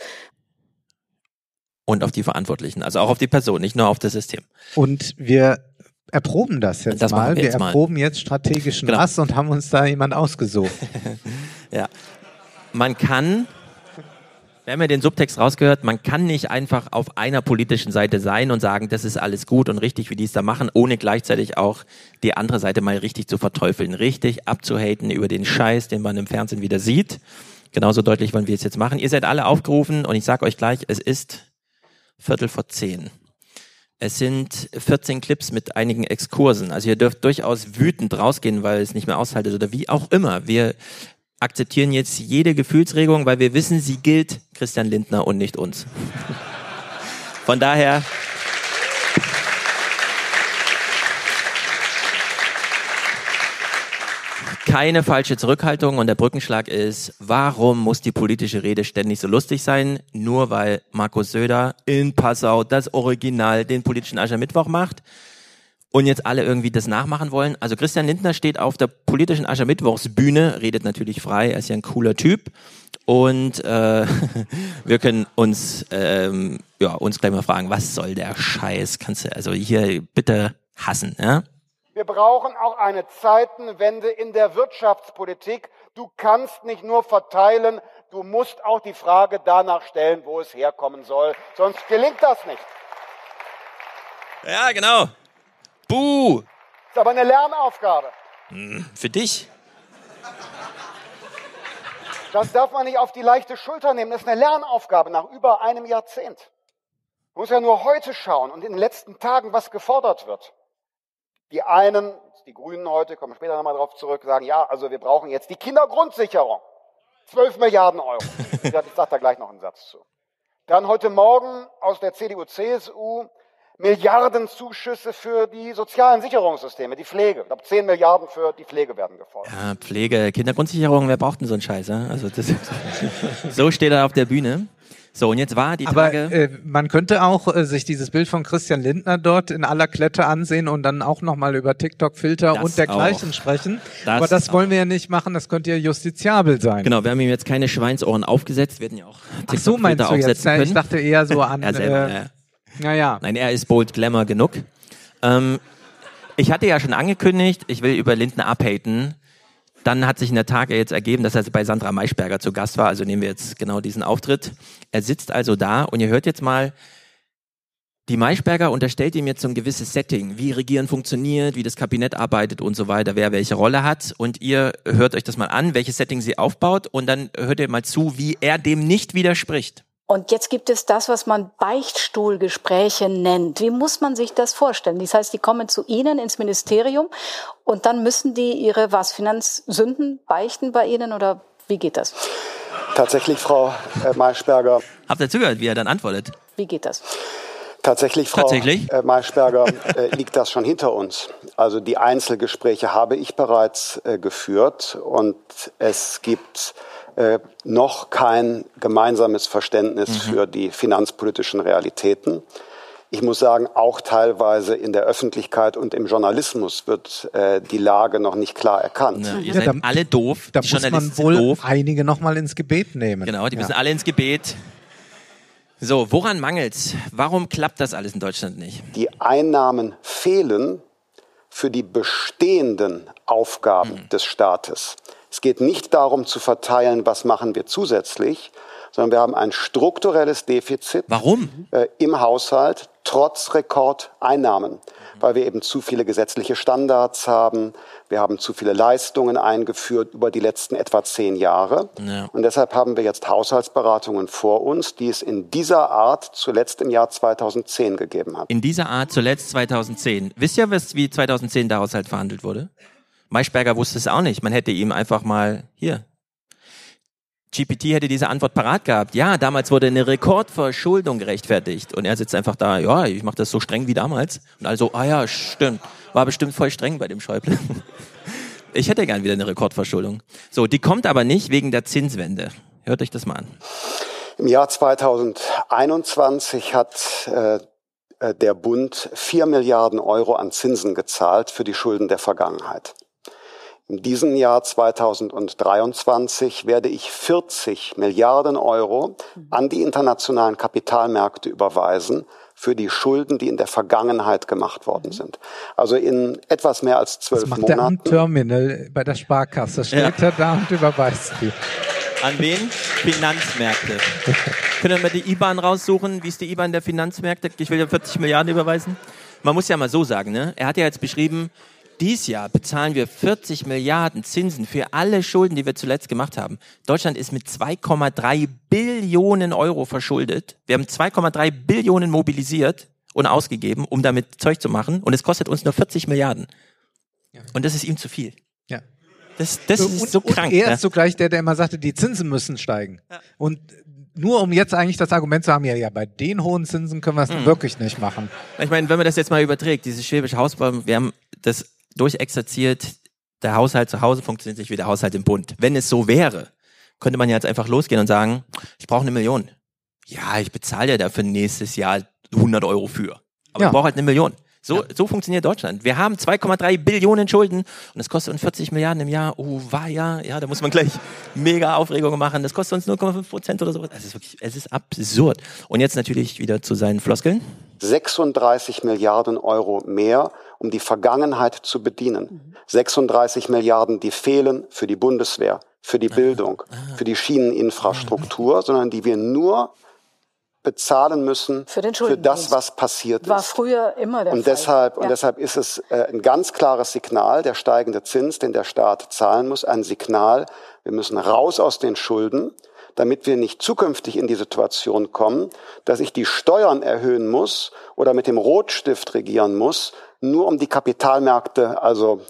Und auf die Verantwortlichen, also auch auf die Person, nicht nur auf das System. Und wir erproben das jetzt das mal. Wir erproben jetzt strategischen Hass und haben uns da jemand ausgesucht. Ja, wir haben ja den Subtext rausgehört, man kann nicht einfach auf einer politischen Seite sein und sagen, das ist alles gut und richtig, wie die es da machen, ohne gleichzeitig auch die andere Seite mal richtig zu verteufeln, richtig abzuhaten über den Scheiß, den man im Fernsehen wieder sieht. Genauso deutlich wollen wir es jetzt machen. Ihr seid alle aufgerufen und ich sage euch gleich, es ist 9:45. Es sind 14 Clips mit einigen Exkursen. Also ihr dürft durchaus wütend rausgehen, weil es nicht mehr aushaltet oder wie auch immer. Wir akzeptieren jetzt jede Gefühlsregung, weil wir wissen, sie gilt Christian Lindner und nicht uns. Von daher, keine falsche Zurückhaltung und der Brückenschlag ist, warum muss die politische Rede ständig so lustig sein? Nur weil Markus Söder in Passau das Original, den politischen Aschermittwoch macht. Und jetzt alle irgendwie das nachmachen wollen. Also Christian Lindner steht auf der politischen Aschermittwochsbühne, redet natürlich frei, er ist ja ein cooler Typ. Und wir können uns gleich mal fragen, was soll der Scheiß? Kannst du also hier bitte hassen, ja? Wir brauchen auch eine Zeitenwende in der Wirtschaftspolitik. Du kannst nicht nur verteilen, du musst auch die Frage danach stellen, wo es herkommen soll. Sonst gelingt das nicht. Ja, genau. Buh. Ist aber eine Lernaufgabe. Für dich. Das darf man nicht auf die leichte Schulter nehmen. Das ist eine Lernaufgabe nach über einem Jahrzehnt. Man muss ja nur heute schauen und in den letzten Tagen, was gefordert wird. Die einen, die Grünen heute, kommen später nochmal drauf zurück, sagen, ja, also wir brauchen jetzt die Kindergrundsicherung. 12 Milliarden €. Ich sage da gleich noch einen Satz zu. Dann heute Morgen aus der CDU, CSU, Milliardenzuschüsse für die sozialen Sicherungssysteme, die Pflege. Ich glaube, 10 Milliarden für die Pflege werden gefordert. Ja, Pflege, Kindergrundsicherung, wer braucht denn so einen Scheiß? Also das, so steht er auf der Bühne. So, und jetzt war die Tage... Aber man könnte auch sich dieses Bild von Christian Lindner dort in aller Klette ansehen und dann auch nochmal über TikTok-Filter und dergleichen sprechen. Aber das wollen wir ja nicht machen, das könnte ja justiziabel sein. Genau, wir haben ihm jetzt keine Schweinsohren aufgesetzt, wir hätten ja auch TikTok-Filter aufsetzen können. Ach so, meinst du jetzt? Na, ich dachte eher so an... Naja. Nein, er ist bold glamour genug. Ich hatte ja schon angekündigt, ich will über Lindner abhaten. Dann hat sich in der Tage jetzt ergeben, dass er bei Sandra Maischberger zu Gast war. Also nehmen wir jetzt genau diesen Auftritt. Er sitzt also da und ihr hört jetzt mal, die Maischberger unterstellt ihm jetzt so ein gewisses Setting, wie Regieren funktioniert, wie das Kabinett arbeitet und so weiter, wer welche Rolle hat. Und ihr hört euch das mal an, welches Setting sie aufbaut. Und dann hört ihr mal zu, wie er dem nicht widerspricht. Und jetzt gibt es das, was man Beichtstuhlgespräche nennt. Wie muss man sich das vorstellen? Das heißt, die kommen zu Ihnen ins Ministerium und dann müssen die ihre Finanzsünden beichten bei Ihnen oder wie geht das? Tatsächlich, Frau Maischberger. Habt ihr zugehört, wie er dann antwortet? Wie geht das? Tatsächlich, Frau Maischberger, liegt das schon hinter uns. Also die Einzelgespräche habe ich bereits geführt und es gibt... noch kein gemeinsames Verständnis für die finanzpolitischen Realitäten. Ich muss sagen, auch teilweise in der Öffentlichkeit und im Journalismus wird die Lage noch nicht klar erkannt. Na, ihr seid alle doof. Da muss man wohl einige nochmal ins Gebet nehmen. Genau, die müssen alle ins Gebet. So, woran mangelt's? Warum klappt das alles in Deutschland nicht? Die Einnahmen fehlen für die bestehenden Aufgaben des Staates. Es geht nicht darum zu verteilen, was machen wir zusätzlich, sondern wir haben ein strukturelles Defizit. Warum? Im Haushalt, trotz Rekordeinnahmen, weil wir eben zu viele gesetzliche Standards haben. Wir haben zu viele Leistungen eingeführt über die letzten etwa 10 Jahre. Ja. Und deshalb haben wir jetzt Haushaltsberatungen vor uns, die es in dieser Art zuletzt im Jahr 2010 gegeben hat. In dieser Art zuletzt 2010. Wisst ihr, wie 2010 der Haushalt verhandelt wurde? Maischberger wusste es auch nicht. Man hätte ihm einfach mal hier... GPT hätte diese Antwort parat gehabt. Ja, damals wurde eine Rekordverschuldung gerechtfertigt. Und er sitzt einfach da, ja, ich mache das so streng wie damals. Und also, ah ja, stimmt. War bestimmt voll streng bei dem Schäuble. Ich hätte gern wieder eine Rekordverschuldung. So, die kommt aber nicht wegen der Zinswende. Hört euch das mal an. Im Jahr 2021 hat der Bund 4 Milliarden Euro an Zinsen gezahlt für die Schulden der Vergangenheit. In diesem Jahr 2023 werde ich 40 Milliarden Euro an die internationalen Kapitalmärkte überweisen für die Schulden, die in der Vergangenheit gemacht worden sind. Also in etwas mehr als 12 Monaten. Das macht er am Terminal bei der Sparkasse. Steht er da und überweist die. An wen? Finanzmärkte. Können wir die IBAN raussuchen? Wie ist die IBAN der Finanzmärkte? Ich will ja 40 Milliarden überweisen. Man muss ja mal so sagen, ne? Er hat ja jetzt beschrieben... Dies Jahr bezahlen wir 40 Milliarden Zinsen für alle Schulden, die wir zuletzt gemacht haben. Deutschland ist mit 2,3 Billionen Euro verschuldet. Wir haben 2,3 Billionen mobilisiert und ausgegeben, um damit Zeug zu machen. Und es kostet uns nur 40 Milliarden. Ja. Und das ist ihm zu viel. Ja. Das ist so krank. Und er ist zugleich der immer sagte, die Zinsen müssen steigen. Ja. Und nur um jetzt eigentlich das Argument zu haben, ja, bei den hohen Zinsen können wir es wirklich nicht machen. Ich meine, wenn man das jetzt mal überträgt, dieses schwäbische Hausbau, wir haben das durchexerziert, der Haushalt zu Hause funktioniert nicht wie der Haushalt im Bund. Wenn es so wäre, könnte man ja jetzt einfach losgehen und sagen, ich brauche 1 Million. Ja, ich bezahle ja dafür nächstes Jahr 100 Euro für. Aber ich brauche halt 1 Million. So funktioniert Deutschland. Wir haben 2,3 Billionen Schulden und es kostet uns 40 Milliarden im Jahr. Oh, weia, ja, da muss man gleich mega Aufregung machen. Das kostet uns 0,5% oder sowas. Also es ist absurd. Und jetzt natürlich wieder zu seinen Floskeln. 36 Milliarden Euro mehr, um die Vergangenheit zu bedienen. 36 Milliarden, die fehlen für die Bundeswehr, für die Bildung, für die Schieneninfrastruktur, sondern die wir nur bezahlen müssen für das, was passiert ist. War früher immer der Fall. Und deshalb ist es ein ganz klares Signal, der steigende Zins, den der Staat zahlen muss, ein Signal, wir müssen raus aus den Schulden, damit wir nicht zukünftig in die Situation kommen, dass ich die Steuern erhöhen muss oder mit dem Rotstift regieren muss, nur um die Kapitalmärkte, also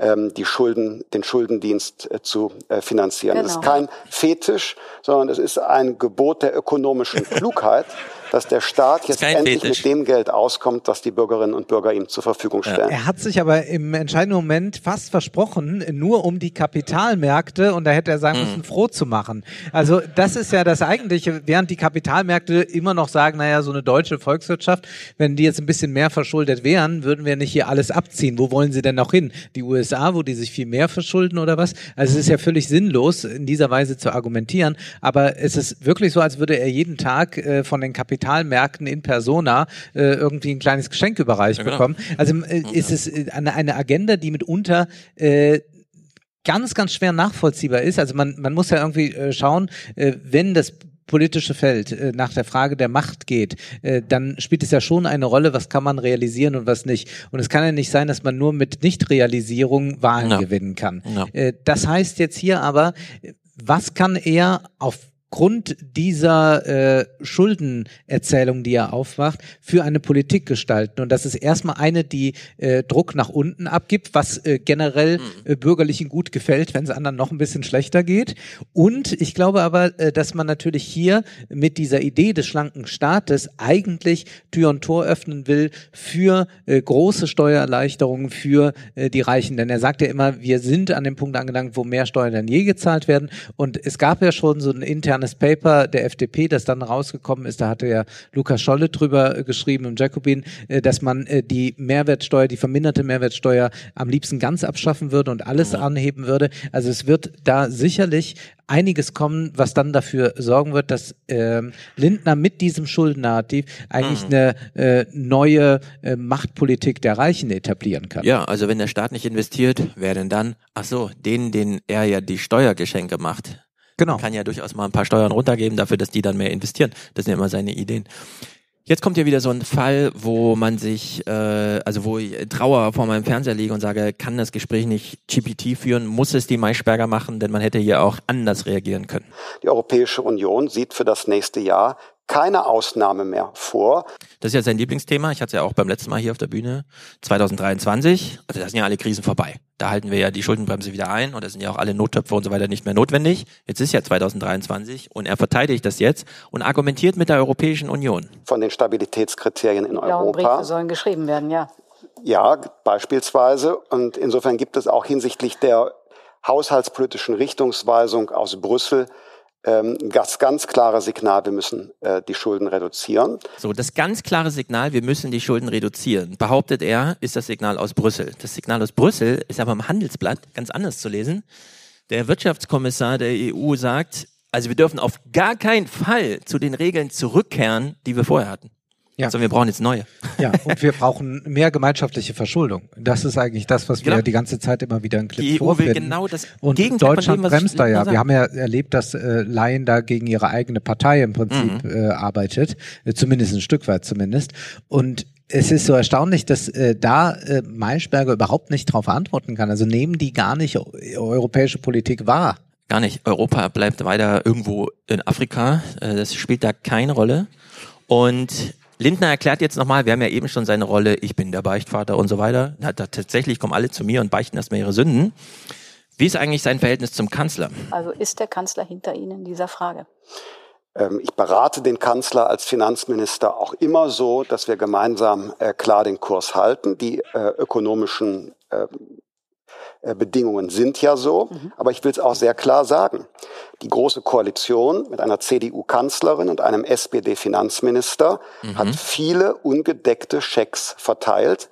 den Schuldendienst zu finanzieren. Genau. Das ist kein Fetisch, sondern es ist ein Gebot der ökonomischen Klugheit, dass der Staat jetzt endlich mit dem Geld auskommt, das die Bürgerinnen und Bürger ihm zur Verfügung stellen. Er hat sich aber im entscheidenden Moment fast versprochen, nur um die Kapitalmärkte, und da hätte er sagen müssen, froh zu machen. Also das ist ja das Eigentliche, während die Kapitalmärkte immer noch sagen, naja, so eine deutsche Volkswirtschaft, wenn die jetzt ein bisschen mehr verschuldet wären, würden wir nicht hier alles abziehen. Wo wollen sie denn noch hin? Die USA, wo die sich viel mehr verschulden oder was? Also es ist ja völlig sinnlos, in dieser Weise zu argumentieren, aber es ist wirklich so, als würde er jeden Tag von den Kapitalmärkten in persona irgendwie ein kleines Geschenk überreicht bekommen. Also ist es eine Agenda, die mitunter ganz, ganz schwer nachvollziehbar ist. Also man muss ja irgendwie schauen, wenn das politische Feld nach der Frage der Macht geht, dann spielt es ja schon eine Rolle, was kann man realisieren und was nicht. Und es kann ja nicht sein, dass man nur mit Nichtrealisierung Wahlen gewinnen kann. No. Das heißt jetzt hier aber, was kann er aufgrund dieser Schuldenerzählung, die er aufmacht, für eine Politik gestalten. Und das ist erstmal eine, die Druck nach unten abgibt, was generell Bürgerlichen gut gefällt, wenn es anderen noch ein bisschen schlechter geht. Und ich glaube aber, dass man natürlich hier mit dieser Idee des schlanken Staates eigentlich Tür und Tor öffnen will für große Steuererleichterungen für die Reichen. Denn er sagt ja immer, wir sind an dem Punkt angelangt, wo mehr Steuern denn je gezahlt werden. Und es gab ja schon so einen internen das Paper der FDP, das dann rausgekommen ist, da hatte ja Lukas Scholle drüber geschrieben im Jacobin, dass man die Mehrwertsteuer, die verminderte Mehrwertsteuer am liebsten ganz abschaffen würde und alles anheben würde. Also es wird da sicherlich einiges kommen, was dann dafür sorgen wird, dass Lindner mit diesem Schuldennarrativ eigentlich eine neue Machtpolitik der Reichen etablieren kann. Ja, also wenn der Staat nicht investiert, wer denn dann? Ach so, denen er ja die Steuergeschenke macht. Genau. Man kann ja durchaus mal ein paar Steuern runtergeben dafür, dass die dann mehr investieren. Das sind ja immer seine Ideen. Jetzt kommt ja wieder so ein Fall, wo man sich, wo ich Trauer vor meinem Fernseher liege und sage, kann das Gespräch nicht GPT führen, muss es die Maischberger machen, denn man hätte hier auch anders reagieren können. Die Europäische Union sieht für das nächste Jahr keine Ausnahme mehr vor. Das ist ja sein Lieblingsthema. Ich hatte es ja auch beim letzten Mal hier auf der Bühne. 2023, also da sind ja alle Krisen vorbei. Da halten wir ja die Schuldenbremse wieder ein und da sind ja auch alle Nottöpfe und so weiter nicht mehr notwendig. Jetzt ist ja 2023 und er verteidigt das jetzt und argumentiert mit der Europäischen Union. Von den Stabilitätskriterien in Europa. Blaue Briefe sollen geschrieben werden, ja. Ja, beispielsweise. Und insofern gibt es auch hinsichtlich der haushaltspolitischen Richtungsweisung aus Brüssel das ganz klare Signal, wir müssen die Schulden reduzieren. So, das ganz klare Signal, wir müssen die Schulden reduzieren, behauptet er, ist das Signal aus Brüssel. Das Signal aus Brüssel ist aber im Handelsblatt ganz anders zu lesen. Der Wirtschaftskommissar der EU sagt, also wir dürfen auf gar keinen Fall zu den Regeln zurückkehren, die wir vorher hatten. Ja. Sondern wir brauchen jetzt neue. Ja, und wir brauchen mehr gemeinschaftliche Verschuldung. Das ist eigentlich das, was wir die ganze Zeit immer wieder in Clip vorfinden. Die EU will genau das Gegenteil. Und Deutschland bremst da ja. Wir haben ja erlebt, dass Laien da gegen ihre eigene Partei im Prinzip arbeitet. Zumindest ein Stück weit zumindest. Und es ist so erstaunlich, dass da Maischberger überhaupt nicht drauf antworten kann. Also nehmen die gar nicht europäische Politik wahr. Gar nicht. Europa bleibt weiter irgendwo in Afrika. Das spielt da keine Rolle. Und Lindner erklärt jetzt nochmal, wir haben ja eben schon seine Rolle, ich bin der Beichtvater und so weiter. Tatsächlich kommen alle zu mir und beichten erstmal ihre Sünden. Wie ist eigentlich sein Verhältnis zum Kanzler? Also ist der Kanzler hinter Ihnen in dieser Frage? Ich berate den Kanzler als Finanzminister auch immer so, dass wir gemeinsam klar den Kurs halten. Die ökonomischen Bedingungen sind ja so, aber ich will es auch sehr klar sagen. Die Große Koalition mit einer CDU-Kanzlerin und einem SPD-Finanzminister hat viele ungedeckte Schecks verteilt.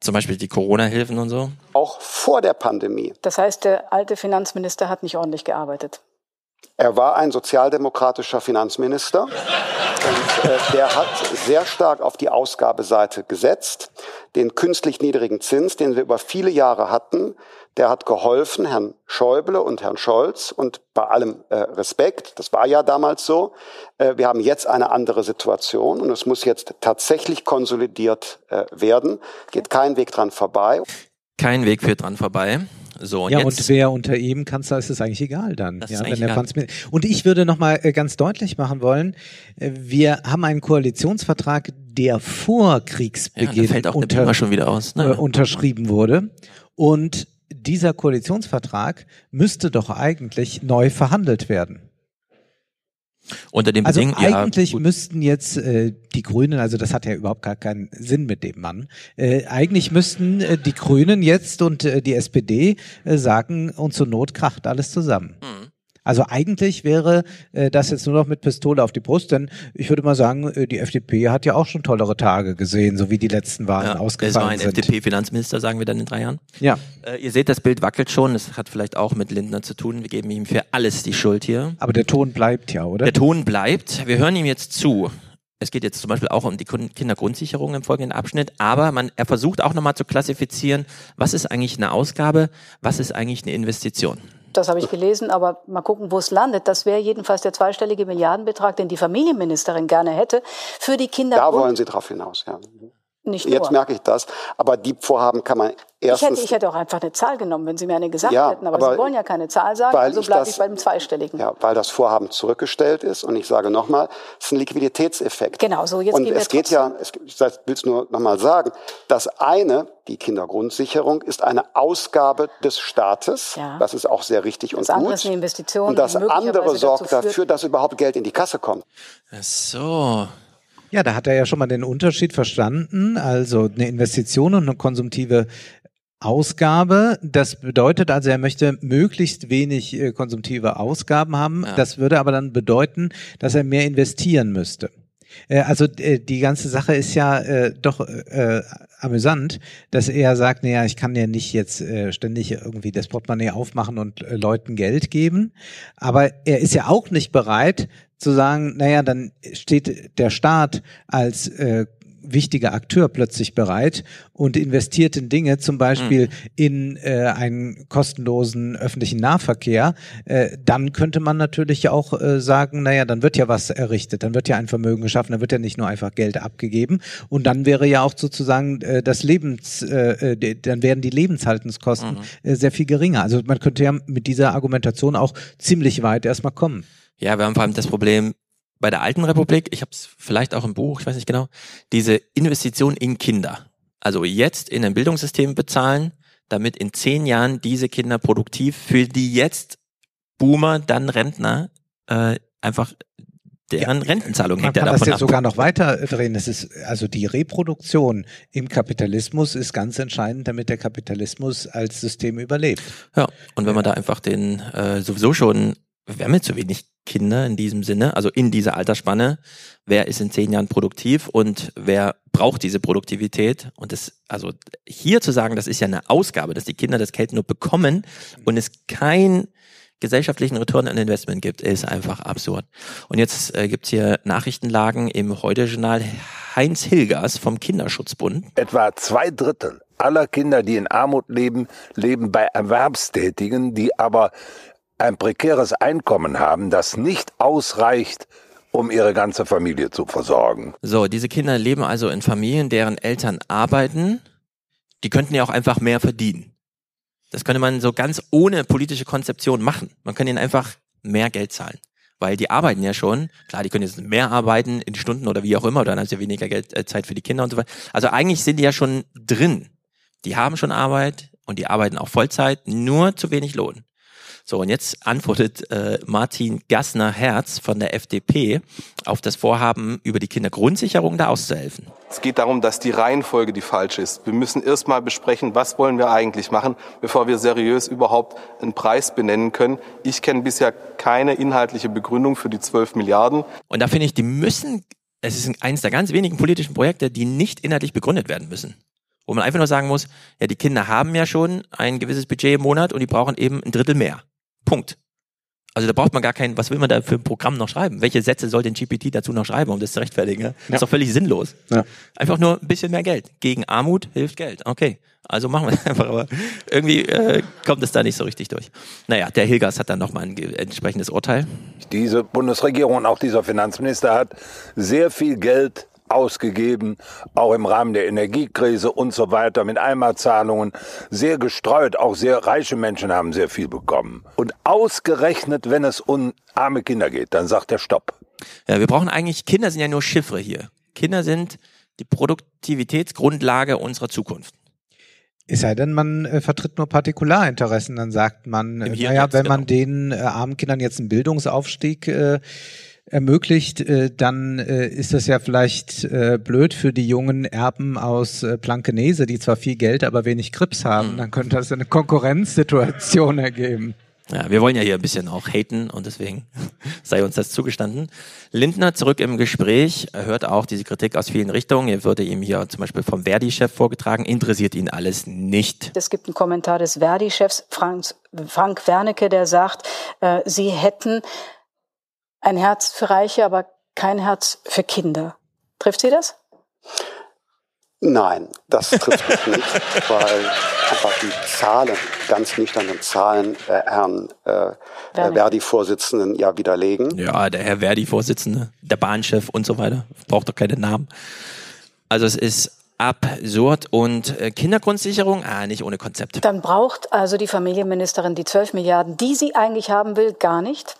Zum Beispiel die Corona-Hilfen und so? Auch vor der Pandemie. Das heißt, der alte Finanzminister hat nicht ordentlich gearbeitet? Er war ein sozialdemokratischer Finanzminister und der hat sehr stark auf die Ausgabeseite gesetzt. Den künstlich niedrigen Zins, den wir über viele Jahre hatten, der hat geholfen, Herrn Schäuble und Herrn Scholz, und bei allem Respekt, das war ja damals so, wir haben jetzt eine andere Situation und es muss jetzt tatsächlich konsolidiert werden. Geht kein Weg dran vorbei. Kein Weg führt dran vorbei. So, und ja, jetzt? Und wer unter ihm Kanzler ist, ist eigentlich egal dann. Das ist eigentlich egal. Und ich würde nochmal ganz deutlich machen wollen, wir haben einen Koalitionsvertrag, der vor Kriegsbeginn unterschrieben wurde. Und dieser Koalitionsvertrag müsste doch eigentlich neu verhandelt werden. Unter dem Bedingung, also eigentlich müssten jetzt die Grünen, also das hat ja überhaupt gar keinen Sinn mit dem Mann, eigentlich müssten die Grünen jetzt und die SPD sagen, und zur Not kracht alles zusammen. Also eigentlich wäre das jetzt nur noch mit Pistole auf die Brust, denn ich würde mal sagen, die FDP hat ja auch schon tollere Tage gesehen, so wie die letzten Wahlen ausgefallen sind. Das war ein FDP-Finanzminister, sagen wir dann in 3 Jahren. Ja. Ihr seht, das Bild wackelt schon, das hat vielleicht auch mit Lindner zu tun, wir geben ihm für alles die Schuld hier. Aber der Ton bleibt ja, oder? Der Ton bleibt, wir hören ihm jetzt zu. Es geht jetzt zum Beispiel auch um die Kindergrundsicherung im folgenden Abschnitt, aber er versucht auch nochmal zu klassifizieren, was ist eigentlich eine Ausgabe, was ist eigentlich eine Investition. Das habe ich gelesen, aber mal gucken, wo es landet. Das wäre jedenfalls der zweistellige Milliardenbetrag, den die Familienministerin gerne hätte für die Kinder. Da wollen Sie drauf hinaus, ja. Nicht nur. Jetzt merke ich das, aber die Vorhaben kann man erstens... Ich hätte auch einfach eine Zahl genommen, wenn Sie mir eine gesagt hätten, aber Sie wollen ja keine Zahl sagen, also bleibe ich bei dem Zweistelligen. Ja, weil das Vorhaben zurückgestellt ist und ich sage nochmal, es ist ein Liquiditätseffekt. Genau, so jetzt ich will es nur nochmal sagen, das eine, die Kindergrundsicherung, ist eine Ausgabe des Staates, das ist auch sehr richtig das und gut. Das andere ist eine Investition. Und das andere sorgt dafür, dass überhaupt Geld in die Kasse kommt. Ach so... Ja, da hat er ja schon mal den Unterschied verstanden, also eine Investition und eine konsumtive Ausgabe. Das bedeutet also, er möchte möglichst wenig konsumtive Ausgaben haben. Ja. Das würde aber dann bedeuten, dass er mehr investieren müsste. Also die ganze Sache ist ja doch amüsant, dass er sagt, naja, ich kann ja nicht jetzt ständig irgendwie das Portemonnaie aufmachen und Leuten Geld geben. Aber er ist ja auch nicht bereit zu sagen, naja, dann steht der Staat als wichtiger Akteur plötzlich bereit und investiert in Dinge, zum Beispiel in einen kostenlosen öffentlichen Nahverkehr, dann könnte man natürlich auch sagen, naja, dann wird ja was errichtet, dann wird ja ein Vermögen geschaffen, dann wird ja nicht nur einfach Geld abgegeben und dann wäre ja auch sozusagen dann wären die Lebenshaltungskosten sehr viel geringer. Also man könnte ja mit dieser Argumentation auch ziemlich weit erstmal kommen. Ja, wir haben vor allem das Problem bei der alten Republik, ich habe es vielleicht auch im Buch, ich weiß nicht genau, diese Investition in Kinder. Also jetzt in ein Bildungssystem bezahlen, damit in 10 Jahren diese Kinder produktiv für die jetzt Boomer, dann Rentner, einfach deren Rentenzahlung hängt davon ab. Man kann das ja sogar noch weiter drehen. Es ist, also die Reproduktion im Kapitalismus ist ganz entscheidend, damit der Kapitalismus als System überlebt. Ja, und wenn man da einfach den sowieso schon, wir haben ja zu wenig Kinder in diesem Sinne, also in dieser Altersspanne, wer ist in 10 Jahren produktiv und wer braucht diese Produktivität? Und das, also hier zu sagen, das ist ja eine Ausgabe, dass die Kinder das Geld nur bekommen und es keinen gesellschaftlichen Return on Investment gibt, ist einfach absurd. Und jetzt gibt's hier Nachrichtenlagen im Heute-Journal Heinz Hilgers vom Kinderschutzbund. Etwa 2/3 aller Kinder, die in Armut leben, leben bei Erwerbstätigen, die aber ein prekäres Einkommen haben, das nicht ausreicht, um ihre ganze Familie zu versorgen. So, diese Kinder leben also in Familien, deren Eltern arbeiten. Die könnten ja auch einfach mehr verdienen. Das könnte man so ganz ohne politische Konzeption machen. Man kann ihnen einfach mehr Geld zahlen. Weil die arbeiten ja schon. Klar, die können jetzt mehr arbeiten in Stunden oder wie auch immer. Dann haben sie weniger Zeit für die Kinder und so weiter. Also eigentlich sind die ja schon drin. Die haben schon Arbeit und die arbeiten auch Vollzeit, nur zu wenig Lohn. So, und jetzt antwortet Martin Gassner-Herz von der FDP auf das Vorhaben, über die Kindergrundsicherung da auszuhelfen. Es geht darum, dass die Reihenfolge die falsche ist. Wir müssen erstmal besprechen, was wollen wir eigentlich machen, bevor wir seriös überhaupt einen Preis benennen können. Ich kenne bisher keine inhaltliche Begründung für die 12 Milliarden. Und da finde ich, die müssen, es ist eines der ganz wenigen politischen Projekte, die nicht inhaltlich begründet werden müssen. Wo man einfach nur sagen muss, ja, die Kinder haben ja schon ein gewisses Budget im Monat und die brauchen eben 1/3 mehr. Punkt. Also da braucht man gar keinen, was will man da für ein Programm noch schreiben? Welche Sätze soll denn GPT dazu noch schreiben, um das zu rechtfertigen? Ja? Das ist doch völlig sinnlos. Ja. Einfach nur ein bisschen mehr Geld. Gegen Armut hilft Geld. Okay, also machen wir es einfach. Aber irgendwie kommt es da nicht so richtig durch. Naja, der Hilgers hat dann nochmal ein entsprechendes Urteil. Diese Bundesregierung und auch dieser Finanzminister hat sehr viel Geld ausgegeben, auch im Rahmen der Energiekrise und so weiter, mit Einmalzahlungen, sehr gestreut, auch sehr reiche Menschen haben sehr viel bekommen. Und ausgerechnet, wenn es um arme Kinder geht, dann sagt er Stopp. Ja, wir brauchen eigentlich, Kinder sind ja nur Chiffre hier. Kinder sind die Produktivitätsgrundlage unserer Zukunft. Es sei denn, man vertritt nur Partikularinteressen, dann sagt man, naja, wenn man den armen Kindern jetzt einen Bildungsaufstieg ermöglicht, dann ist das ja vielleicht blöd für die jungen Erben aus Blankenese, die zwar viel Geld, aber wenig Grips haben. Dann könnte das eine Konkurrenzsituation ergeben. Ja, wir wollen ja hier ein bisschen auch haten und deswegen sei uns das zugestanden. Lindner zurück im Gespräch, hört auch diese Kritik aus vielen Richtungen. Hier würde ihm hier zum Beispiel vom Verdi-Chef vorgetragen, interessiert ihn alles nicht. Es gibt einen Kommentar des Verdi-Chefs, Frank Wernicke, der sagt, sie hätten ein Herz für Reiche, aber kein Herz für Kinder. Trifft Sie das? Nein, das trifft mich nicht, weil einfach die Zahlen, ganz nüchternen Zahlen, Herrn Verdi-Vorsitzenden ja widerlegen. Ja, der Herr Verdi-Vorsitzende, der Bahnchef und so weiter, braucht doch keine Namen. Also es ist absurd und Kindergrundsicherung, nicht ohne Konzept. Dann braucht also die Familienministerin die 12 Milliarden, die sie eigentlich haben will, gar nicht?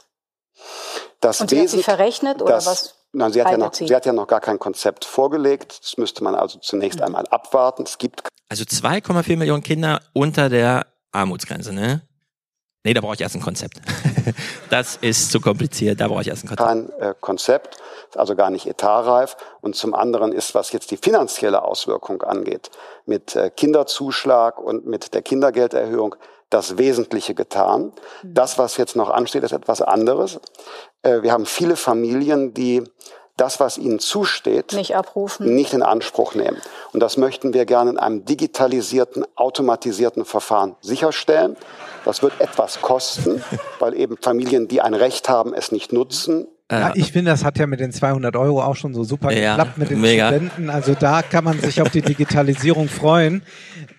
Das und sie hat sie verrechnet oder das, was? Nein, sie hat ja noch gar kein Konzept vorgelegt. Das müsste man also zunächst einmal abwarten. Es gibt also 2,4 Millionen Kinder unter der Armutsgrenze, ne? Nee, da brauche ich erst ein Konzept. Das ist zu kompliziert, da brauche ich erst ein Konzept. Kein Konzept, also gar nicht etatreif. Und zum anderen ist, was jetzt die finanzielle Auswirkung angeht, mit Kinderzuschlag und mit der Kindergelderhöhung, das Wesentliche getan. Das, was jetzt noch ansteht, ist etwas anderes. Wir haben viele Familien, die das, was ihnen zusteht, nicht abrufen, nicht in Anspruch nehmen. Und das möchten wir gerne in einem digitalisierten, automatisierten Verfahren sicherstellen. Das wird etwas kosten, weil eben Familien, die ein Recht haben, es nicht nutzen Ja, ich finde, das hat ja mit den 200 € auch schon so super geklappt mit den Studenten. Also da kann man sich auf die Digitalisierung freuen.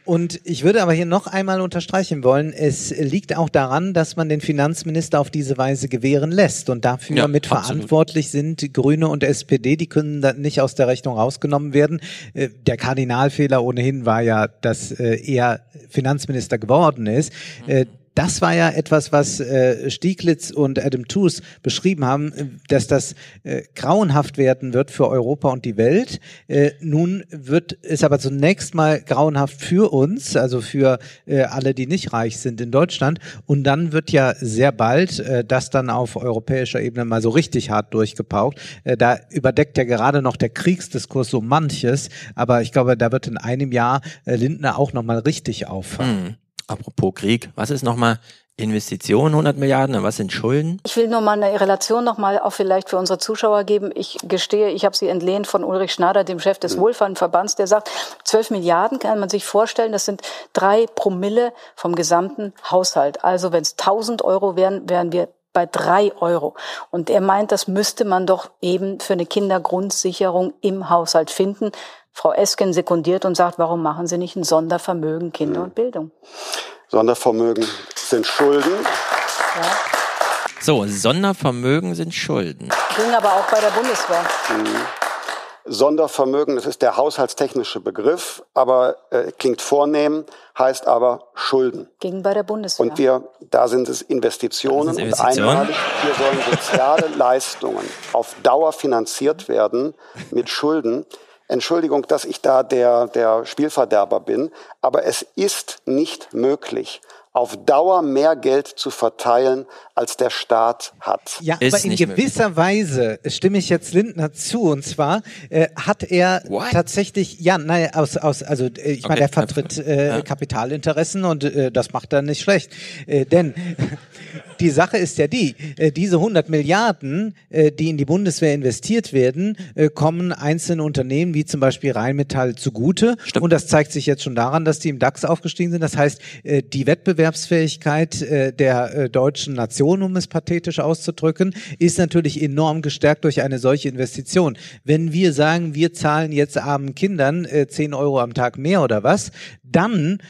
Und ich würde aber hier noch einmal unterstreichen wollen, es liegt auch daran, dass man den Finanzminister auf diese Weise gewähren lässt. Und dafür mitverantwortlich sind Grüne und SPD, die können da nicht aus der Rechnung rausgenommen werden. Der Kardinalfehler ohnehin war ja, dass er Finanzminister geworden ist. Das war ja etwas, was Stieglitz und Adam Tooze beschrieben haben, dass das grauenhaft werden wird für Europa und die Welt. Nun wird es aber zunächst mal grauenhaft für uns, also für alle, die nicht reich sind in Deutschland. Und dann wird ja sehr bald das dann auf europäischer Ebene mal so richtig hart durchgepaukt. Da überdeckt ja gerade noch der Kriegsdiskurs so manches. Aber ich glaube, da wird in einem Jahr Lindner auch nochmal richtig auffallen. Mhm. Apropos Krieg, was ist nochmal Investitionen 100 Milliarden und was sind Schulden? Ich will nochmal eine Relation nochmal auch vielleicht für unsere Zuschauer geben. Ich gestehe, ich habe sie entlehnt von Ulrich Schneider, dem Chef des Wohlfahrtsverbands, der sagt, 12 Milliarden kann man sich vorstellen, das sind 3 Promille vom gesamten Haushalt. Also wenn es 1.000 € wären, wären wir bei 3 €. Und er meint, das müsste man doch eben für eine Kindergrundsicherung im Haushalt finden. Frau Esken sekundiert und sagt, warum machen Sie nicht ein Sondervermögen Kinder und Bildung? Sondervermögen sind Schulden. Ja. So, Sondervermögen sind Schulden. Ging aber auch bei der Bundeswehr. Sondervermögen, das ist der haushaltstechnische Begriff, aber klingt vornehm, heißt aber Schulden. Gegen bei der Bundeswehr. Und wir, da sind es Investitionen und einmalig. Hier sollen soziale Leistungen auf Dauer finanziert werden mit Schulden. Entschuldigung, dass ich da der Spielverderber bin, aber es ist nicht möglich, auf Dauer mehr Geld zu verteilen, als der Staat hat. Ja, ist aber in gewisser Weise stimme ich jetzt Lindner zu, und zwar hat er tatsächlich, also ich meine, der vertritt Kapitalinteressen und das macht er nicht schlecht, denn die Sache ist ja die, diese 100 Milliarden, die in die Bundeswehr investiert werden, kommen einzelnen Unternehmen wie zum Beispiel Rheinmetall zugute. Stimmt. Und das zeigt sich jetzt schon daran, dass die im DAX aufgestiegen sind. Das heißt, die Wettbewerbsfähigkeit der deutschen Nation, um es pathetisch auszudrücken, ist natürlich enorm gestärkt durch eine solche Investition. Wenn wir sagen, wir zahlen jetzt armen Kindern 10 € am Tag mehr oder was, dann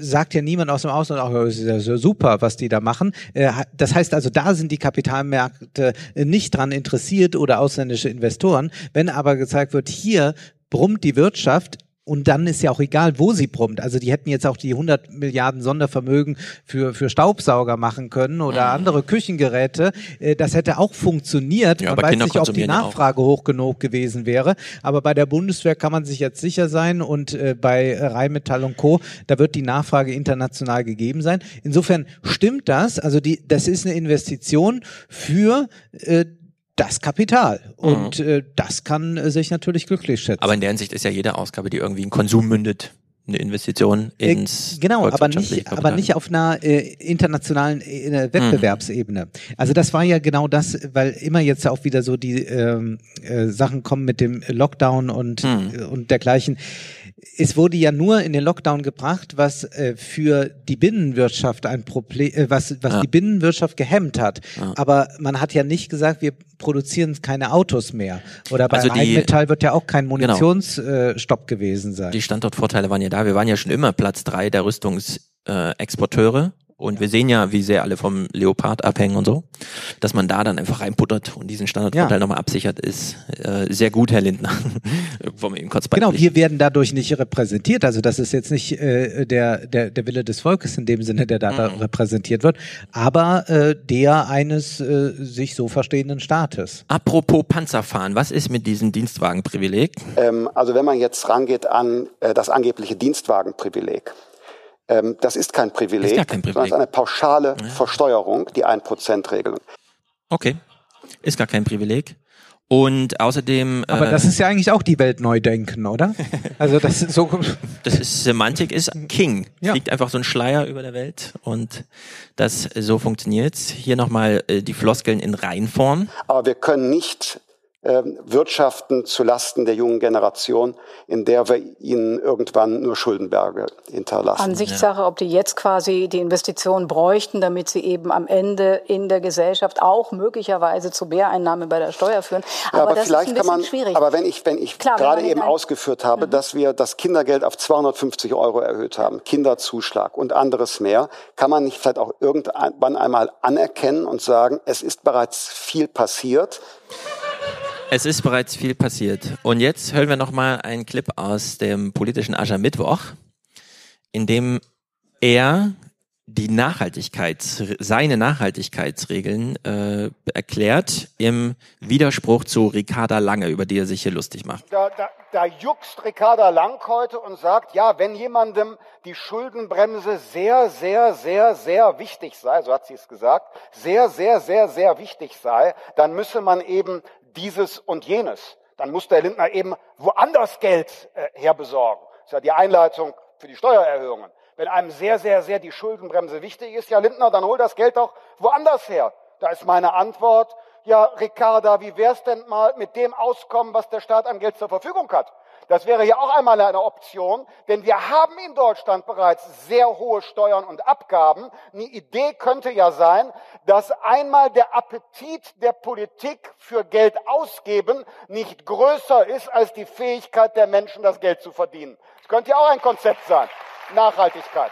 sagt ja niemand aus dem Ausland, ach, das ist ja super, was die da machen. Das heißt also, da sind die Kapitalmärkte nicht dran interessiert oder ausländische Investoren. Wenn aber gezeigt wird, hier brummt die Wirtschaft, und dann ist ja auch egal, wo sie brummt. Also die hätten jetzt auch die 100 Milliarden Sondervermögen für Staubsauger machen können oder andere Küchengeräte. Das hätte auch funktioniert. Ja, man weiß Kinder nicht, ob die Nachfrage hoch genug gewesen wäre. Aber bei der Bundeswehr kann man sich jetzt sicher sein und bei Rheinmetall und Co., da wird die Nachfrage international gegeben sein. Insofern stimmt das. Also das ist eine Investition für das Kapital. Und das kann sich natürlich glücklich schätzen. Aber in der Hinsicht ist ja jede Ausgabe, die irgendwie in Konsum mündet, eine Investition ins aber nicht auf einer internationalen Wettbewerbsebene. Also das war ja genau das, weil immer jetzt auch wieder so die Sachen kommen mit dem Lockdown und dergleichen. Es wurde ja nur in den Lockdown gebracht, was für die Binnenwirtschaft ein Problem, was die Binnenwirtschaft gehemmt hat. Ja. Aber man hat ja nicht gesagt, wir produzieren keine Autos mehr. Oder bei Rheinmetall wird ja auch kein Munitionsstopp gewesen sein. Die Standortvorteile waren ja da. Wir waren ja schon immer Platz 3 der Rüstungsexporteure. Und wir sehen ja, wie sehr alle vom Leopard abhängen und so, dass man da dann einfach reinputtert und diesen Standardvorteil nochmal absichert, ist sehr gut, Herr Lindner. Genau, wir werden dadurch nicht repräsentiert. Also das ist jetzt nicht der Wille des Volkes in dem Sinne, der da repräsentiert wird, aber der eines sich so verstehenden Staates. Apropos Panzerfahren, was ist mit diesem Dienstwagenprivileg? Also wenn man jetzt rangeht an das angebliche Dienstwagenprivileg, das ist kein Privileg, sondern ist eine pauschale Versteuerung, die 1%-Regelung. Okay, ist gar kein Privileg. Und außerdem... Aber das ist ja eigentlich auch die Welt neu denken, oder? Also das ist so... Das ist, Semantik ist King. Ja. Es liegt einfach so ein Schleier über der Welt und das so funktioniert's. Hier nochmal die Floskeln in Reinform. Aber wir können nicht wirtschaften zu Lasten der jungen Generation, in der wir ihnen irgendwann nur Schuldenberge hinterlassen. Ansichtssache, ob die jetzt quasi die Investitionen bräuchten, damit sie eben am Ende in der Gesellschaft auch möglicherweise zu Mehreinnahmen bei der Steuer führen. Aber das vielleicht ist ein bisschen schwierig. Aber wenn ich gerade eben ausgeführt habe, dass wir das Kindergeld auf 250 € erhöht haben, Kinderzuschlag und anderes mehr, kann man nicht vielleicht auch irgendwann einmal anerkennen und sagen, es ist bereits viel passiert. Es ist bereits viel passiert. Und jetzt hören wir nochmal einen Clip aus dem politischen Aschermittwoch, in dem er die seine Nachhaltigkeitsregeln erklärt, im Widerspruch zu Ricarda Lange, über die er sich hier lustig macht. Da juckst Ricarda Lang heute und sagt, ja, wenn jemandem die Schuldenbremse sehr, sehr, sehr, sehr wichtig sei, so hat sie es gesagt, sehr, sehr, sehr, sehr wichtig sei, dann müsse man eben dieses und jenes. Dann muss der Lindner eben woanders Geld herbesorgen. Das ist ja die Einleitung für die Steuererhöhungen. Wenn einem sehr, sehr, sehr die Schuldenbremse wichtig ist, ja Lindner, dann hol das Geld doch woanders her. Da ist meine Antwort, ja Ricarda, wie wär's denn mal mit dem Auskommen, was der Staat an Geld zur Verfügung hat? Das wäre ja auch einmal eine Option, denn wir haben in Deutschland bereits sehr hohe Steuern und Abgaben. Eine Idee könnte ja sein, dass einmal der Appetit der Politik für Geld ausgeben nicht größer ist als die Fähigkeit der Menschen, das Geld zu verdienen. Das könnte ja auch ein Konzept sein. Nachhaltigkeit.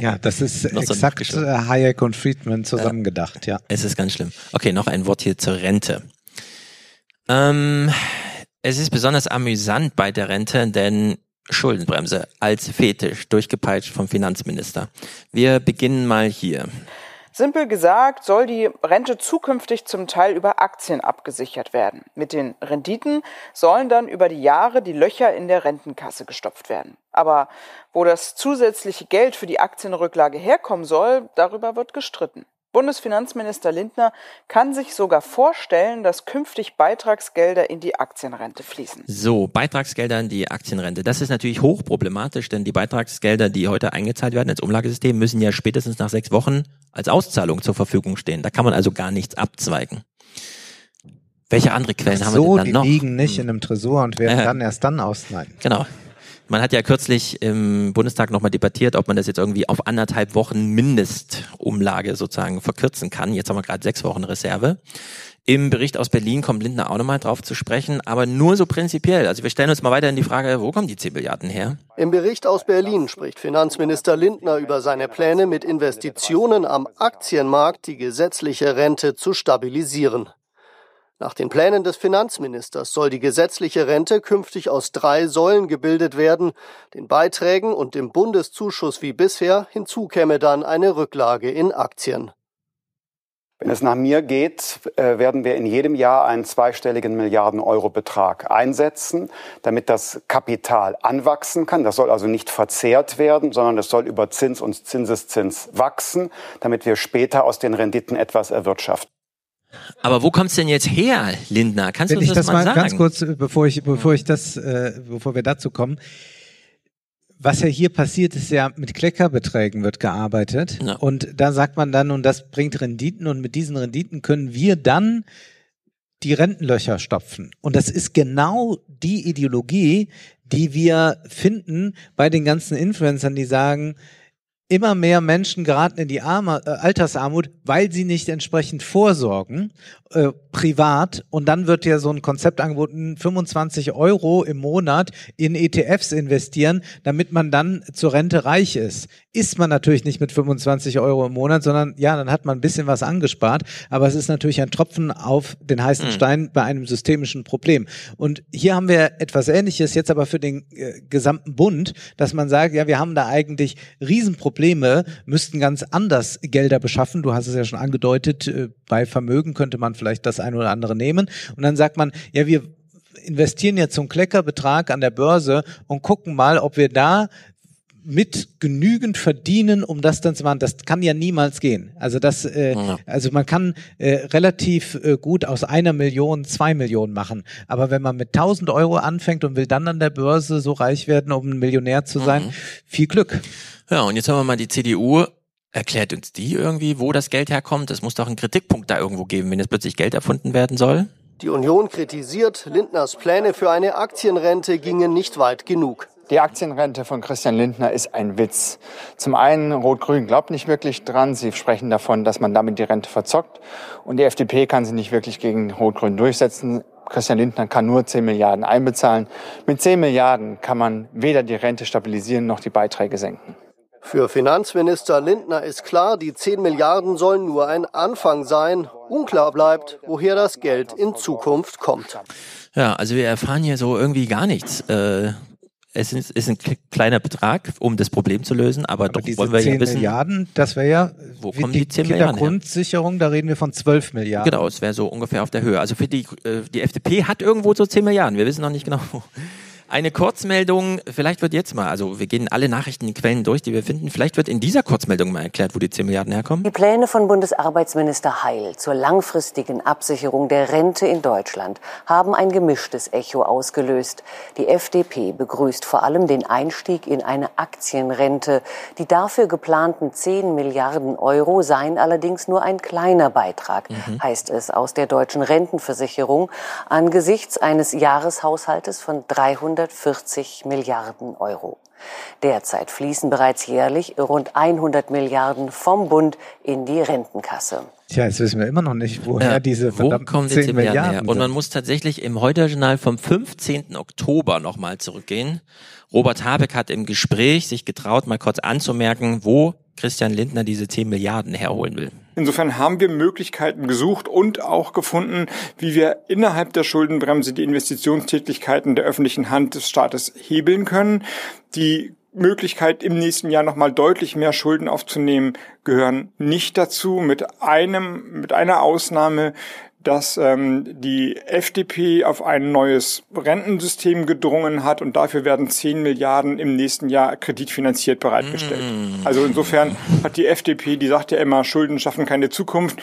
Ja, das ist exakt Hayek und Friedman zusammengedacht, ja. Es ist ganz schlimm. Okay, noch ein Wort hier zur Rente. Es ist besonders amüsant bei der Rente, denn Schuldenbremse als Fetisch, durchgepeitscht vom Finanzminister. Wir beginnen mal hier. Simpel gesagt soll die Rente zukünftig zum Teil über Aktien abgesichert werden. Mit den Renditen sollen dann über die Jahre die Löcher in der Rentenkasse gestopft werden. Aber wo das zusätzliche Geld für die Aktienrücklage herkommen soll, darüber wird gestritten. Bundesfinanzminister Lindner kann sich sogar vorstellen, dass künftig Beitragsgelder in die Aktienrente fließen. So, Beitragsgelder in die Aktienrente. Das ist natürlich hochproblematisch, denn die Beitragsgelder, die heute eingezahlt werden ins Umlagesystem, müssen ja spätestens nach 6 Wochen als Auszahlung zur Verfügung stehen. Da kann man also gar nichts abzweigen. Welche andere Quellen haben wir denn dann noch? Die liegen nicht in einem Tresor und werden dann ausleihen. Genau. Man hat ja kürzlich im Bundestag nochmal debattiert, ob man das jetzt irgendwie auf 1,5 Wochen Mindestumlage sozusagen verkürzen kann. Jetzt haben wir gerade 6 Wochen Reserve. Im Bericht aus Berlin kommt Lindner auch nochmal drauf zu sprechen, aber nur so prinzipiell. Also wir stellen uns mal weiterhin die Frage, wo kommen die 10 Milliarden her? Im Bericht aus Berlin spricht Finanzminister Lindner über seine Pläne, mit Investitionen am Aktienmarkt die gesetzliche Rente zu stabilisieren. Nach den Plänen des Finanzministers soll die gesetzliche Rente künftig aus 3 Säulen gebildet werden. Den Beiträgen und dem Bundeszuschuss wie bisher, hinzu käme dann eine Rücklage in Aktien. Wenn es nach mir geht, werden wir in jedem Jahr einen 2-stelligen Milliarden-Euro-Betrag einsetzen, damit das Kapital anwachsen kann. Das soll also nicht verzehrt werden, sondern das soll über Zins und Zinseszins wachsen, damit wir später aus den Renditen etwas erwirtschaften. Aber wo kommt's denn jetzt her, Lindner? Kannst du uns das mal sagen? Ganz kurz, bevor wir dazu kommen. Was ja hier passiert, ist ja, mit Kleckerbeträgen wird gearbeitet. Ja. Und da sagt man dann, und das bringt Renditen, und mit diesen Renditen können wir dann die Rentenlöcher stopfen. Und das ist genau die Ideologie, die wir finden bei den ganzen Influencern, die sagen, immer mehr Menschen geraten in die Altersarmut, weil sie nicht entsprechend vorsorgen, privat. Und dann wird ja so ein Konzept angeboten, 25 € im Monat in ETFs investieren, damit man dann zur Rente reich ist. Ist man natürlich nicht mit 25 € im Monat, sondern ja, dann hat man ein bisschen was angespart. Aber es ist natürlich ein Tropfen auf den heißen Stein bei einem systemischen Problem. Und hier haben wir etwas Ähnliches jetzt aber für den gesamten Bund, dass man sagt, ja, wir haben da eigentlich Riesenprobleme. Probleme müssten ganz anders Gelder beschaffen. Du hast es ja schon angedeutet, bei Vermögen könnte man vielleicht das ein oder andere nehmen. Und dann sagt man, ja, wir investieren jetzt so einen Kleckerbetrag an der Börse und gucken mal, ob wir da mit genügend verdienen, um das dann zu machen. Das kann ja niemals gehen. Also also man kann relativ gut aus 1 Million 2 Millionen machen. Aber wenn man mit 1.000 € anfängt und will dann an der Börse so reich werden, um ein Millionär zu sein, viel Glück. Ja, und jetzt haben wir mal die CDU. Erklärt uns die irgendwie, wo das Geld herkommt? Es muss doch einen Kritikpunkt da irgendwo geben, wenn jetzt plötzlich Geld erfunden werden soll. Die Union kritisiert, Lindners Pläne für eine Aktienrente gingen nicht weit genug. Die Aktienrente von Christian Lindner ist ein Witz. Zum einen, Rot-Grün glaubt nicht wirklich dran. Sie sprechen davon, dass man damit die Rente verzockt. Und die FDP kann sie nicht wirklich gegen Rot-Grün durchsetzen. Christian Lindner kann nur 10 Milliarden einbezahlen. Mit 10 Milliarden kann man weder die Rente stabilisieren noch die Beiträge senken. Für Finanzminister Lindner ist klar, die 10 Milliarden sollen nur ein Anfang sein. Unklar bleibt, woher das Geld in Zukunft kommt. Ja, also wir erfahren hier so irgendwie gar nichts. Es ist ein kleiner Betrag, um das Problem zu lösen, aber doch wollen wir ja wissen. 10 Milliarden, das wäre ja, wo kommen die 10 Milliarden Grundsicherung, da reden wir von 12 Milliarden. Genau, es wäre so ungefähr auf der Höhe. Also für die FDP hat irgendwo so 10 Milliarden, wir wissen noch nicht genau wo. Eine Kurzmeldung, vielleicht wird jetzt mal, also wir gehen alle Nachrichtenquellen durch, die wir finden, vielleicht wird in dieser Kurzmeldung mal erklärt, wo die 10 Milliarden herkommen. Die Pläne von Bundesarbeitsminister Heil zur langfristigen Absicherung der Rente in Deutschland haben ein gemischtes Echo ausgelöst. Die FDP begrüßt vor allem den Einstieg in eine Aktienrente. Die dafür geplanten 10 Milliarden Euro seien allerdings nur ein kleiner Beitrag, heißt es aus der deutschen Rentenversicherung, angesichts eines Jahreshaushaltes von 340 Milliarden Euro. Derzeit fließen bereits jährlich rund 100 Milliarden vom Bund in die Rentenkasse. Tja, jetzt wissen wir immer noch nicht, woher diese verdammten 10 Milliarden her. Und man muss tatsächlich im Heute-Journal vom 15. Oktober nochmal zurückgehen. Robert Habeck hat im Gespräch sich getraut, mal kurz anzumerken, wo Christian Lindner diese 10 Milliarden herholen will. Insofern haben wir Möglichkeiten gesucht und auch gefunden, wie wir innerhalb der Schuldenbremse die Investitionstätigkeiten der öffentlichen Hand des Staates hebeln können. Die Möglichkeit, im nächsten Jahr nochmal deutlich mehr Schulden aufzunehmen, gehören nicht dazu. Mit einer Ausnahme, dass die FDP auf ein neues Rentensystem gedrungen hat und dafür werden 10 Milliarden im nächsten Jahr kreditfinanziert bereitgestellt. Also insofern hat die FDP, die sagt ja immer, Schulden schaffen keine Zukunft.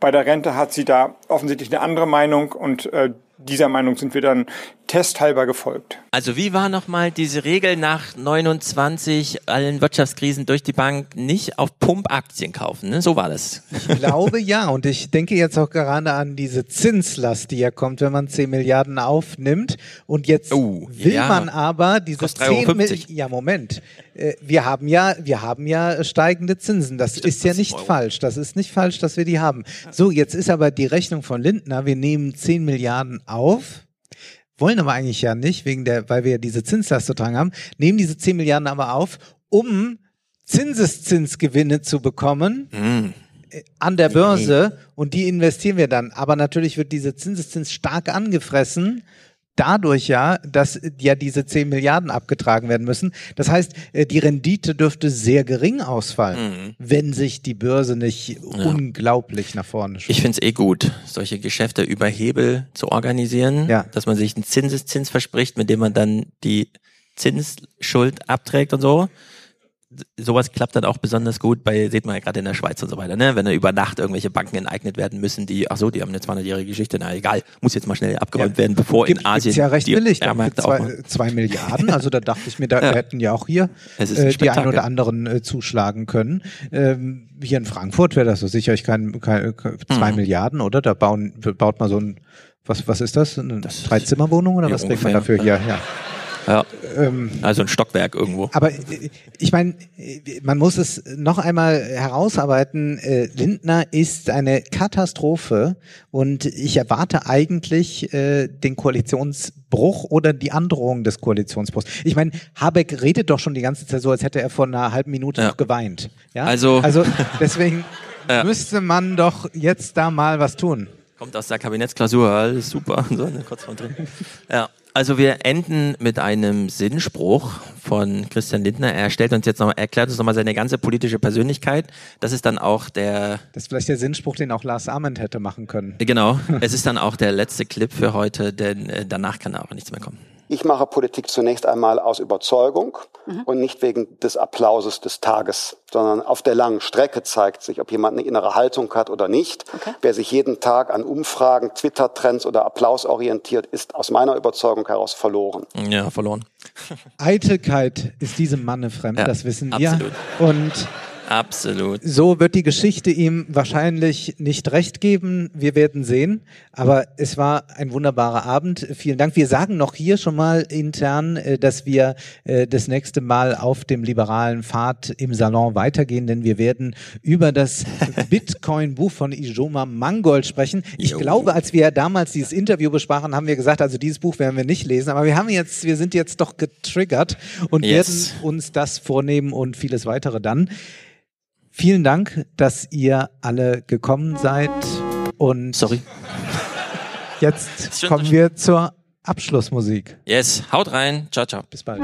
Bei der Rente hat sie da offensichtlich eine andere Meinung und dieser Meinung sind wir dann testhalber gefolgt. Also wie war nochmal diese Regel nach 29, allen Wirtschaftskrisen durch die Bank, nicht auf Pump Aktien kaufen, ne? So war das. Ich glaube ja, und ich denke jetzt auch gerade an diese Zinslast, die ja kommt, wenn man 10 Milliarden aufnimmt und jetzt will man aber diese 10 Milliarden, wir haben ja steigende Zinsen, das ist ja nicht falsch, das ist nicht falsch, dass wir die haben. So, jetzt ist aber die Rechnung von Lindner, wir nehmen 10 Milliarden auf, wollen aber eigentlich ja nicht, weil wir ja diese Zinslast sozusagen haben, nehmen diese 10 Milliarden aber auf, um Zinseszinsgewinne zu bekommen an der Börse und die investieren wir dann. Aber natürlich wird diese Zinseszins stark angefressen, dadurch ja, dass ja diese 10 Milliarden abgetragen werden müssen. Das heißt, die Rendite dürfte sehr gering ausfallen, wenn sich die Börse nicht unglaublich nach vorne schlägt. Ich finde es gut, solche Geschäfte über Hebel zu organisieren, dass man sich einen Zinseszins verspricht, mit dem man dann die Zinsschuld abträgt und so. Sowas klappt dann auch besonders gut bei, sieht man ja gerade in der Schweiz und so weiter, ne? Wenn da über Nacht irgendwelche Banken enteignet werden müssen, die haben eine 200-jährige Geschichte, na egal, muss jetzt mal schnell abgeräumt werden, bevor in Asien. Ist ja recht billig, da mit 2 Milliarden, also da dachte ich mir, da hätten ja auch hier die einen oder anderen zuschlagen können. Hier in Frankfurt wäre das so sicherlich keine 2 Milliarden, oder? Da baut man so ein, was ist das? Eine 3-Zimmer-Wohnung oder was kriegt man dafür hier? Ja. Ja, also ein Stockwerk irgendwo. Aber ich meine, man muss es noch einmal herausarbeiten. Lindner ist eine Katastrophe und ich erwarte eigentlich den Koalitionsbruch oder die Androhung des Koalitionsbruchs. Ich meine, Habeck redet doch schon die ganze Zeit so, als hätte er vor einer halben Minute noch geweint. Ja? Also deswegen müsste man doch jetzt da mal was tun. Kommt aus der Kabinettsklausur, alles super. So, kurz von drin. Ja. Also wir enden mit einem Sinnspruch von Christian Lindner. Er erklärt uns nochmal seine ganze politische Persönlichkeit. Das ist dann auch Das ist vielleicht der Sinnspruch, den auch Lars Ament hätte machen können. Genau. Es ist dann auch der letzte Clip für heute, denn danach kann da auch nichts mehr kommen. Ich mache Politik zunächst einmal aus Überzeugung und nicht wegen des Applauses des Tages, sondern auf der langen Strecke zeigt sich, ob jemand eine innere Haltung hat oder nicht. Okay. Wer sich jeden Tag an Umfragen, Twitter-Trends oder Applaus orientiert, ist aus meiner Überzeugung heraus verloren. Ja, verloren. Eitelkeit ist diesem Manne fremd, das wissen wir. Absolut. Und Absolut. So wird die Geschichte ihm wahrscheinlich nicht recht geben. Wir werden sehen. Aber es war ein wunderbarer Abend. Vielen Dank. Wir sagen noch hier schon mal intern, dass wir das nächste Mal auf dem liberalen Pfad im Salon weitergehen, denn wir werden über das Bitcoin-Buch von Ijoma Mangold sprechen. Ich glaube, als wir damals dieses Interview besprachen, haben wir gesagt, also dieses Buch werden wir nicht lesen, aber wir sind jetzt doch getriggert und werden uns das vornehmen und vieles weitere dann. Vielen Dank, dass ihr alle gekommen seid und jetzt kommen wir zur Abschlussmusik. Yes, haut rein. Ciao, ciao. Bis bald.